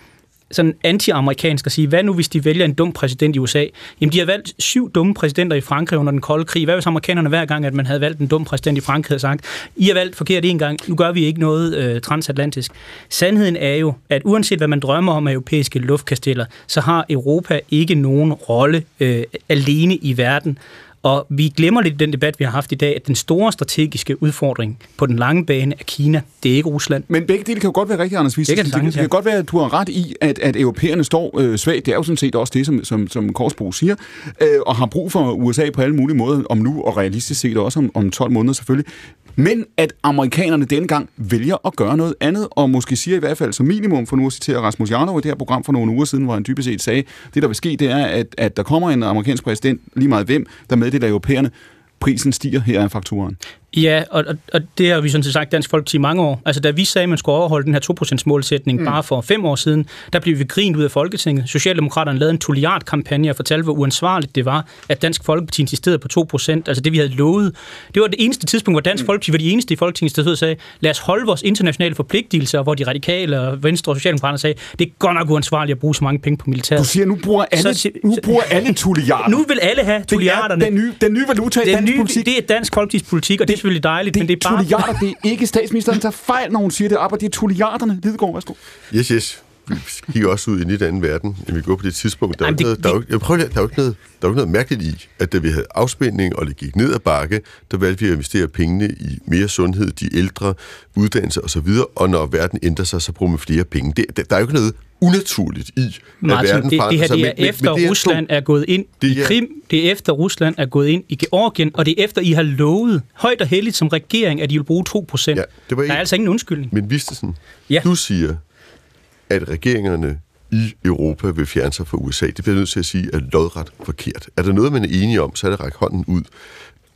sådan anti-amerikansk at sige, hvad nu hvis de vælger en dum præsident i U S A? Jamen, de har valgt syv dumme præsidenter i Frankrig under den kolde krig. Hvad hvis amerikanerne hver gang, at man havde valgt en dum præsident i Frankrig, havde sagt, I har valgt forkert en gang, nu gør vi ikke noget øh, transatlantisk. Sandheden er jo, at uanset hvad man drømmer om af europæiske luftkasteller, så har Europa ikke nogen rolle øh, alene i verden. Og vi glemmer lidt den debat, vi har haft i dag, at den store strategiske udfordring på den lange bane er Kina. Det er ikke Rusland. Men begge dele kan jo godt være rigtigt, Anders Vistisen. Det kan, det, det kan ja. godt være, at du har ret i, at, at europæerne står øh, svagt. Det er jo sådan set også det, som, som, som Kaarsbo siger, øh, og har brug for U S A på alle mulige måder om nu, og realistisk set også om, om tolv måneder selvfølgelig. Men at amerikanerne denne gang vælger at gøre noget andet, og måske siger i hvert fald som minimum, for nu at citere Rasmus Jarlov i det her program for nogle uger siden, hvor han dybest set sagde, det der vil ske, det er, at, at der kommer en amerikansk præsident, lige meget hvem, der meddeler europæerne, prisen stiger, her er fakturen. Ja, og, og det har vi sådan set sagt Dansk Folkeparti i mange år. Altså, da vi sagde, at man skulle overholde den her to procent-målsætning mm. bare for fem år siden, der blev vi grint ud af Folketinget. Socialdemokraterne lavede en tulliard-kampagne og fortalte, hvor uansvarligt det var, at Dansk Folkeparti insisterede på to procent, altså det, vi havde lovet. Det var det eneste tidspunkt, hvor Dansk mm. Folkeparti var de eneste i Folketinget, der sagde, lad os holde vores internationale forpligtelser, hvor de radikale og Venstre og Socialdemokraterne sagde, det er godt nok uansvarligt at bruge så mange penge på militæret. Du siger, nu bruger alle, så, nu bruger alle tulliarder. Nu vil alle have tulliarderne. Den nye, den nye valuta i dansk politik. Det er Dansk Folkepartis politik, og det, det er selvfølgelig dejligt, det, men det er bare... tulliarder, det er ikke statsministeren, der tager fejl, når hun siger det op, og det er tulliarderne. Lidegaard, værsgo. Yes, yes. Vi gik også ud i en lidt anden verden, end vi går på det tidspunkt. Der er jo ikke noget mærkeligt i, at da vi havde afspænding, og det gik ned ad bakke, der valgte vi at investere pengene i mere sundhed, de ældre, uddannelse osv., og når verden ændrer sig, så bruger man flere penge. Det, der, der er jo ikke noget unaturligt i, Martin, at verden det, det her, det er men, men, efter men, Rusland er, er gået ind i er, Krim, det er efter Rusland er gået ind i Georgien, og det er efter, I har lovet højt og heldigt som regering, at I vil bruge to procent. Ja, det var der er altså ingen undskyldning. Men Vistisen, ja. Du siger, at regeringerne i Europa vil fjerne sig fra U S A. Det bliver nødt til at sige, at lodret forkert. Er der noget, man er enige om, så er det at række hånden ud.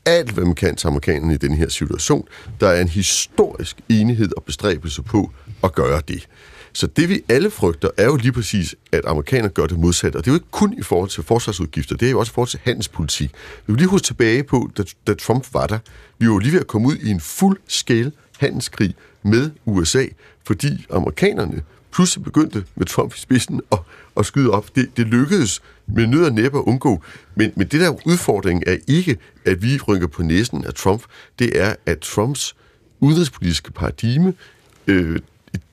Alt, hvad man kan til amerikanerne i den her situation, der er en historisk enighed og bestræbelse på at gøre det. Så det, vi alle frygter, er jo lige præcis, at amerikanerne gør det modsatte. Og det er jo ikke kun i forhold til forsvarsudgifter, det er jo også i forhold til handelspolitik. Vi vil lige huske tilbage på, da, da Trump var der. Vi var lige ved at komme ud i en full-scale handelskrig med U S A, fordi amerikanerne pludselig begyndte med Trump i spidsen at, at skyde op. Det, det lykkedes med nød og næppe at undgå. Men, men det der udfordring er ikke, at vi rynker på næsen af Trump. Det er, at Trumps udenrigspolitiske paradigme, øh,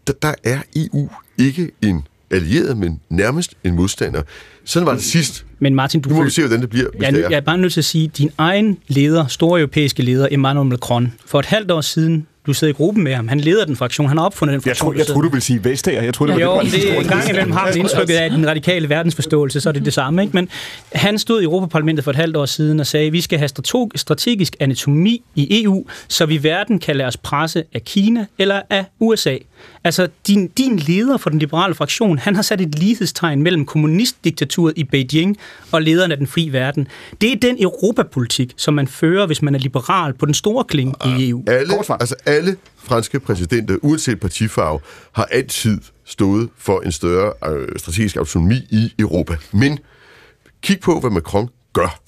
der, der er E U ikke en allieret, men nærmest en modstander. Sådan var det sidst. Men Martin, du nu må føl- vi se, hvordan det bliver. Jeg er, nød, jeg er bare nødt til at sige, at din egen leder, store europæiske leder, Emmanuel Macron, for et halvt år siden, du sidder i gruppen med ham. Han leder den fraktion. Han har opfundet den fraktion. Jeg, jeg tror du vil sige Vestager. Jeg tror det var jo, det. Jo, det er en gang imellem har man indtrykket af den radikale verdensforståelse, så er det det samme, ikke? Men han stod i Europaparlamentet for et halvt år siden og sagde, at vi skal have strategisk anatomi i E U, så vi verden kan lade os presse af Kina eller af U S A. Altså, din, din leder for den liberale fraktion, han har sat et lighedstegn mellem kommunistdiktaturet i Beijing og lederen af den frie verden. Det er den europapolitik, som man fører, hvis man er liberal på den store klinge i E U. Alle, altså alle franske præsidenter, uanset partifarve, har altid stået for en større øh, strategisk autonomi i Europa. Men kig på, hvad Macron gør.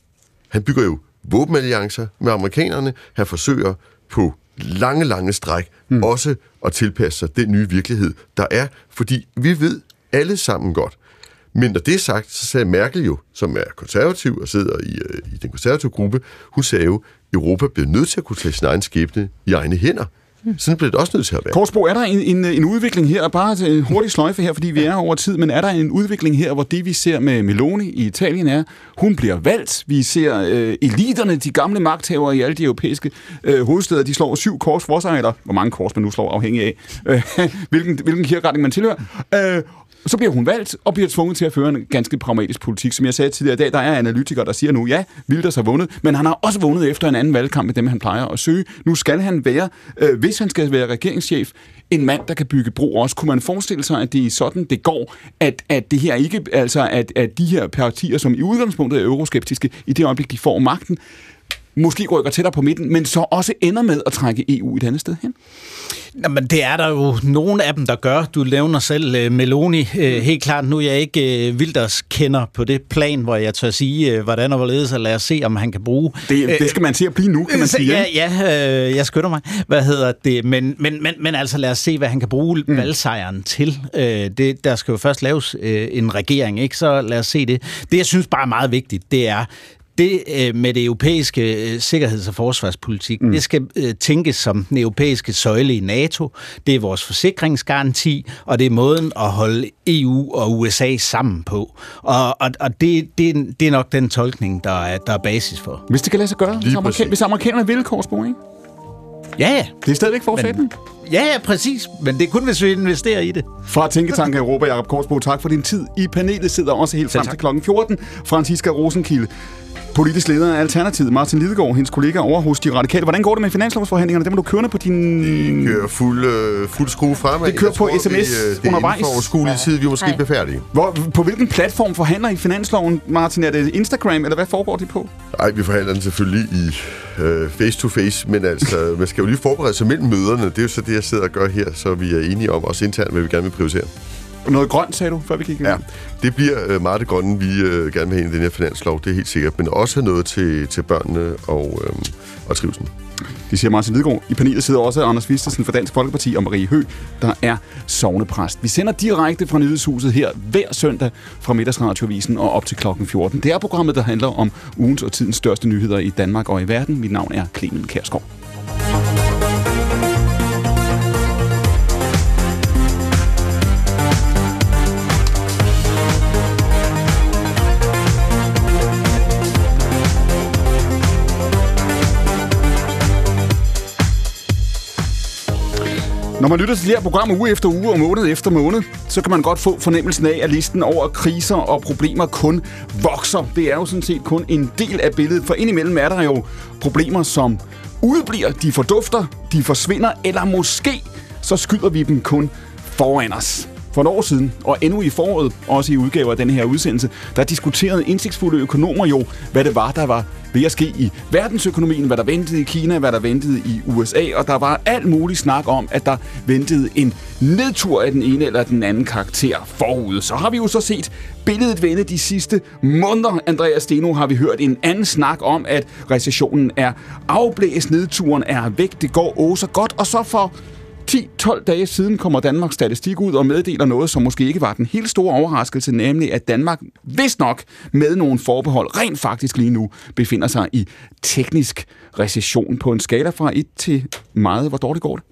Han bygger jo våbenalliancer med amerikanerne. Han forsøger på lange, lange stræk mm. også at tilpasse sig den nye virkelighed, der er. Fordi vi ved alle sammen godt, men når det er sagt, så sagde Merkel jo, som er konservativ og sidder i, øh, i den konservative gruppe, hun sagde jo, Europa bliver nødt til at kunne tage sin egen skæbne i egne hænder. Sådan bliver det også nødt til at være. Kaarsbo, er der en, en, en udvikling her, bare en hurtig sløjfe her, fordi vi er over tid, men er der en udvikling her, hvor det vi ser med Meloni i Italien er, hun bliver valgt, vi ser øh, eliterne, de gamle magthavere i alle de europæiske øh, hovedsteder, de slår syv kors for sig, eller hvor mange kors man nu slår afhængig af, øh, hvilken, hvilken kirkeretning man tilhører, øh, så bliver hun valgt og bliver tvunget til at føre en ganske pragmatisk politik. Som jeg sagde tidligere i dag, der er analytikere, der siger nu, ja, Wilders har vundet, men han har også vundet efter en anden valgkamp med dem, han plejer at søge. Nu skal han være, øh, hvis han skal være regeringschef, en mand, der kan bygge bro også. Kunne man forestille sig, at det er sådan, det går, at, at det her ikke, altså at, at de her partier, som i udgangspunktet er euroskeptiske, i det øjeblik, de får magten, måske rykker tættere på midten, men så også ender med at trække E U et andet sted hen? Jamen, det er der jo nogle af dem, der gør. Du nævner selv uh, Meloni. Uh, helt klart, nu er jeg ikke uh, Wilders kender på det plan, hvor jeg tør sige, uh, hvordan og hvorledes, og lad os se, om han kan bruge. Det, det skal man til at blive nu, kan man sige. Ja, ja uh, jeg skytter mig. Hvad hedder det? Men, men, men, men altså, lad os se, hvad han kan bruge mm. valgsejren til. Uh, det, der skal jo først laves uh, en regering, ikke? Så lad os se det. Det, jeg synes bare er meget vigtigt, det er, det øh, med det europæiske øh, sikkerheds- og forsvarspolitik, mm. det skal øh, tænkes som den europæiske søjle i NATO. Det er vores forsikringsgaranti, og det er måden at holde E U og U S A sammen på. Og, og, og det, det, det er nok den tolkning, der er, der er basis for. Hvis det kan lade sig gøre, hvis, amerikan- hvis amerikanerne vil, Kaarsbo, ikke? Ja, ja. Det er stadigvæk forsætten. Ja, ja, præcis. Men det er kun, hvis vi investerer i det. Fra Tænketanken Europa, Jacob Kaarsbo, tak for din tid. I panelet sidder også helt frem til klokken fjorten. Franciska Rosenkilde, Politisk leder af Alternativet, Martin Lidegaard, hendes kollega over hos De Radikale. Hvordan går det med finanslovsforhandlingerne? Dem er du kørende på din... Det kører fuld, øh, fuld skrue fremad. Det kører på tror, sms vi, øh, det undervejs. Det er for overskuelig tid, vi måske bliver færdige. Hvor, på hvilken platform forhandler I finansloven, Martin? Er det Instagram, eller hvad foregår det på? Nej, vi forhandler den selvfølgelig i øh, face-to-face, men altså, man skal jo lige forberede sig mellem møderne. Det er jo så det, jeg sidder og gør her, så vi er enige om, også internt, hvad vi gerne vil prioritere. Noget grønt, sagde du, før vi gik ind? Ja, det bliver meget det grønne, vi øh, gerne vil have i den her finanslov, det er helt sikkert, men også noget til, til børnene og, øh, og trivsel. Det siger Martin Lidegaard. I panelet sidder også Anders Vistisen fra Dansk Folkeparti og Marie Høgh, der er sognepræst. Vi sender direkte fra Nyhedshuset her hver søndag fra Middagsradioavisen og op til klokken fjorten. Det er programmet, der handler om ugens og tidens største nyheder i Danmark og i verden. Mit navn er Clement Kjersgaard. Når man lytter til det her program uge efter uge og måned efter måned, så kan man godt få fornemmelsen af, at listen over kriser og problemer kun vokser. Det er jo sådan set kun en del af billedet, for indimellem er der jo problemer, som udbliver, de fordufter, de forsvinder, eller måske så skyder vi dem kun foran os. For et år siden, og endnu i foråret, også i udgaver af denne her udsendelse, der diskuterede indsigtsfulde økonomer jo, hvad det var, der var ved at ske i verdensøkonomien, hvad der ventede i Kina, hvad der ventede i U S A, og der var alt muligt snak om, at der ventede en nedtur af den ene eller den anden karakter forud. Så har vi jo så set billedet vende de sidste måneder. Andreas Steno har vi hørt en anden snak om, at recessionen er afblæst, nedturen er væk, det går åh så godt, og så for ti tolv dage siden kommer Danmarks Statistik ud og meddeler noget, som måske ikke var den helt store overraskelse, nemlig at Danmark, vist nok med nogle forbehold, rent faktisk lige nu befinder sig i teknisk recession på en skala fra et til meget. Hvor dårligt går det?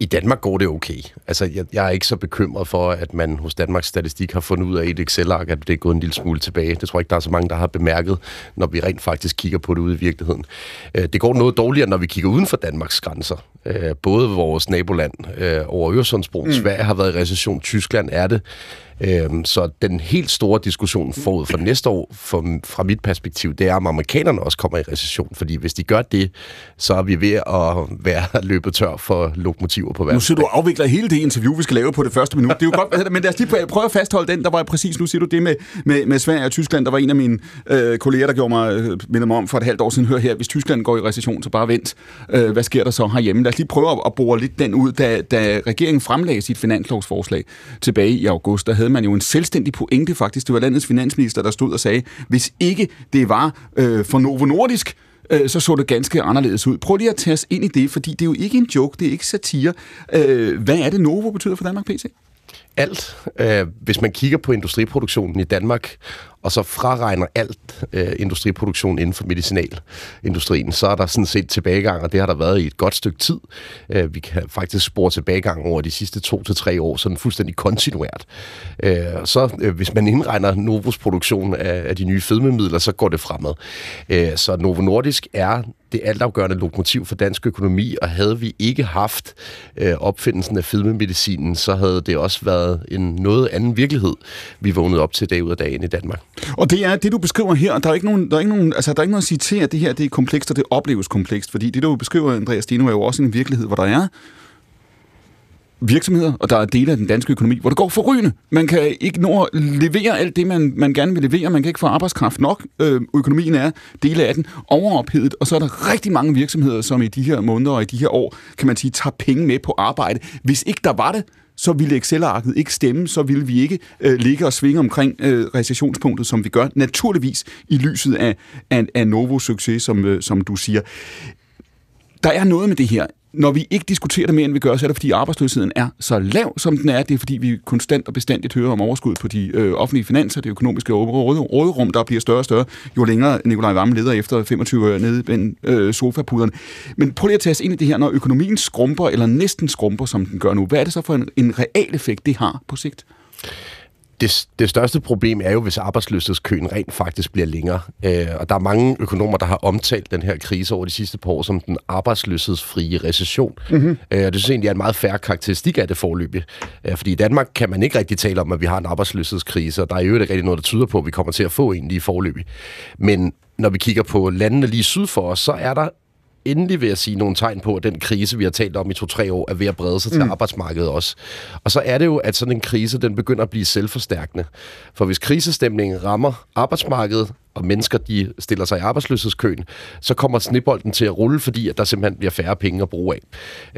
I Danmark går det okay. Altså, jeg, jeg er ikke så bekymret for, at man hos Danmarks Statistik har fundet ud af et Excel-ark, at det er gået en lille smule tilbage. Det tror jeg ikke, der er så mange, der har bemærket, når vi rent faktisk kigger på det ude i virkeligheden. Det går noget dårligere, når vi kigger uden for Danmarks grænser. Både vores naboland over Øresundsbroen, mm. Sverige har været i recession, Tyskland er det. Så den helt store diskussion forud for næste år, for, fra mit perspektiv, det er, om amerikanerne også kommer i recession. Fordi hvis de gør det, så er vi ved at være løbet tør for lokomotiver på verden. Nu sidder du og afvikler hele det interview, vi skal lave på det første minut. Det er jo godt, men lad os lige prøve at fastholde den, der var præcis. Nu siger du det med, med, med Sverige og Tyskland. Der var en af mine øh, kolleger, der gjorde mig, øh, mindede mig om for et halvt år siden. Hør her, hvis Tyskland går i recession, så bare vent. Øh, hvad sker der så herhjemme? Lad os lige prøve at bore lidt den ud. Da, da regeringen fremlagde sit finanslovsforslag tilbage i august, der man jo en selvstændig pointe faktisk. Det var landets finansminister, der stod og sagde, hvis ikke det var øh, for Novo Nordisk, øh, så så det ganske anderledes ud. Prøv lige at tage os ind i det, fordi det er jo ikke en joke, det er ikke satire. Øh, hvad er det, Novo betyder for Danmark P C? Alt. Øh, hvis man kigger på industriproduktionen i Danmark, og så fraregner alt øh, industriproduktion inden for medicinalindustrien, så er der sådan set tilbagegang, og det har der været i et godt stykke tid. Øh, vi kan faktisk spore tilbagegang over de sidste to til tre år, sådan fuldstændig kontinuert. Øh, så øh, hvis man indregner Novos produktion af, af de nye fedmemidler, så går det fremad. Øh, så Novo Nordisk er det altafgørende lokomotiv for dansk økonomi, og havde vi ikke haft øh, opfindelsen af fedmemedicinen, så havde det også været en noget anden virkelighed, vi vågnede op til dag ud af dagen i Danmark. Og det er det, du beskriver her. Der er ikke nogen, der er ikke nogen, altså, der er ikke noget at sige til, at det her det er komplekst, og det opleves komplekst. Fordi det, du beskriver, Andreas Steno, er jo også en virkelighed, hvor der er virksomheder, og der er dele af den danske økonomi, hvor det går forrygende. Man kan ikke nå at levere alt det, man, man gerne vil levere. Man kan ikke få arbejdskraft nok. Øh, økonomien er dele af den overophedet, og så er der rigtig mange virksomheder, som i de her måneder og i de her år, kan man sige, tager penge med på arbejde. Hvis ikke der var det, så ville Excel-arket ikke stemme, så ville vi ikke øh, ligge og svinge omkring øh, recessionspunktet, som vi gør, naturligvis i lyset af, af, af Novos succes, som, øh, som du siger. Der er noget med det her. Når vi ikke diskuterer det mere, end vi gør, så er det, fordi arbejdsløsheden er så lav, som den er. Det er, fordi vi konstant og bestandigt hører om overskud på de øh, offentlige finanser, det økonomiske råderum, der bliver større og større, jo længere Nikolaj Wammen leder efter femogtyve år nede bag øh, sofapuderne. Men prøv lige at tage os ind i det her, når økonomien skrumper, eller næsten skrumper, som den gør nu. Hvad er det så for en, en real effekt, det har på sigt? Det, det største problem er jo, hvis arbejdsløshedskøen rent faktisk bliver længere. Øh, og der er mange økonomer, der har omtalt den her krise over de sidste par år som den arbejdsløshedsfrie recession. Mm-hmm. Øh, og det synes jeg egentlig er en meget fair karakteristik af det forløbige. Øh, fordi i Danmark kan man ikke rigtig tale om, at vi har en arbejdsløshedskrise, og der er jo ikke rigtig noget, der tyder på, at vi kommer til at få en lige forløbig. Men Når vi kigger på landene lige syd for os, så er der endelig, vil jeg sige, nogle tegn på, at den krise, vi har talt om i to-tre år, er ved at brede sig til mm. arbejdsmarkedet også. Og så er det jo, at sådan en krise, den begynder at blive selvforstærkende. For hvis krisestemningen rammer arbejdsmarkedet, og mennesker, de stiller sig i arbejdsløshedskøen, så kommer snebolden til at rulle, fordi at der simpelthen bliver færre penge at bruge af.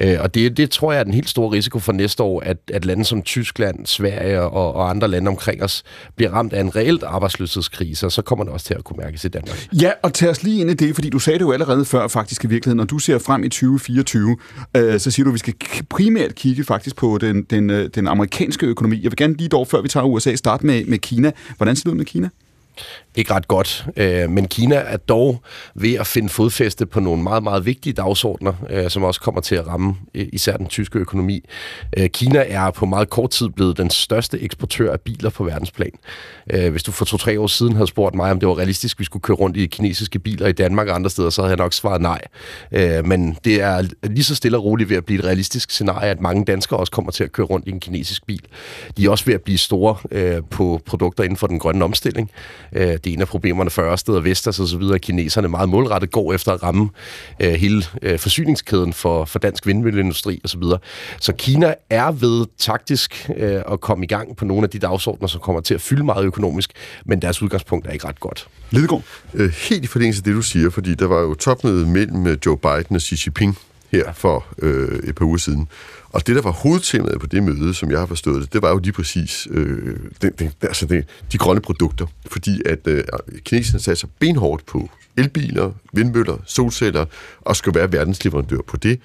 Øh, og det, det tror jeg er den helt store risiko for næste år, at, at lande som Tyskland, Sverige og, og andre lande omkring os bliver ramt af en reelt arbejdsløshedskrise, og så kommer det også til at kunne mærkes i Danmark. Ja, og tag os lige ind i det, fordi du sagde det jo allerede før faktisk i virkeligheden, når du ser frem i tyve fireogtyve, øh, så siger du, at vi skal primært kigge faktisk på den, den, øh, den amerikanske økonomi. Jeg vil gerne lige dog, før vi tager U S A, starte med, med Kina. Hvordan ser det ud med Kina? Ikke ret godt, men Kina er dog ved at finde fodfæste på nogle meget, meget vigtige dagsordner, som også kommer til at ramme især den tyske økonomi. Kina er på meget kort tid blevet den største eksportør af biler på verdensplan. Hvis du for to-tre år siden havde spurgt mig, om det var realistisk, vi skulle køre rundt i kinesiske biler i Danmark og andre steder, så havde jeg nok svaret nej. Men det er lige så stille og roligt ved at blive et realistisk scenarie, at mange danskere også kommer til at køre rundt i en kinesisk bil. De er også ved at blive store på produkter inden for den grønne omstilling. Det er en af problemerne for Ørsted og Vestas og så videre, at kineserne meget målrettet går efter at ramme øh, hele øh, forsyningskæden for, for dansk vindmølleindustri og så videre. Så Kina er ved taktisk øh, at komme i gang på nogle af de dagsordner, som kommer til at fylde meget økonomisk, men deres udgangspunkt er ikke ret godt. Lidegaard? Øh, helt i forlængelse af det, du siger, fordi der var jo topmødet mellem Joe Biden og Xi Jinping her for øh, et par uger siden. Og det, der var hovedtemaet på det møde, som jeg har forstået det, det var jo lige præcis øh, den, den, altså den, de grønne produkter. Fordi at øh, kineserne satte sig benhårdt på elbiler, vindmøller, solceller og skal være verdensleverandør på det.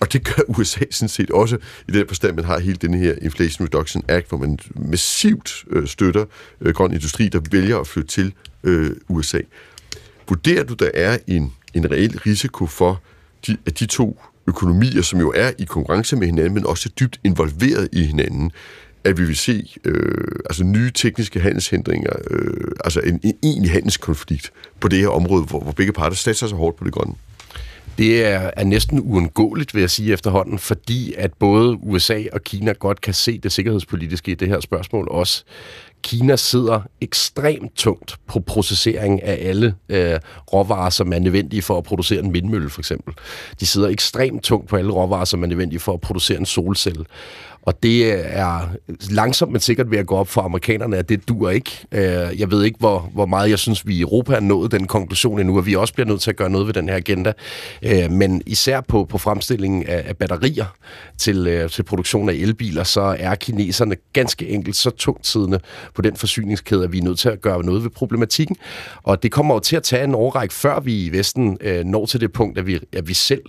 Og det gør U S A sådan set også i den forstand, man har hele den her Inflation Reduction Act, hvor man massivt øh, støtter øh, grøn industri, der vælger at flytte til øh, U S A. Vurderer du, der er en, en reel risiko for, de, at de to økonomier, som jo er i konkurrence med hinanden, men også dybt involveret i hinanden, at vi vil se øh, altså nye tekniske handelshindringer, øh, altså en, en egentlig handelskonflikt på det her område, hvor, hvor begge parter satser så hårdt på det grønne? Det er, er næsten uundgåeligt, vil jeg sige efterhånden, fordi at både U S A og Kina godt kan se det sikkerhedspolitiske i det her spørgsmål også. Kina sidder ekstremt tungt på processering af alle øh, råvarer, som er nødvendige for at producere en vindmølle, for eksempel. De sidder ekstremt tungt på alle råvarer, som er nødvendige for at producere en solcelle. Og det er langsomt, men sikkert ved at gå op for amerikanerne, at det dur ikke. Jeg ved ikke, hvor, hvor meget jeg synes, vi i Europa har nået den konklusion endnu, at vi også bliver nødt til at gøre noget ved den her agenda. Men især på, på fremstillingen af batterier til, til produktion af elbiler, så er kineserne ganske enkelt så tungt siddende på den forsyningskæde, at vi er nødt til at gøre noget ved problematikken. Og det kommer jo til at tage en årrække, før vi i Vesten når til det punkt, at vi, at vi selv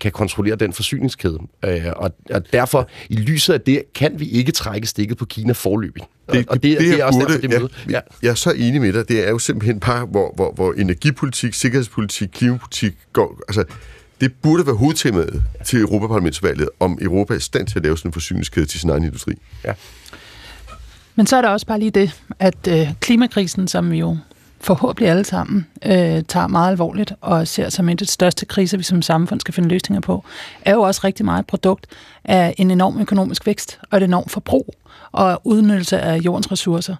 kan kontrollere den forsyningskæde. Og, og derfor, i lyset af det, kan vi ikke trække stikket på Kina foreløbigt. Det, og det, det, det er også burde, derfor, det møde. Ja, ja. Jeg er så enig med dig. Det er jo simpelthen par, hvor, hvor, hvor energipolitik, sikkerhedspolitik, klimapolitik går... Altså, det burde være hovedtemaet til Europaparlamentsvalget, om Europa er i stand til at lave sådan en forsyningskæde til sin egen industri. Ja. Men så er der også bare lige det, at øh, klimakrisen, som jo forhåbentlig alle sammen, øh, tager meget alvorligt og ser som en af de største kriser, vi som samfund skal finde løsninger på, er jo også rigtig meget et produkt af en enorm økonomisk vækst og et enormt forbrug og udnyttelse af jordens ressourcer.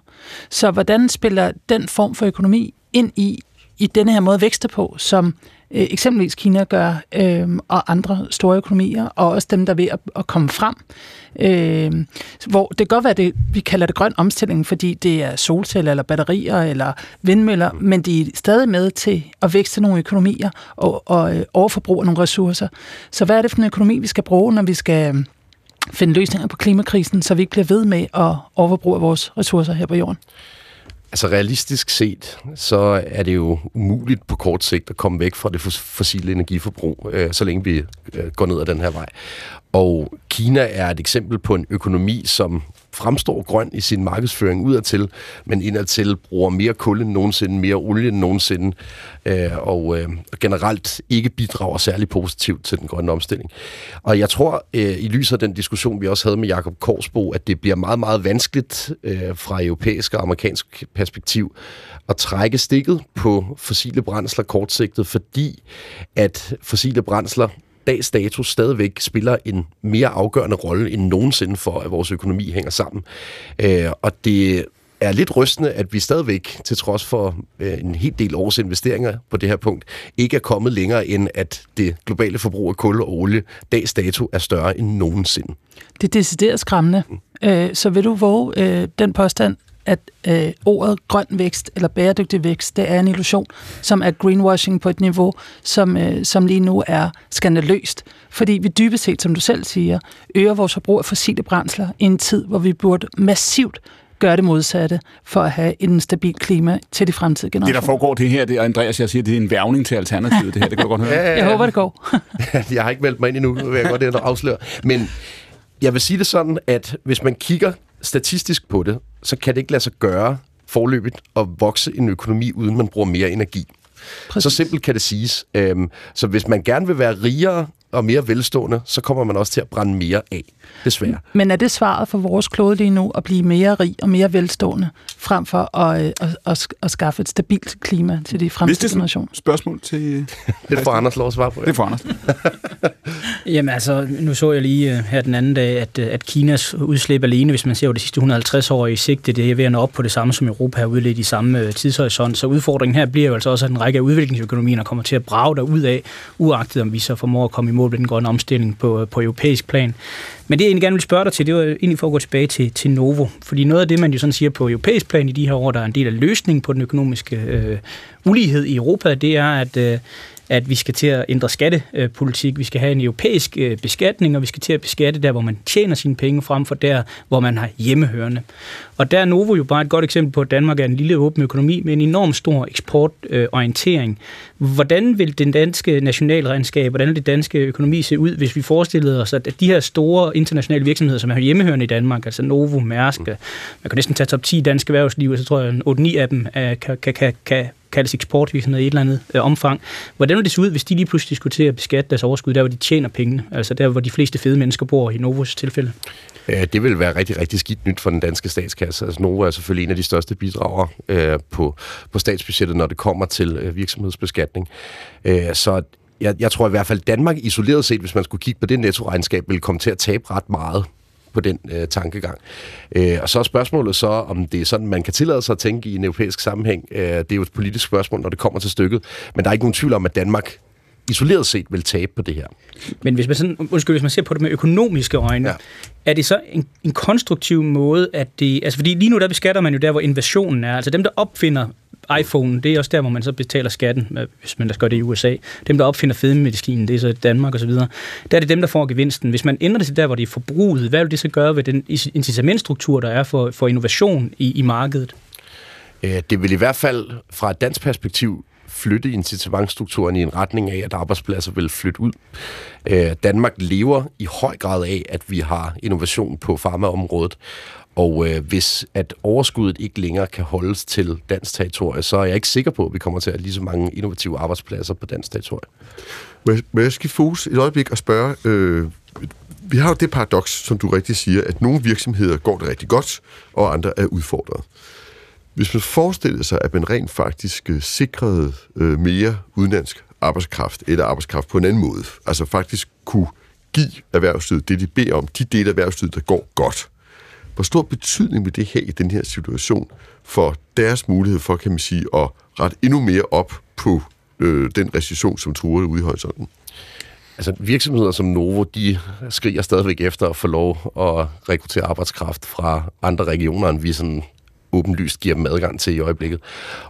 Så hvordan spiller den form for økonomi ind i, i denne her måde vækster på, som øh, eksempelvis Kina gør, øh, og andre store økonomier, og også dem, der er ved at, at komme frem. Øh, hvor det kan godt være, det, vi kalder det grøn omstilling, fordi det er solceller, eller batterier, eller vindmøller, men de er stadig med til at vækste nogle økonomier, og, og øh, overforbruge nogle ressourcer. Så hvad er det for en økonomi, vi skal bruge, når vi skal finde løsninger på klimakrisen, så vi ikke bliver ved med at overforbruge vores ressourcer her på jorden? Altså realistisk set, så er det jo umuligt på kort sigt at komme væk fra det fossile energiforbrug, øh, så længe vi øh, går ned ad den her vej. Og Kina er et eksempel på en økonomi, som fremstår grøn i sin markedsføring udadtil, men indadtil bruger mere kul end nogensinde, mere olie end nogensinde, øh, og øh, generelt ikke bidrager særlig positivt til den grønne omstilling. Og jeg tror, øh, i lyset af den diskussion, vi også havde med Jacob Kaarsbo, at det bliver meget, meget vanskeligt øh, fra europæisk og amerikansk perspektiv at trække stikket på fossile brændsler kortsigtet, fordi at fossile brændsler dags status stadigvæk spiller en mere afgørende rolle end nogensinde for, at vores økonomi hænger sammen. Øh, og det er lidt rystende, at vi stadigvæk, til trods for øh, en hel del års investeringer på det her punkt, ikke er kommet længere end, at det globale forbrug af kul og olie dags dato er større end nogensinde. Det er decideret skræmmende. Mm. Øh, så vil du våge øh, den påstand, at øh, ordet grøn vækst eller bæredygtig vækst, det er en illusion, som er greenwashing på et niveau, som, øh, som lige nu er skandaløst. Fordi vi dybest set, som du selv siger, øger vores forbrug af fossile brændsler i en tid, hvor vi burde massivt gøre det modsatte for at have en stabil klima til de fremtidige generationer. Det, der foregår det her, det er, Andreas, jeg siger, det er en værvning til Alternativet, det her, det kan du godt høre. Ja, ja, ja. Jeg håber, det går. Jeg har ikke meldt mig ind endnu, vil jeg godt det afsløre. Men jeg vil sige det sådan, at hvis man kigger statistisk på det, så kan det ikke lade sig gøre forløbigt at vokse en økonomi, uden man bruger mere energi. Præcis. Så simpelt kan det siges. Så hvis man gerne vil være rigere og mere velstående, så kommer man også til at brænde mere af, desværre. Men er det svaret for vores klode lige nu, at blive mere rig og mere velstående, frem for at, at, at, at skaffe et stabilt klima til de fremtidige generationer? Hvis det er spørgsmål til... Det får Anders lov at svare på. Ja. Det får Anders. Jamen altså, nu så jeg lige her den anden dag, at, at Kinas udslip alene, hvis man ser over de sidste hundrede og halvtreds år i sigte, det er ved at nå op på det samme, som Europa har udledt i samme tidshorisont. Så udfordringen her bliver jo altså også, at en række af udviklingsøkonomierne kommer til at brage derud af, uagtet om vi så formår at komme imod den grønne omstilling på, på europæisk plan. Men det, jeg egentlig gerne vil spørge dig til, det var egentlig for at gå tilbage til, til Novo. Fordi noget af det, man jo sådan siger på europæisk plan i de her år, der er en del af løsningen på den økonomiske øh, ulighed i Europa, det er, at, øh, at vi skal til at ændre skattepolitik. Vi skal have en europæisk øh, beskatning, og vi skal til at beskatte der, hvor man tjener sine penge, frem for der, hvor man har hjemmehørende. Og der er Novo jo bare et godt eksempel på, at Danmark er en lille åben økonomi med en enorm stor eksportorientering. Øh, hvordan vil den danske nationalregnskab, hvordan vil det danske økonomi se ud, hvis vi forestillede os, at de her store internationale virksomheder, som er hjemmehørende i Danmark, altså Novo, Mærsk, man kan næsten tage top ti dansk erhvervsliv, og så tror jeg, at otte ni af dem er, kan, kan, kan kaldes eksportvirksomheder i et eller andet øh, omfang. Hvordan vil det se ud, hvis de lige pludselig skulle til at beskatte deres overskud, der hvor de tjener pengene, altså der hvor de fleste fede mennesker bor i Novos tilfælde? Det vil være rigtig, rigtig skidt nyt for den danske statskasse. Altså, Novo er selvfølgelig en af de største bidrager øh, på, på statsbudgettet, når det kommer til øh, virksomhedsbeskatning. Øh, så jeg, jeg tror i hvert fald, Danmark isoleret set, hvis man skulle kigge på det nettoregnskab, ville komme til at tabe ret meget på den øh, tankegang. Øh, og så er spørgsmålet så, om det er sådan, man kan tillade sig at tænke i en europæisk sammenhæng. Øh, det er jo et politisk spørgsmål, når det kommer til stykket. Men der er ikke nogen tvivl om, at Danmark isoleret set vil tabe på det her. Men hvis man, sådan, undskyld, hvis man ser på det med økonomiske øjne, ja. Er det så en, en konstruktiv måde, at det... Altså, fordi lige nu der beskatter man jo der, hvor innovationen er. Altså dem, der opfinder iPhone, det er også der, hvor man så betaler skatten, hvis man da gør det i U S A. Dem, der opfinder fedmemedicinen, det er så Danmark osv. Der er det dem, der får gevinsten. Hvis man ændrer det til der, hvor det er forbruget, hvad vil det så gøre ved den incitamentstruktur, der er for, for innovation i, i markedet? Det vil i hvert fald fra et dansk perspektiv flytte incitamentstrukturen i en retning af, at arbejdspladser vil flytte ud. Øh, Danmark lever i høj grad af, at vi har innovation på farmaområdet, og øh, hvis at overskuddet ikke længere kan holdes til dansk territorie, så er jeg ikke sikker på, at vi kommer til at have lige så mange innovative arbejdspladser på dansk territorie. Må jeg, må jeg skifte fokus et øjeblik og spørge... Øh, vi har jo det paradoks, som du rigtig siger, at nogle virksomheder går det rigtig godt, og andre er udfordret. Hvis man forestiller sig, at man rent faktisk sikrede øh, mere udenlandsk arbejdskraft, eller arbejdskraft på en anden måde, altså faktisk kunne give erhvervslivet det, de beder om, de dele af erhvervslivet, der går godt. Hvor stor betydning vil det have i den her situation for deres mulighed for, kan man sige, at rette endnu mere op på øh, den recession, som truer ude i horisonten? Altså virksomheder som Novo, de skriger stadigvæk efter at få lov at rekruttere arbejdskraft fra andre regioner, end vi sådan åbenlyst giver dem adgang til i øjeblikket.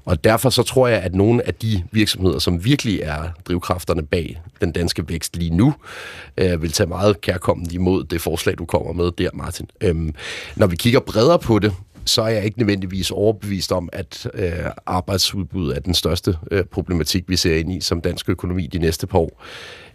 Og derfor så tror jeg, at nogle af de virksomheder, som virkelig er drivkræfterne bag den danske vækst lige nu, øh, vil tage meget kærkommende imod det forslag, du kommer med der, Martin. Øhm, når vi kigger bredere på det, så er jeg ikke nødvendigvis overbevist om, at øh, arbejdsudbud er den største øh, problematik, vi ser ind i som dansk økonomi de næste par år.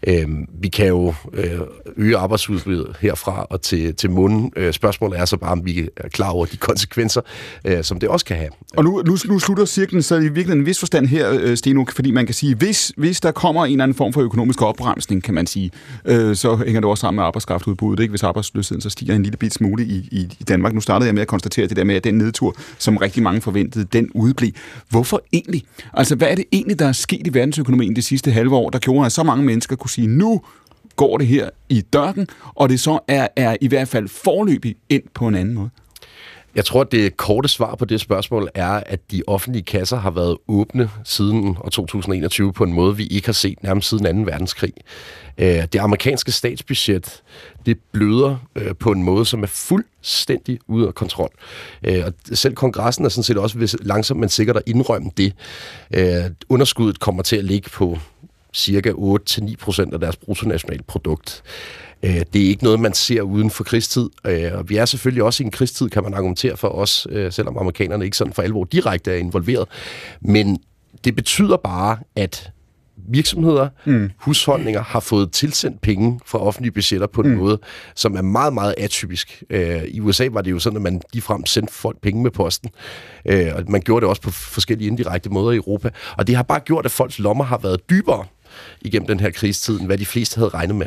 Øh, vi kan jo øh, øge arbejdsudbuddet herfra og til, til munden. Øh, spørgsmålet er så bare, om vi er klar over de konsekvenser, øh, som det også kan have. Og nu, nu, nu slutter cirklen så i virkeligheden en vis forstand her, Steno, fordi man kan sige, hvis, hvis der kommer en eller anden form for økonomisk opbremsning, kan man sige, øh, så hænger det også sammen med arbejdskraftudbuddet, ikke? Hvis arbejdsløsheden så stiger en lille bit smule i, i, i Danmark. Nu startede jeg med at konstatere det der med, at den nedtur, som rigtig mange forventede, den udeblev. Hvorfor egentlig? Altså, hvad er det egentlig, der er sket i verdensøkonomien de sidste halve år, der gjorde, at så mange mennesker kunne sige, nu går det her i dørken, og det så er, er i hvert fald forløbig ind på en anden måde? Jeg tror, at det korte svar på det spørgsmål er, at de offentlige kasser har været åbne siden år to tusind og enogtyve på en måde, vi ikke har set nærmest siden anden verdenskrig. Det amerikanske statsbudget, det bløder på en måde, som er fuldstændig ude af kontrol. Og selv kongressen er sådan set også langsomt, men sikkert at indrømme det. Underskuddet kommer til at ligge på cirka otte til ni procent af deres bruttonationalprodukt. Det er ikke noget, man ser uden for krigstid, og vi er selvfølgelig også i en krigstid, kan man argumentere for os, selvom amerikanerne ikke sådan for alvor direkte er involveret. Men det betyder bare, at virksomheder, mm. husholdninger har fået tilsendt penge fra offentlige budgetter på en mm. måde, som er meget, meget atypisk. I U S A var det jo sådan, at man ligefrem sendte folk penge med posten, og man gjorde det også på forskellige indirekte måder i Europa. Og det har bare gjort, at folks lommer har været dybere igennem den her krigstid, end hvad de fleste havde regnet med.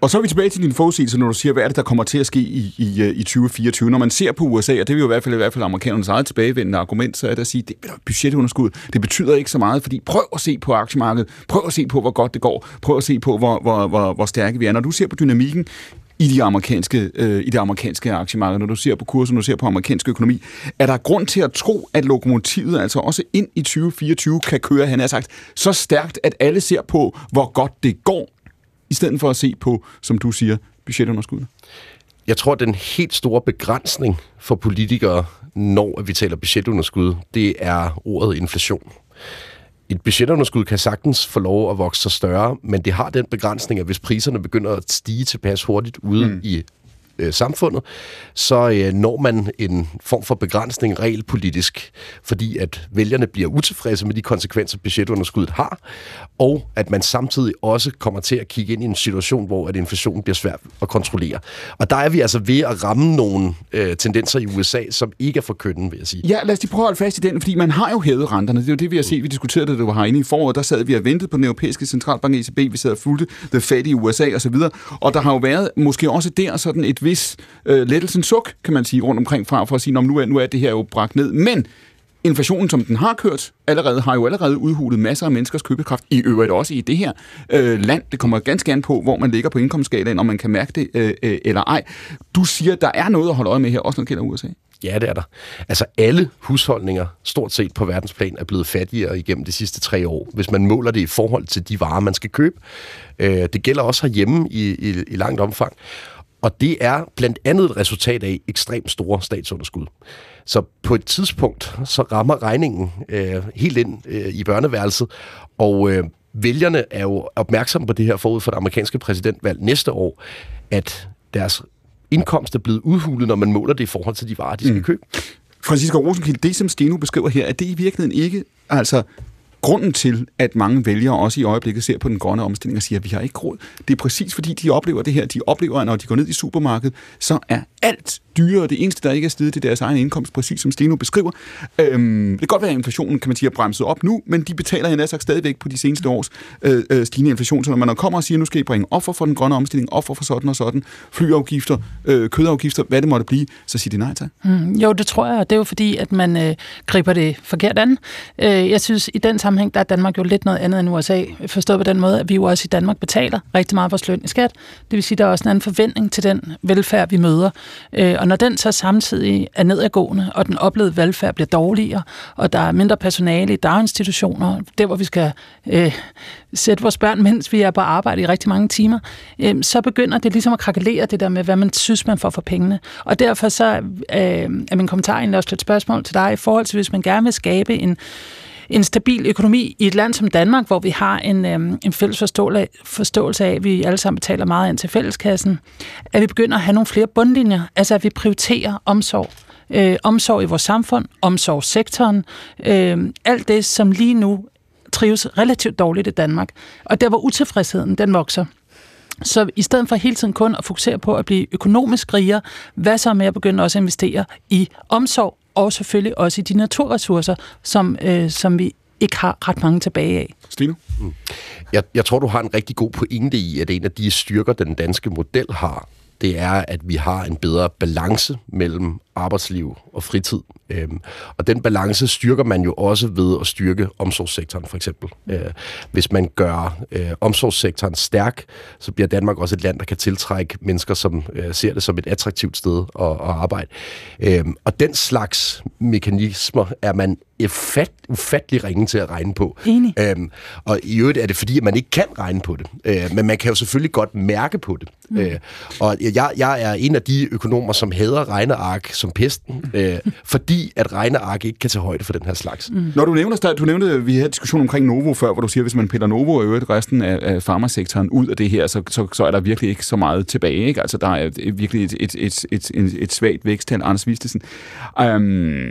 Og så er vi tilbage til din forudsigelse, når du siger, hvad er det, der kommer til at ske i, i, i tyve fireogtyve. Når man ser på U S A, og det er jo i hvert fald, i hvert fald amerikanernes eget tilbagevendende argument, så er det at sige, det er budgetunderskud. Det betyder ikke så meget, fordi prøv at se på aktiemarkedet, prøv at se på, hvor godt det går, prøv at se på, hvor, hvor, hvor, hvor stærke vi er. Når du ser på dynamikken i, de amerikanske, øh, i det amerikanske aktiemarked, når du ser på kursen, når du ser på amerikansk økonomi, er der grund til at tro, at lokomotivet altså også ind i tyve fireogtyve kan køre, han har sagt, så stærkt, at alle ser på, hvor godt det går, i stedet for at se på, som du siger, budgetunderskuddet? Jeg tror, at den helt store begrænsning for politikere, når vi taler budgetunderskud, det er ordet inflation. Et budgetunderskud kan sagtens få lov at vokse sig større, men det har den begrænsning, at hvis priserne begynder at stige tilpas hurtigt ude mm. i samfundet, så når man en form for begrænsning regelpolitisk, fordi at vælgerne bliver utilfredse med de konsekvenser, budgetunderskuddet har, og at man samtidig også kommer til at kigge ind i en situation, hvor at inflationen bliver svært at kontrollere. Og der er vi altså ved at ramme nogle øh, tendenser i U S A, som ikke er forkyndende, vil jeg sige. Ja, lad os lige prøve at holde fast i den, fordi man har jo hævet renterne. Det er jo det, vi har set. Vi diskuterede det, det var herinde i foråret. Der sad vi og ventede på den europæiske centralbank E C B. Vi sad og fulgte The Fed i U S A osv. Og der har jo været måske også der sådan et hvis øh, lettelsen suk, kan man sige, rundt omkring fra, for at sige, nu er, nu er det her jo bragt ned. Men inflationen, som den har kørt, allerede, har jo allerede udhulet masser af menneskers købekraft, i øvrigt også i det her øh, land. Det kommer ganske an på, hvor man ligger på indkomstskalaen, om man kan mærke det øh, eller ej. Du siger, der er noget at holde øje med her, også når det gælder U S A. Ja, det er der. Altså alle husholdninger, stort set på verdensplan, er blevet fattigere igennem de sidste tre år, hvis man måler det i forhold til de varer, man skal købe. Øh, det gælder også herhjemme i, i, i langt omfang. Og det er blandt andet et resultat af ekstremt store statsunderskud. Så på et tidspunkt, så rammer regningen øh, helt ind øh, i børneværelset, og øh, vælgerne er jo opmærksomme på det her forud for det amerikanske præsidentvalg næste år, at deres indkomst er blevet udhulet, når man måler det i forhold til de varer, de skal mm. købe. Franciska Rosenkilde, det som Steno beskriver her, er det i virkeligheden ikke altså grunden til, at mange vælgere også i øjeblikket ser på den grønne omstilling og siger, at vi har ikke råd. Det er præcis fordi, de oplever det her. De oplever, at når de går ned i supermarkedet, så er alt dyrere. Det eneste, der ikke er steget, det er deres egen indkomst, præcis som Steno beskriver. Øhm, det kan godt være, at inflationen, kan man sige, er bremset op nu, men de betaler endda sagt stadigvæk på de seneste års øh, stigende inflation. Så når man kommer og siger, at nu skal I bringe offer for den grønne omstilling, offer for sådan og sådan, flyafgifter, øh, kødafgifter, hvad det måtte blive, så siger de nej til. Mm, jo, det tror jeg. Det er jo fordi, at man øh, griber det forkert an. Øh, jeg synes, i den sammenhæng, der er Danmark jo lidt noget andet end U S A. Forstået på den måde, at vi jo også i Danmark betaler rigtig meget vores løn i skat. Det vil sige, at der er også en anden forventning til den velfærd, vi møder. Og når den så samtidig er nedadgående, og den oplevede velfærd bliver dårligere, og der er mindre personale i daginstitutioner, der hvor vi skal øh, sætte vores børn, mens vi er på arbejde i rigtig mange timer, øh, så begynder det ligesom at krakelere det der med, hvad man synes, man får for pengene. Og derfor så øh, er min kommentar egentlig også til et spørgsmål til dig, i forhold til, hvis man gerne vil skabe en en stabil økonomi i et land som Danmark, hvor vi har en, øhm, en fælles forståelse af, at vi alle sammen betaler meget ind til fælleskassen, at vi begynder at have nogle flere bundlinjer, altså at vi prioriterer omsorg. Øh, omsorg i vores samfund, omsorgssektoren, øh, alt det, som lige nu trives relativt dårligt i Danmark. Og der, hvor utilfredsheden den vokser. Så i stedet for hele tiden kun at fokusere på at blive økonomisk rigere, hvad så med at begynde også at investere i omsorg, og selvfølgelig også i de naturressourcer, som, øh, som vi ikke har ret mange tilbage af. Stine? Mm. Jeg, jeg tror, du har en rigtig god pointe i, at en af de styrker, den danske model har, det er, at vi har en bedre balance mellem arbejdsliv og fritid. Øhm, og den balance styrker man jo også ved at styrke omsorgssektoren, for eksempel. Øh, hvis man gør øh, omsorgssektoren stærk, så bliver Danmark også et land, der kan tiltrække mennesker, som øh, ser det som et attraktivt sted at, at arbejde. Øhm, og den slags mekanismer er man effekt, ufattelig ringe til at regne på. Øhm, og i øvrigt er det fordi, at man ikke kan regne på det. Øh, men man kan jo selvfølgelig godt mærke på det. Mm. Øh, og jeg, jeg er en af de økonomer, som hader regneark som pesten, øh, fordi at regneark ikke kan tage højde for den her slags. Mm. Når du nævner, du nævnte, vi havde en diskussion omkring Novo før, hvor du siger, at hvis man piller Novo og øvrigt resten af, af farmasektoren ud af det her, så, så, så er der virkelig ikke så meget tilbage. Ikke? Altså, der er virkelig et, et, et, et, et, et svagt væksttal, Anders Vistisen. Um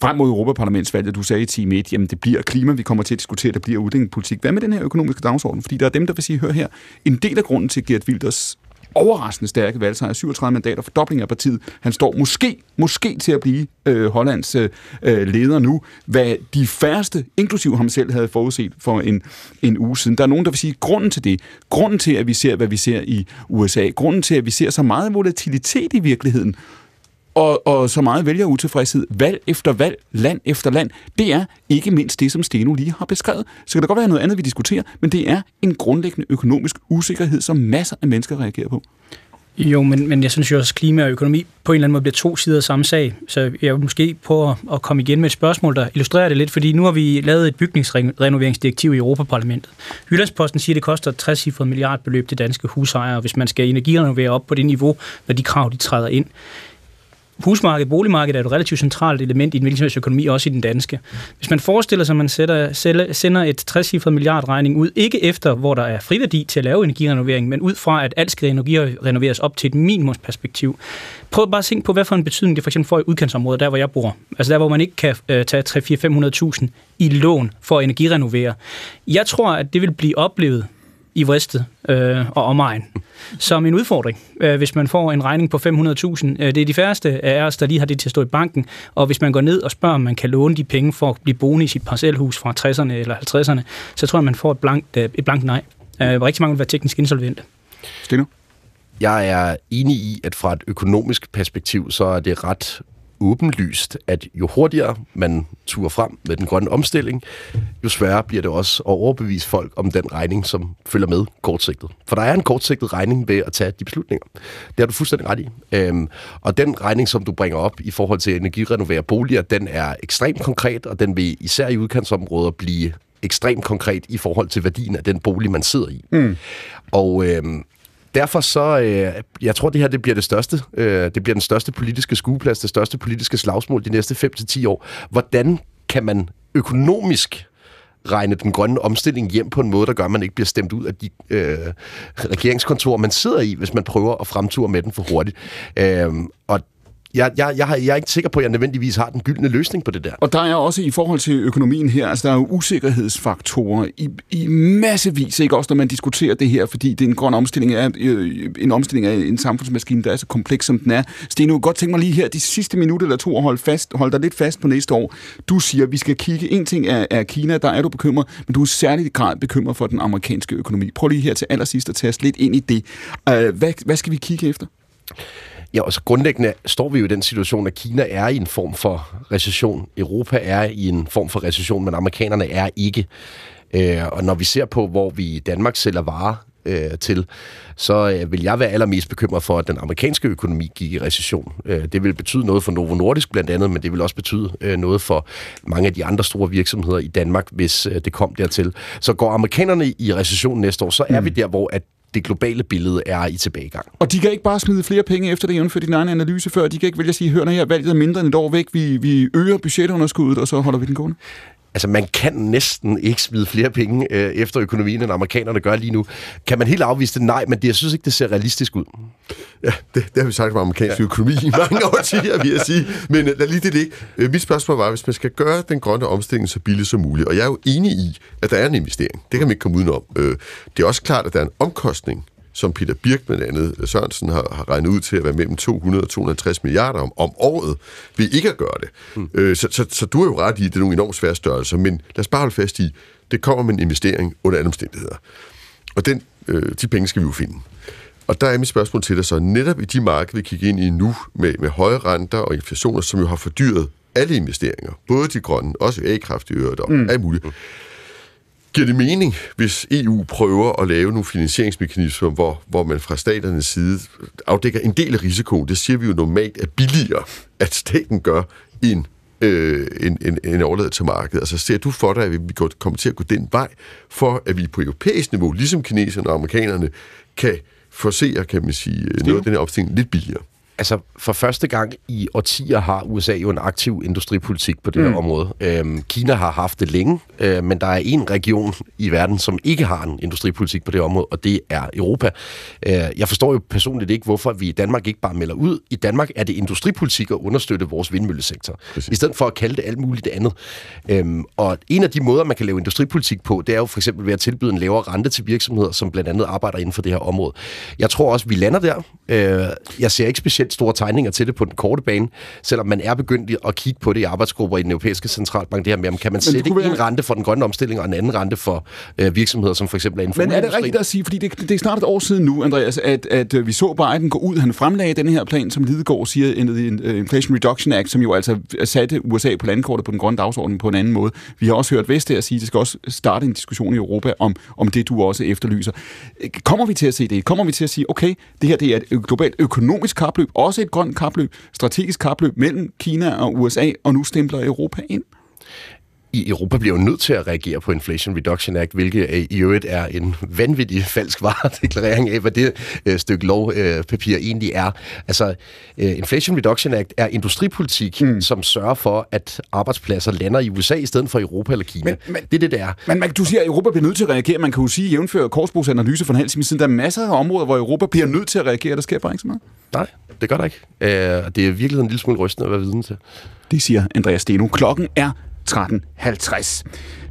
Frem mod Europaparlamentsvalget, du sagde i time et, jamen det bliver klima, vi kommer til at diskutere, det bliver udviklingspolitik. Hvad med den her økonomiske dagsorden? Fordi der er dem, der vil sige, hør her, en del af grunden til Geert Wilders overraskende stærke valgsejr, syvogtredive mandater, fordobling af partiet, han står måske, måske til at blive øh, Hollands øh, leder nu, hvad de færreste, inklusive ham selv, havde forudset for en, en uge siden. Der er nogen, der vil sige, grunden til det, grunden til, at vi ser, hvad vi ser i U S A, grunden til, at vi ser så meget volatilitet i virkeligheden, Og, og så meget vælger utilfredshed, valg efter valg, land efter land, det er ikke mindst det, som Steno lige har beskrevet. Så kan der godt være noget andet, vi diskuterer, men det er en grundlæggende økonomisk usikkerhed, som masser af mennesker reagerer på. Jo, men, men jeg synes jo også, at klima og økonomi på en eller anden måde bliver to sider af samme sag. Så jeg vil måske prøve at komme igen med et spørgsmål, der illustrerer det lidt, fordi nu har vi lavet et bygningsrenoveringsdirektiv i Europaparlamentet. Jyllandsposten siger, at det koster tres-cifrede milliardbeløb til danske husejere, hvis man skal energirenovere op på det niveau, når de krav de træder ind. Husmarkedet, boligmarkedet er et relativt centralt element i den virksomheds økonomi, også i den danske. Hvis man forestiller sig, at man sætter, sender et tres-cifret milliardregning ud, ikke efter, hvor der er friværdi til at lave energirenovering, men ud fra, at alt skal energirenoveres op til et minimumsperspektiv. Prøv bare at tænke på, hvad for en betydning det for eksempel får i udkantsområdet, der hvor jeg bor. Altså der, hvor man ikke kan øh, tage tre-fire-fem hundrede tusind i lån for at energirenovere. Jeg tror, at det vil blive oplevet i Vristet øh, og omegn, som en udfordring. Hvis man får en regning på fem hundrede tusind, det er de færreste af os, der lige har det til at stå i banken, og hvis man går ned og spørger, om man kan låne de penge for at blive boende i sit parcelhus fra tresserne eller halvtredserne, så tror jeg, man får et blankt, et blankt nej. Rigtig mange vil være teknisk insolvente. Steno? Jeg er enig i, at fra et økonomisk perspektiv, så er det ret åbenlyst, at jo hurtigere man turer frem med den grønne omstilling, jo sværere bliver det også at overbevise folk om den regning, som følger med kortsigtet. For der er en kortsigtet regning ved at tage de beslutninger. Det har du fuldstændig ret i. Øhm, og den regning, som du bringer op i forhold til energirenovere boliger, den er ekstremt konkret, og den vil især i udkantsområder blive ekstremt konkret i forhold til værdien af den bolig, man sidder i. Mm. Og Øhm, Derfor så, øh, jeg tror, det her det bliver det største. Øh, det bliver den største politiske skueplads, det største politiske slagsmål de næste fem til ti år. Hvordan kan man økonomisk regne den grønne omstilling hjem på en måde, der gør, at man ikke bliver stemt ud af de øh, regeringskontorer, man sidder i, hvis man prøver at fremture med den for hurtigt? Øh, og Jeg, jeg, jeg, har, jeg er ikke sikker på, at jeg nødvendigvis har den gyldne løsning på det der. Og der er også i forhold til økonomien her, altså der er jo usikkerhedsfaktorer i, i massevis, ikke også når man diskuterer det her, fordi det er en grøn omstilling af, øh, en omstilling af en samfundsmaskine, der er så kompleks, som den er. Steno, godt tænk mig lige her, de sidste minutter eller to, at holde, fast, holde dig lidt fast på næste år. Du siger, at vi skal kigge, en ting er, er Kina, der er du bekymret, men du er særligt grad bekymret for den amerikanske økonomi. Prøv lige her til allersidst at tage os lidt ind i det. Øh, hvad, hvad skal vi kigge efter? Ja, og så grundlæggende står vi jo i den situation, at Kina er i en form for recession. Europa er i en form for recession, men amerikanerne er ikke. Øh, og når vi ser på, hvor vi i Danmark sælger varer øh, til, så øh, vil jeg være allermest bekymret for, at den amerikanske økonomi gik i recession. Øh, det vil betyde noget for Novo Nordisk blandt andet, men det vil også betyde øh, noget for mange af de andre store virksomheder i Danmark, hvis øh, det kom dertil. Så går amerikanerne i recession næste år, så er mm. vi der, hvor at det globale billede er i tilbagegang. Og de kan ikke bare smide flere penge efter det, jævnfør din egen analyse før. De kan ikke vælge at sige, hør, når her valget er mindre end et år væk, vi, vi øger budgetunderskuddet, og så holder vi den gående. Altså, man kan næsten ikke smide flere penge øh, efter økonomien, end amerikanerne gør lige nu. Kan man helt afvise det? Nej, men det, jeg synes ikke, det ser realistisk ud. Ja, det, det har vi sagt om amerikansk ja. økonomi i mange årtier, vil jeg sige. Men lad lige det ligge. Øh, mit spørgsmål var, hvis man skal gøre den grønne omstilling så billig som muligt, og jeg er jo enig i, at der er en investering. Det kan man ikke komme udenom. Øh, det er også klart, at der er en omkostning, som Peter Birch blandt andet Sørensen har, har regnet ud til at være mellem to hundrede og to hundrede og halvtreds milliarder om, om året, ved ikke at gøre det. Mm. Øh, så, så, så du er jo ret i, at det er nogle enormt svære størrelser, men lad os bare holde fast i, det kommer med en investering under alle omstændigheder. Og den, øh, de penge skal vi jo finde. Og der er mit spørgsmål til dig så, netop i de markeder, vi kigger ind i nu, med, med høje renter og inflationer, som jo har fordyret alle investeringer, både de grønne, også A-kraft i øvrigt og mm. alt muligt. Giver det mening, hvis E U prøver at lave nogle finansieringsmekanismer, hvor, hvor man fra staternes side afdækker en del af risikoen? Det siger vi jo normalt er billigere, at staten gør, end øh, en, en, en overladet til markedet. Altså ser du for dig, at vi kommer til at gå den vej, for at vi på europæisk niveau, ligesom kineserne og amerikanerne, kan forsere, kan man sige, noget af den her opstilling lidt billigere? Altså, for første gang i årtier har U S A jo en aktiv industripolitik på det her mm. område. Øhm, Kina har haft det længe, øh, men der er en region i verden, som ikke har en industripolitik på det område, og det er Europa. Øh, jeg forstår jo personligt ikke, hvorfor vi i Danmark ikke bare melder ud. I Danmark er det industripolitik at understøtte vores vindmøllesektor, Præcis. I stedet for at kalde det alt muligt andet. Øhm, og en af de måder, man kan lave industripolitik på, det er jo for eksempel ved at tilbyde en lavere rente til virksomheder, som blandt andet arbejder inden for det her område. Jeg tror også, vi lander der. Øh, jeg ser ikke specielt store tegninger til det på den korte bane, selvom man er begyndt at kigge på det i arbejdsgrupper i den europæiske centralbank, det her med, kan man sætte være... en rente for den grønne omstilling og en anden rente for øh, virksomheder, som for eksempel er inden for Men er det rigtigt at sige, fordi det, det er snart et år siden nu, Andreas, at, at vi så Biden gå ud, han fremlagde den her plan, som Lidegaard siger, Inflation Reduction Act, som jo altså satte U S A på landkortet på den grønne dagsorden på en anden måde. Vi har også hørt Vestager sige, at det skal også starte en diskussion i Europa om, om det, du også efterlyser. Kommer vi til at se det? Kommer vi til at sige, okay, det her det er et globalt økonomisk kapløb, også et grønt kapløb, strategisk kapløb mellem Kina og U S A, og nu stempler Europa ind? I Europa bliver jo nødt til at reagere på Inflation Reduction Act, hvilket i øvrigt er en vanvittig falsk varedeklarering af, hvad det øh, stykke lovpapir øh, egentlig er. Altså, øh, Inflation Reduction Act er industripolitik, mm. som sørger for, at arbejdspladser lander i U S A i stedet for Europa eller Kina. Men, men, det er det, det er. Men man, du siger, at Europa bliver nødt til at reagere. Man kan jo sige, jævnfør Kaarsbos analyse for en halv time siden, der er masser af områder, hvor Europa bliver nødt til at reagere. Der sker bare ikke så meget. Nej, det gør der ikke. Øh, det er virkelig en lille smule rystende at være viden til. Det siger Andreas Steno. Klokken er tretten halvtreds.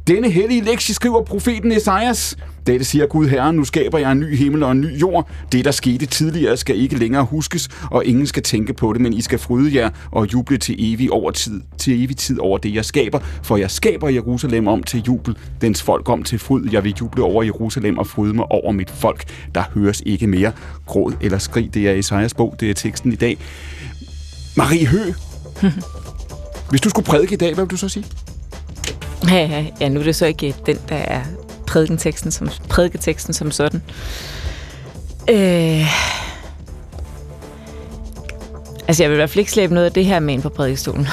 Denne hellige lektie skriver profeten Esajas. Dette siger Gud Herren, nu skaber jeg en ny himmel og en ny jord. Det, der skete tidligere, skal ikke længere huskes, og ingen skal tænke på det, men I skal fryde jer og juble til evig, over tid, til evig tid over det, jeg skaber. For jeg skaber Jerusalem om til jubel, dens folk om til fryd. Jeg vil juble over Jerusalem og fryde mig over mit folk. Der høres ikke mere gråd eller skrig. Det er Esajas bog, det er teksten i dag. Marie Høgh, hvis du skulle prædike i dag, hvad vil du så sige? Ja, ja, ja, nu er det så ikke den, der er prædikenteksten som, prædiketeksten som sådan. Øh, altså, jeg vil i hvert fald ikke slæbe noget af det her med ind på prædikestolen.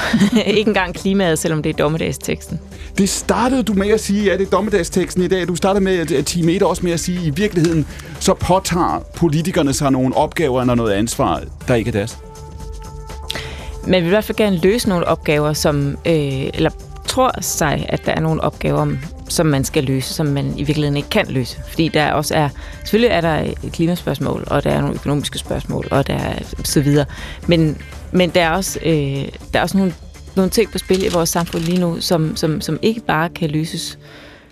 Ikke engang klimaet, selvom det er dommedagsteksten. Det startede du med at sige, ja, det er dommedagsteksten i dag. Du startede med at Team et også med at sige, at i virkeligheden så påtager politikerne sig nogle opgaver eller noget ansvar, der ikke er deres. Men vi vil i hvert fald gerne løse nogle opgaver, som... Øh, eller tror sig, at der er nogle opgaver, som man skal løse, som man i virkeligheden ikke kan løse. Fordi der også er... Selvfølgelig er der et klimaspørgsmål, og der er nogle økonomiske spørgsmål, og der er så videre. Men, men der er også, øh, der er også nogle, nogle ting på spil i vores samfund lige nu, som, som, som ikke bare kan løses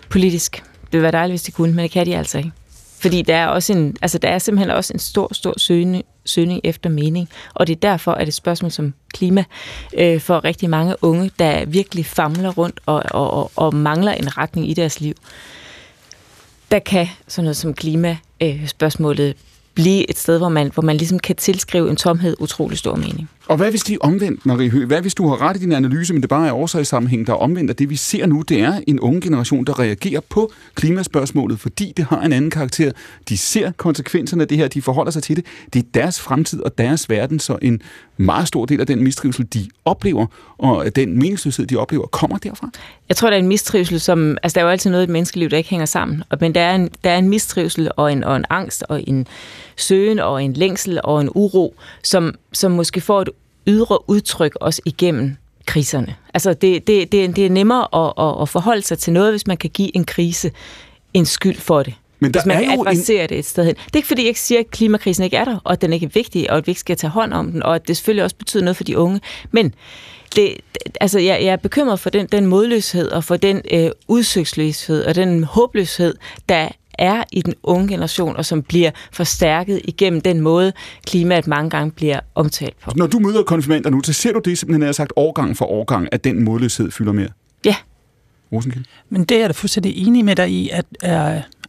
politisk. Det ville være dejligt, hvis de kunne, men det kan de altså ikke. Fordi der er, også en, altså der er simpelthen også en stor, stor søgning, søgning efter mening. Og det er derfor, at et spørgsmål som klima øh, for rigtig mange unge, der virkelig famler rundt og, og, og, og mangler en retning i deres liv, der kan sådan noget som klimaspørgsmålet øh, blive et sted, hvor man, hvor man ligesom kan tilskrive en tomhed utrolig stor mening. Og hvad hvis det er omvendt, Marie Høgh? Hvad hvis du har ret i din analyse, men det bare er årsagssammenhæng, der er omvendt, og det vi ser nu, det er en unge generation, der reagerer på klimaspørgsmålet, fordi det har en anden karakter. De ser konsekvenserne af det her, de forholder sig til det. Det er deres fremtid og deres verden, så en meget stor del af den mistrivsel, de oplever, og den meningsløshed, de oplever, kommer derfra. Jeg tror, der er en mistrivsel, som... Altså, der er jo altid noget i et menneskeliv, der ikke hænger sammen. Men der er en, der er en mistrivsel og en, og en angst og en søgen og en længsel og en uro, som, som måske får et ydre udtryk også igennem kriserne. Altså, det, det, det, det er nemmere at, at, at forholde sig til noget, hvis man kan give en krise en skyld for det. Men der hvis man kan adressere en... det et sted hen. Det er ikke, fordi jeg ikke siger, at klimakrisen ikke er der, og at den ikke er vigtig, og at vi ikke skal tage hånd om den, og at det selvfølgelig også betyder noget for de unge. Men det, altså, jeg, jeg er bekymret for den, den modløshed, og for den øh, udsøgsløshed, og den håbløshed, der er i den unge generation, og som bliver forstærket igennem den måde, klimaet mange gange bliver omtalt på. Når du møder konfirmander nu, så ser du det simpelthen, jeg har sagt, årgang for årgang, at den modløshed fylder mere? Ja. Rosenkilde? Men det er jeg da fuldstændig enig med dig i, at,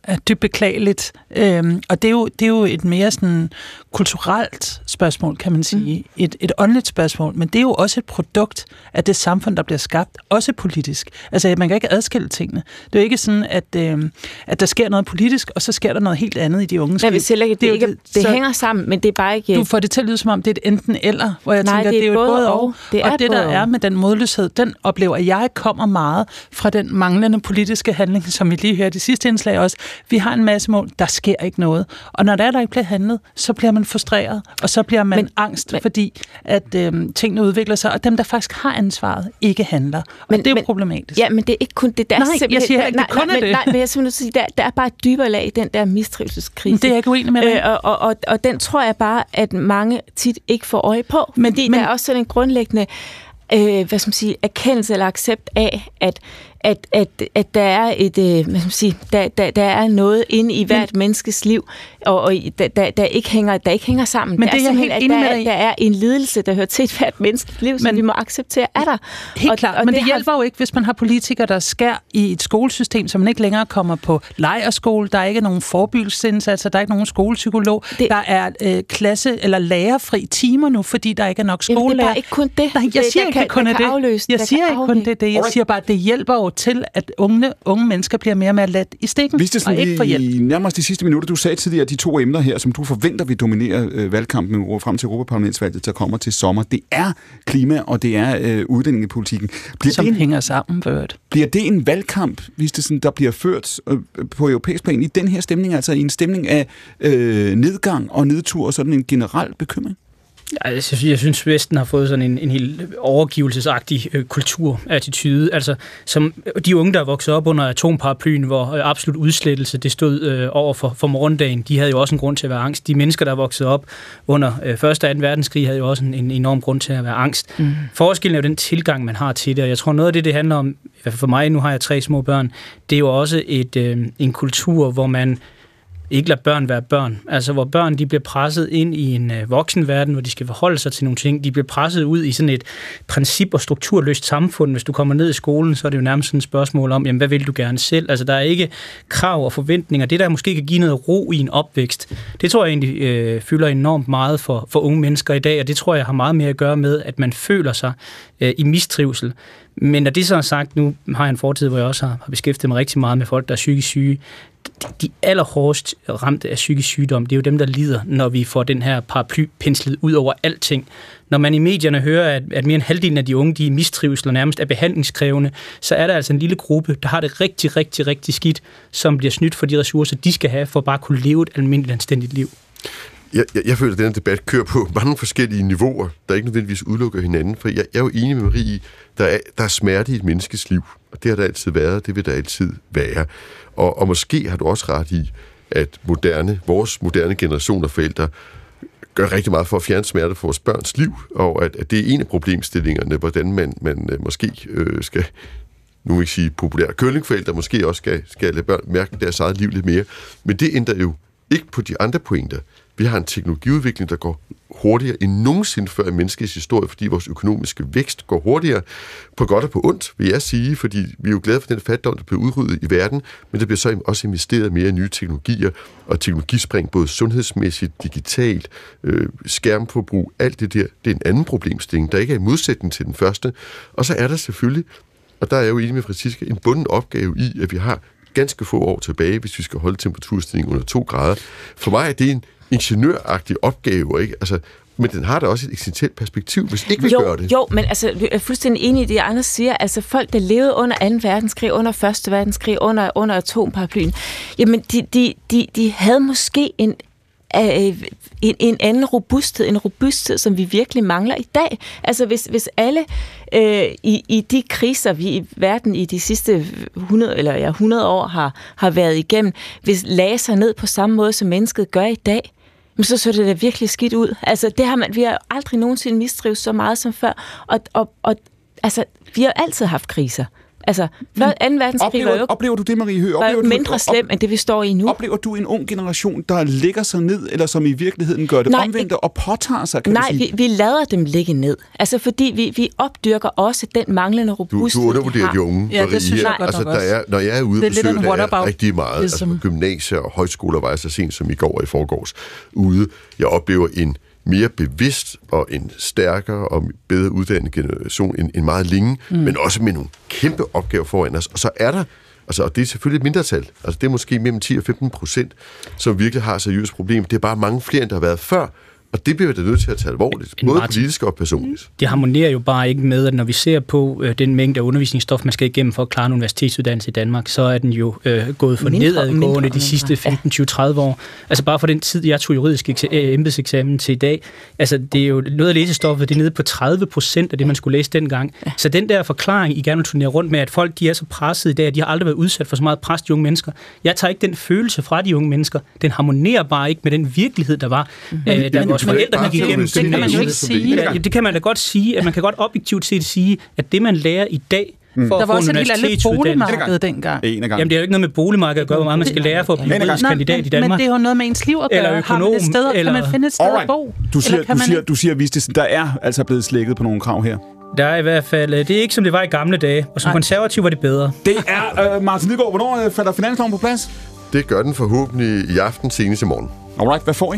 er dybt beklageligt. Øhm, og det er, jo, det er jo et mere sådan kulturelt spørgsmål, kan man sige. Mm. Et, et åndeligt spørgsmål, men det er jo også et produkt af det samfund, der bliver skabt, også politisk. Altså, man kan ikke adskille tingene. Det er jo ikke sådan, at, øhm, at der sker noget politisk, og så sker der noget helt andet i de unge. Men hvis heller ikke, det, det, ikke, det så, hænger sammen, men det er bare ikke... Du får det til at lyde, som om det er et enten eller, hvor jeg nej, tænker, det er, det er jo både og. Og det, og det der er med den modløshed, den oplever jeg kommer meget fra den manglende politiske handling, som vi lige hørte i sidste indslag også. Vi har en masse mål, der sker ikke noget. Og når der, der ikke bliver handlet, så bliver man frustreret, og så bliver man men, angst, men, fordi at øh, tingene udvikler sig, og dem, der faktisk har ansvaret, ikke handler. Og men, det er jo men, problematisk. Ja, men det er ikke kun det der. Nej, jeg siger ikke, det kun er det. Nej, men jeg simpelthen sige, der, der er bare et dybere lag i den der mistrivselskrise. Det er jeg ikke uenig med dig. Øh, og, og, og, og den tror jeg bare, at mange tit ikke får øje på. Men, fordi men, der er også sådan en grundlæggende Øh, hvad skal man sige, erkendelse eller accept af, at, at, at, at der er et, øh, hvad skal man sige, der, der, der er noget inde i hvert men, menneskes liv, og, og der, der, der, ikke hænger, der ikke hænger sammen. Men det er, er helt at der, er, der er en lidelse, der hører til et hvert menneskes liv, som men, vi må acceptere er der. Helt og, klart, og men det, det hjælper har... jo ikke, hvis man har politikere, der skærer i et skolesystem, som man ikke længere kommer på lejerskole, der er ikke nogen forebyggelsesindsatser, der er ikke nogen skolepsykolog, det... der er øh, klasse- eller lærerfri timer nu, fordi der ikke er nok skolelærer. Jamen, det er bare ikke kun det. Der, jeg siger kan, kun det. Afløse, jeg siger ikke kun det. det. Jeg siger bare, at det hjælper jo til, at unge, unge mennesker bliver mere og mere let i stikken, Vistisen, og ikke får hjælp. I nærmest de sidste minutter, du sagde tidligere, at de to emner her, som du forventer vil dominere øh, valgkampen frem til Europaparlamentsvalget, der kommer til sommer, det er klima, og det er øh, uddannelsespolitikken. Som det en, hænger sammen, Bert. Bliver det en valgkamp, Vistisen, der bliver ført øh, på europæisk plan i den her stemning, altså i en stemning af øh, nedgang og nedtur og sådan en generel bekymring? Jeg synes, Vesten har fået sådan en, en helt overgivelsesagtig øh, kulturattitude. Altså, som de unge, der voksede op under atomparaplyen, hvor øh, absolut udslettelse det stod øh, over for, for morgendagen, de havde jo også en grund til at være angst. De mennesker, der voksede op under øh, første og anden verdenskrig, havde jo også en, en enorm grund til at være angst. Mm. Forskellen er jo den tilgang, man har til det, og jeg tror, noget af det, det handler om, i hvert fald for mig, nu har jeg tre små børn, det er jo også et, øh, en kultur, hvor man ikke lade børn være børn. Altså, hvor børn de bliver presset ind i en øh, voksenverden, hvor de skal forholde sig til nogle ting. De bliver presset ud i sådan et princip- og strukturløst samfund. Hvis du kommer ned i skolen, så er det jo nærmest sådan et spørgsmål om, jamen, hvad vil du gerne selv? Altså, der er ikke krav og forventninger. Det, der måske kan give noget ro i en opvækst, det tror jeg egentlig øh, fylder enormt meget for, for unge mennesker i dag, og det tror jeg har meget mere at gøre med, at man føler sig øh, i mistrivsel. Men når det så er sagt, nu har jeg en fortid, hvor jeg også har, har beskæftiget mig rigtig meget med folk, der er psykisk syge. De allerhårdest ramte af psykisk sygdom, det er jo dem, der lider, når vi får den her paraply penslet ud over alting. Når man i medierne hører, at, at mere end halvdelen af de unge, de er mistrivsel og nærmest er behandlingskrævende, så er der altså en lille gruppe, der har det rigtig, rigtig, rigtig skidt, som bliver snydt for de ressourcer, de skal have for at bare kunne leve et almindeligt anstændigt liv. Jeg, jeg, jeg føler, at den her debat kører på mange forskellige niveauer, der ikke nødvendigvis udelukker hinanden, for jeg, jeg er jo enig med Marie i, der er, der er smerte i et menneskes liv, og det har der altid været, og det vil der altid være. Og, og måske har du også ret i, at moderne, vores moderne generation af forældre gør rigtig meget for at fjerne smerte for vores børns liv, og at, at det er en af problemstillingerne, hvordan man, man måske øh, skal, nu vil jeg ikke sige populære køllingforældre, måske også skal, skal lade børn mærke deres eget liv lidt mere. Men det ændrer jo ikke på de andre pointer. Vi har en teknologiudvikling, der går hurtigere end nogensinde før i menneskets historie, fordi vores økonomiske vækst går hurtigere på godt og på ondt, vil jeg sige, fordi vi er jo glade for den fattigdom, der bliver udryddet i verden, men der bliver så også investeret mere i nye teknologier, og teknologispring både sundhedsmæssigt, digitalt, øh, skærmforbrug, alt det der, det er en anden problemstilling, der ikke er i modsætning til den første. Og så er der selvfølgelig, og der er jeg jo enig med Franciska, en bunden opgave i, at vi har ganske få år tilbage, hvis vi skal holde temperaturstigningen under to grader. For mig er det en ingeniøragtig opgave, ikke? Altså, men den har da også et eksistentielt perspektiv, hvis ikke vi jo, gør det. Jo, men altså, jeg er fuldstændig enig i det, Anders siger. Altså, folk, der levede under anden verdenskrig, under første verdenskrig, under, under atomparaplyen, jamen, de, de, de, de havde måske en En, en anden robusthed, en robusthed, som vi virkelig mangler i dag. Altså hvis, hvis alle øh, i, i de kriser, vi i verden i de sidste hundrede, eller ja, hundrede år har, har været igennem, hvis lagde sig ned på samme måde, som mennesket gør i dag, så så det da virkelig skidt ud. Altså det har man, vi har aldrig nogensinde mistrivet så meget som før, og, og, og altså, vi har altid haft kriser. Altså, anden verdenskrig var jo oplever du det, Marie Høgh? Var mindre slem end det, vi står i nu. Oplever du en ung generation, der ligger sig ned, eller som i virkeligheden gør det nej, omvendt vi, og påtager sig, kan nej, vi sige? Nej, vi lader dem ligge ned. Altså, fordi vi, vi opdyrker også den manglende robusthed, du, du undervurderer de unge, ja, Marie. Det jeg, altså, der er, når jeg er ude og besøge, der er rigtig meget. Ligesom. Altså, gymnasier og højskoler var jeg så sent som i går og i forgårs ude. Jeg oplever en mere bevidst og en stærkere og bedre uddannet generation end, end meget længe, mm. men også med nogle kæmpe opgaver foran os. Og så er der, altså, og det er selvfølgelig et mindretal, altså det er måske mellem ti og femten procent, som virkelig har seriøse problemer. Det er bare mange flere, end der har været før, og det bliver vi da nødt til at tage alvorligt, både Martin, politisk og personligt. Det harmonerer jo bare ikke med, at når vi ser på øh, den mængde af undervisningsstof, man skal igennem for at klare en universitetsuddannelse i Danmark, så er den jo øh, gået for mindre, nedadgående mindre, de sidste femten tyve tredive år. Altså bare for den tid, jeg tog juridisk embedseksamen til i dag, altså det er jo noget af læsestoffet, det er nede på tredive procent af det, man skulle læse dengang. Så den der forklaring, I gerne vil turnere rundt med, at folk de er så pressede i dag, at de har aldrig været udsat for så meget pres, de unge mennesker. Jeg tager ikke den følelse fra de unge mennesker. Den harmonerer bare ikke med den virkelighed, der var. Mm. Øh, der var Forældre, gik igennem, det kan man jo ikke sige. Ja, det kan man da godt sige, at man kan godt objektivt set sige, at det, man lærer i dag, Mm. Der var også en helt anden boligmarked dengang. Jamen, det er jo ikke noget med boligmarked at gøre, hvor meget man skal lære for at blive politisk kandidat i Danmark. Men det er jo noget med ens liv at gøre. Eller økonom. Har sted, eller... Kan man finde et sted at bo? Du siger, du siger, du siger Vistisen, der er altså blevet slækket på nogle krav her. Der er i hvert fald... Det er ikke, som det var i gamle dage. Og som konservativ var det bedre. Det er øh, Martin Lidegaard. Hvornår falder finansloven på plads? Det gør den forhåbentlig i aften, senest i morgen. Alright, hvad får I?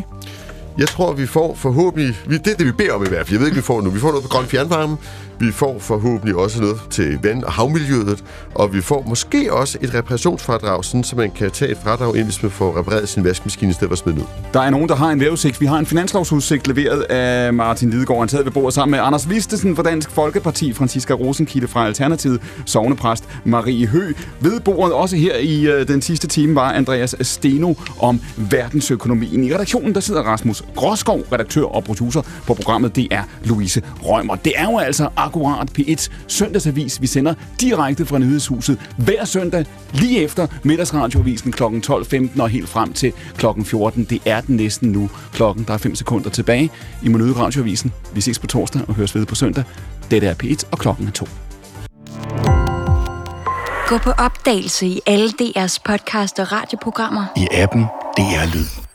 Jeg tror, vi får forhåbentlig... Det er det, vi beder om i hvert fald. Jeg ved ikke, vi får nu. Vi får noget på grøn fjernvarme. Vi får forhåbentlig også noget til vand- og havmiljøet. Og vi får måske også et reparationsfradrag, sådan, så man kan tage et fradrag ind, hvis man får repareret sin vaskemaskine i stedet for at smide ud. Der er nogen, der har en vejrudsigt. Vi har en finanslovsudsigt leveret af Martin Lidegaard. Han sad ved bordet sammen med Anders Vistisen fra Dansk Folkeparti, Franciska Rosenkilde fra Alternativet, sognepræst Marie Høgh. Ved bordet også her i øh, den sidste time var Andreas Steno om verdensøkonomien. I redaktionen der sidder Rasmus Gråskov, redaktør og producer på programmet, det er Louise Rømer. Det er jo altså akkurat P et søndagsavis, vi sender direkte fra Nyhedshuset hver søndag, lige efter middagsradioavisen kl. tolv femten og helt frem til kl. fjorten. Det er den næsten nu klokken. Der er fem sekunder tilbage. I må nyde radioavisen. Vi ses på torsdag og høres ved på søndag. Dette er P et, og klokken er to. Gå på opdagelse i alle D R's podcast og radioprogrammer. I appen D R Lyd.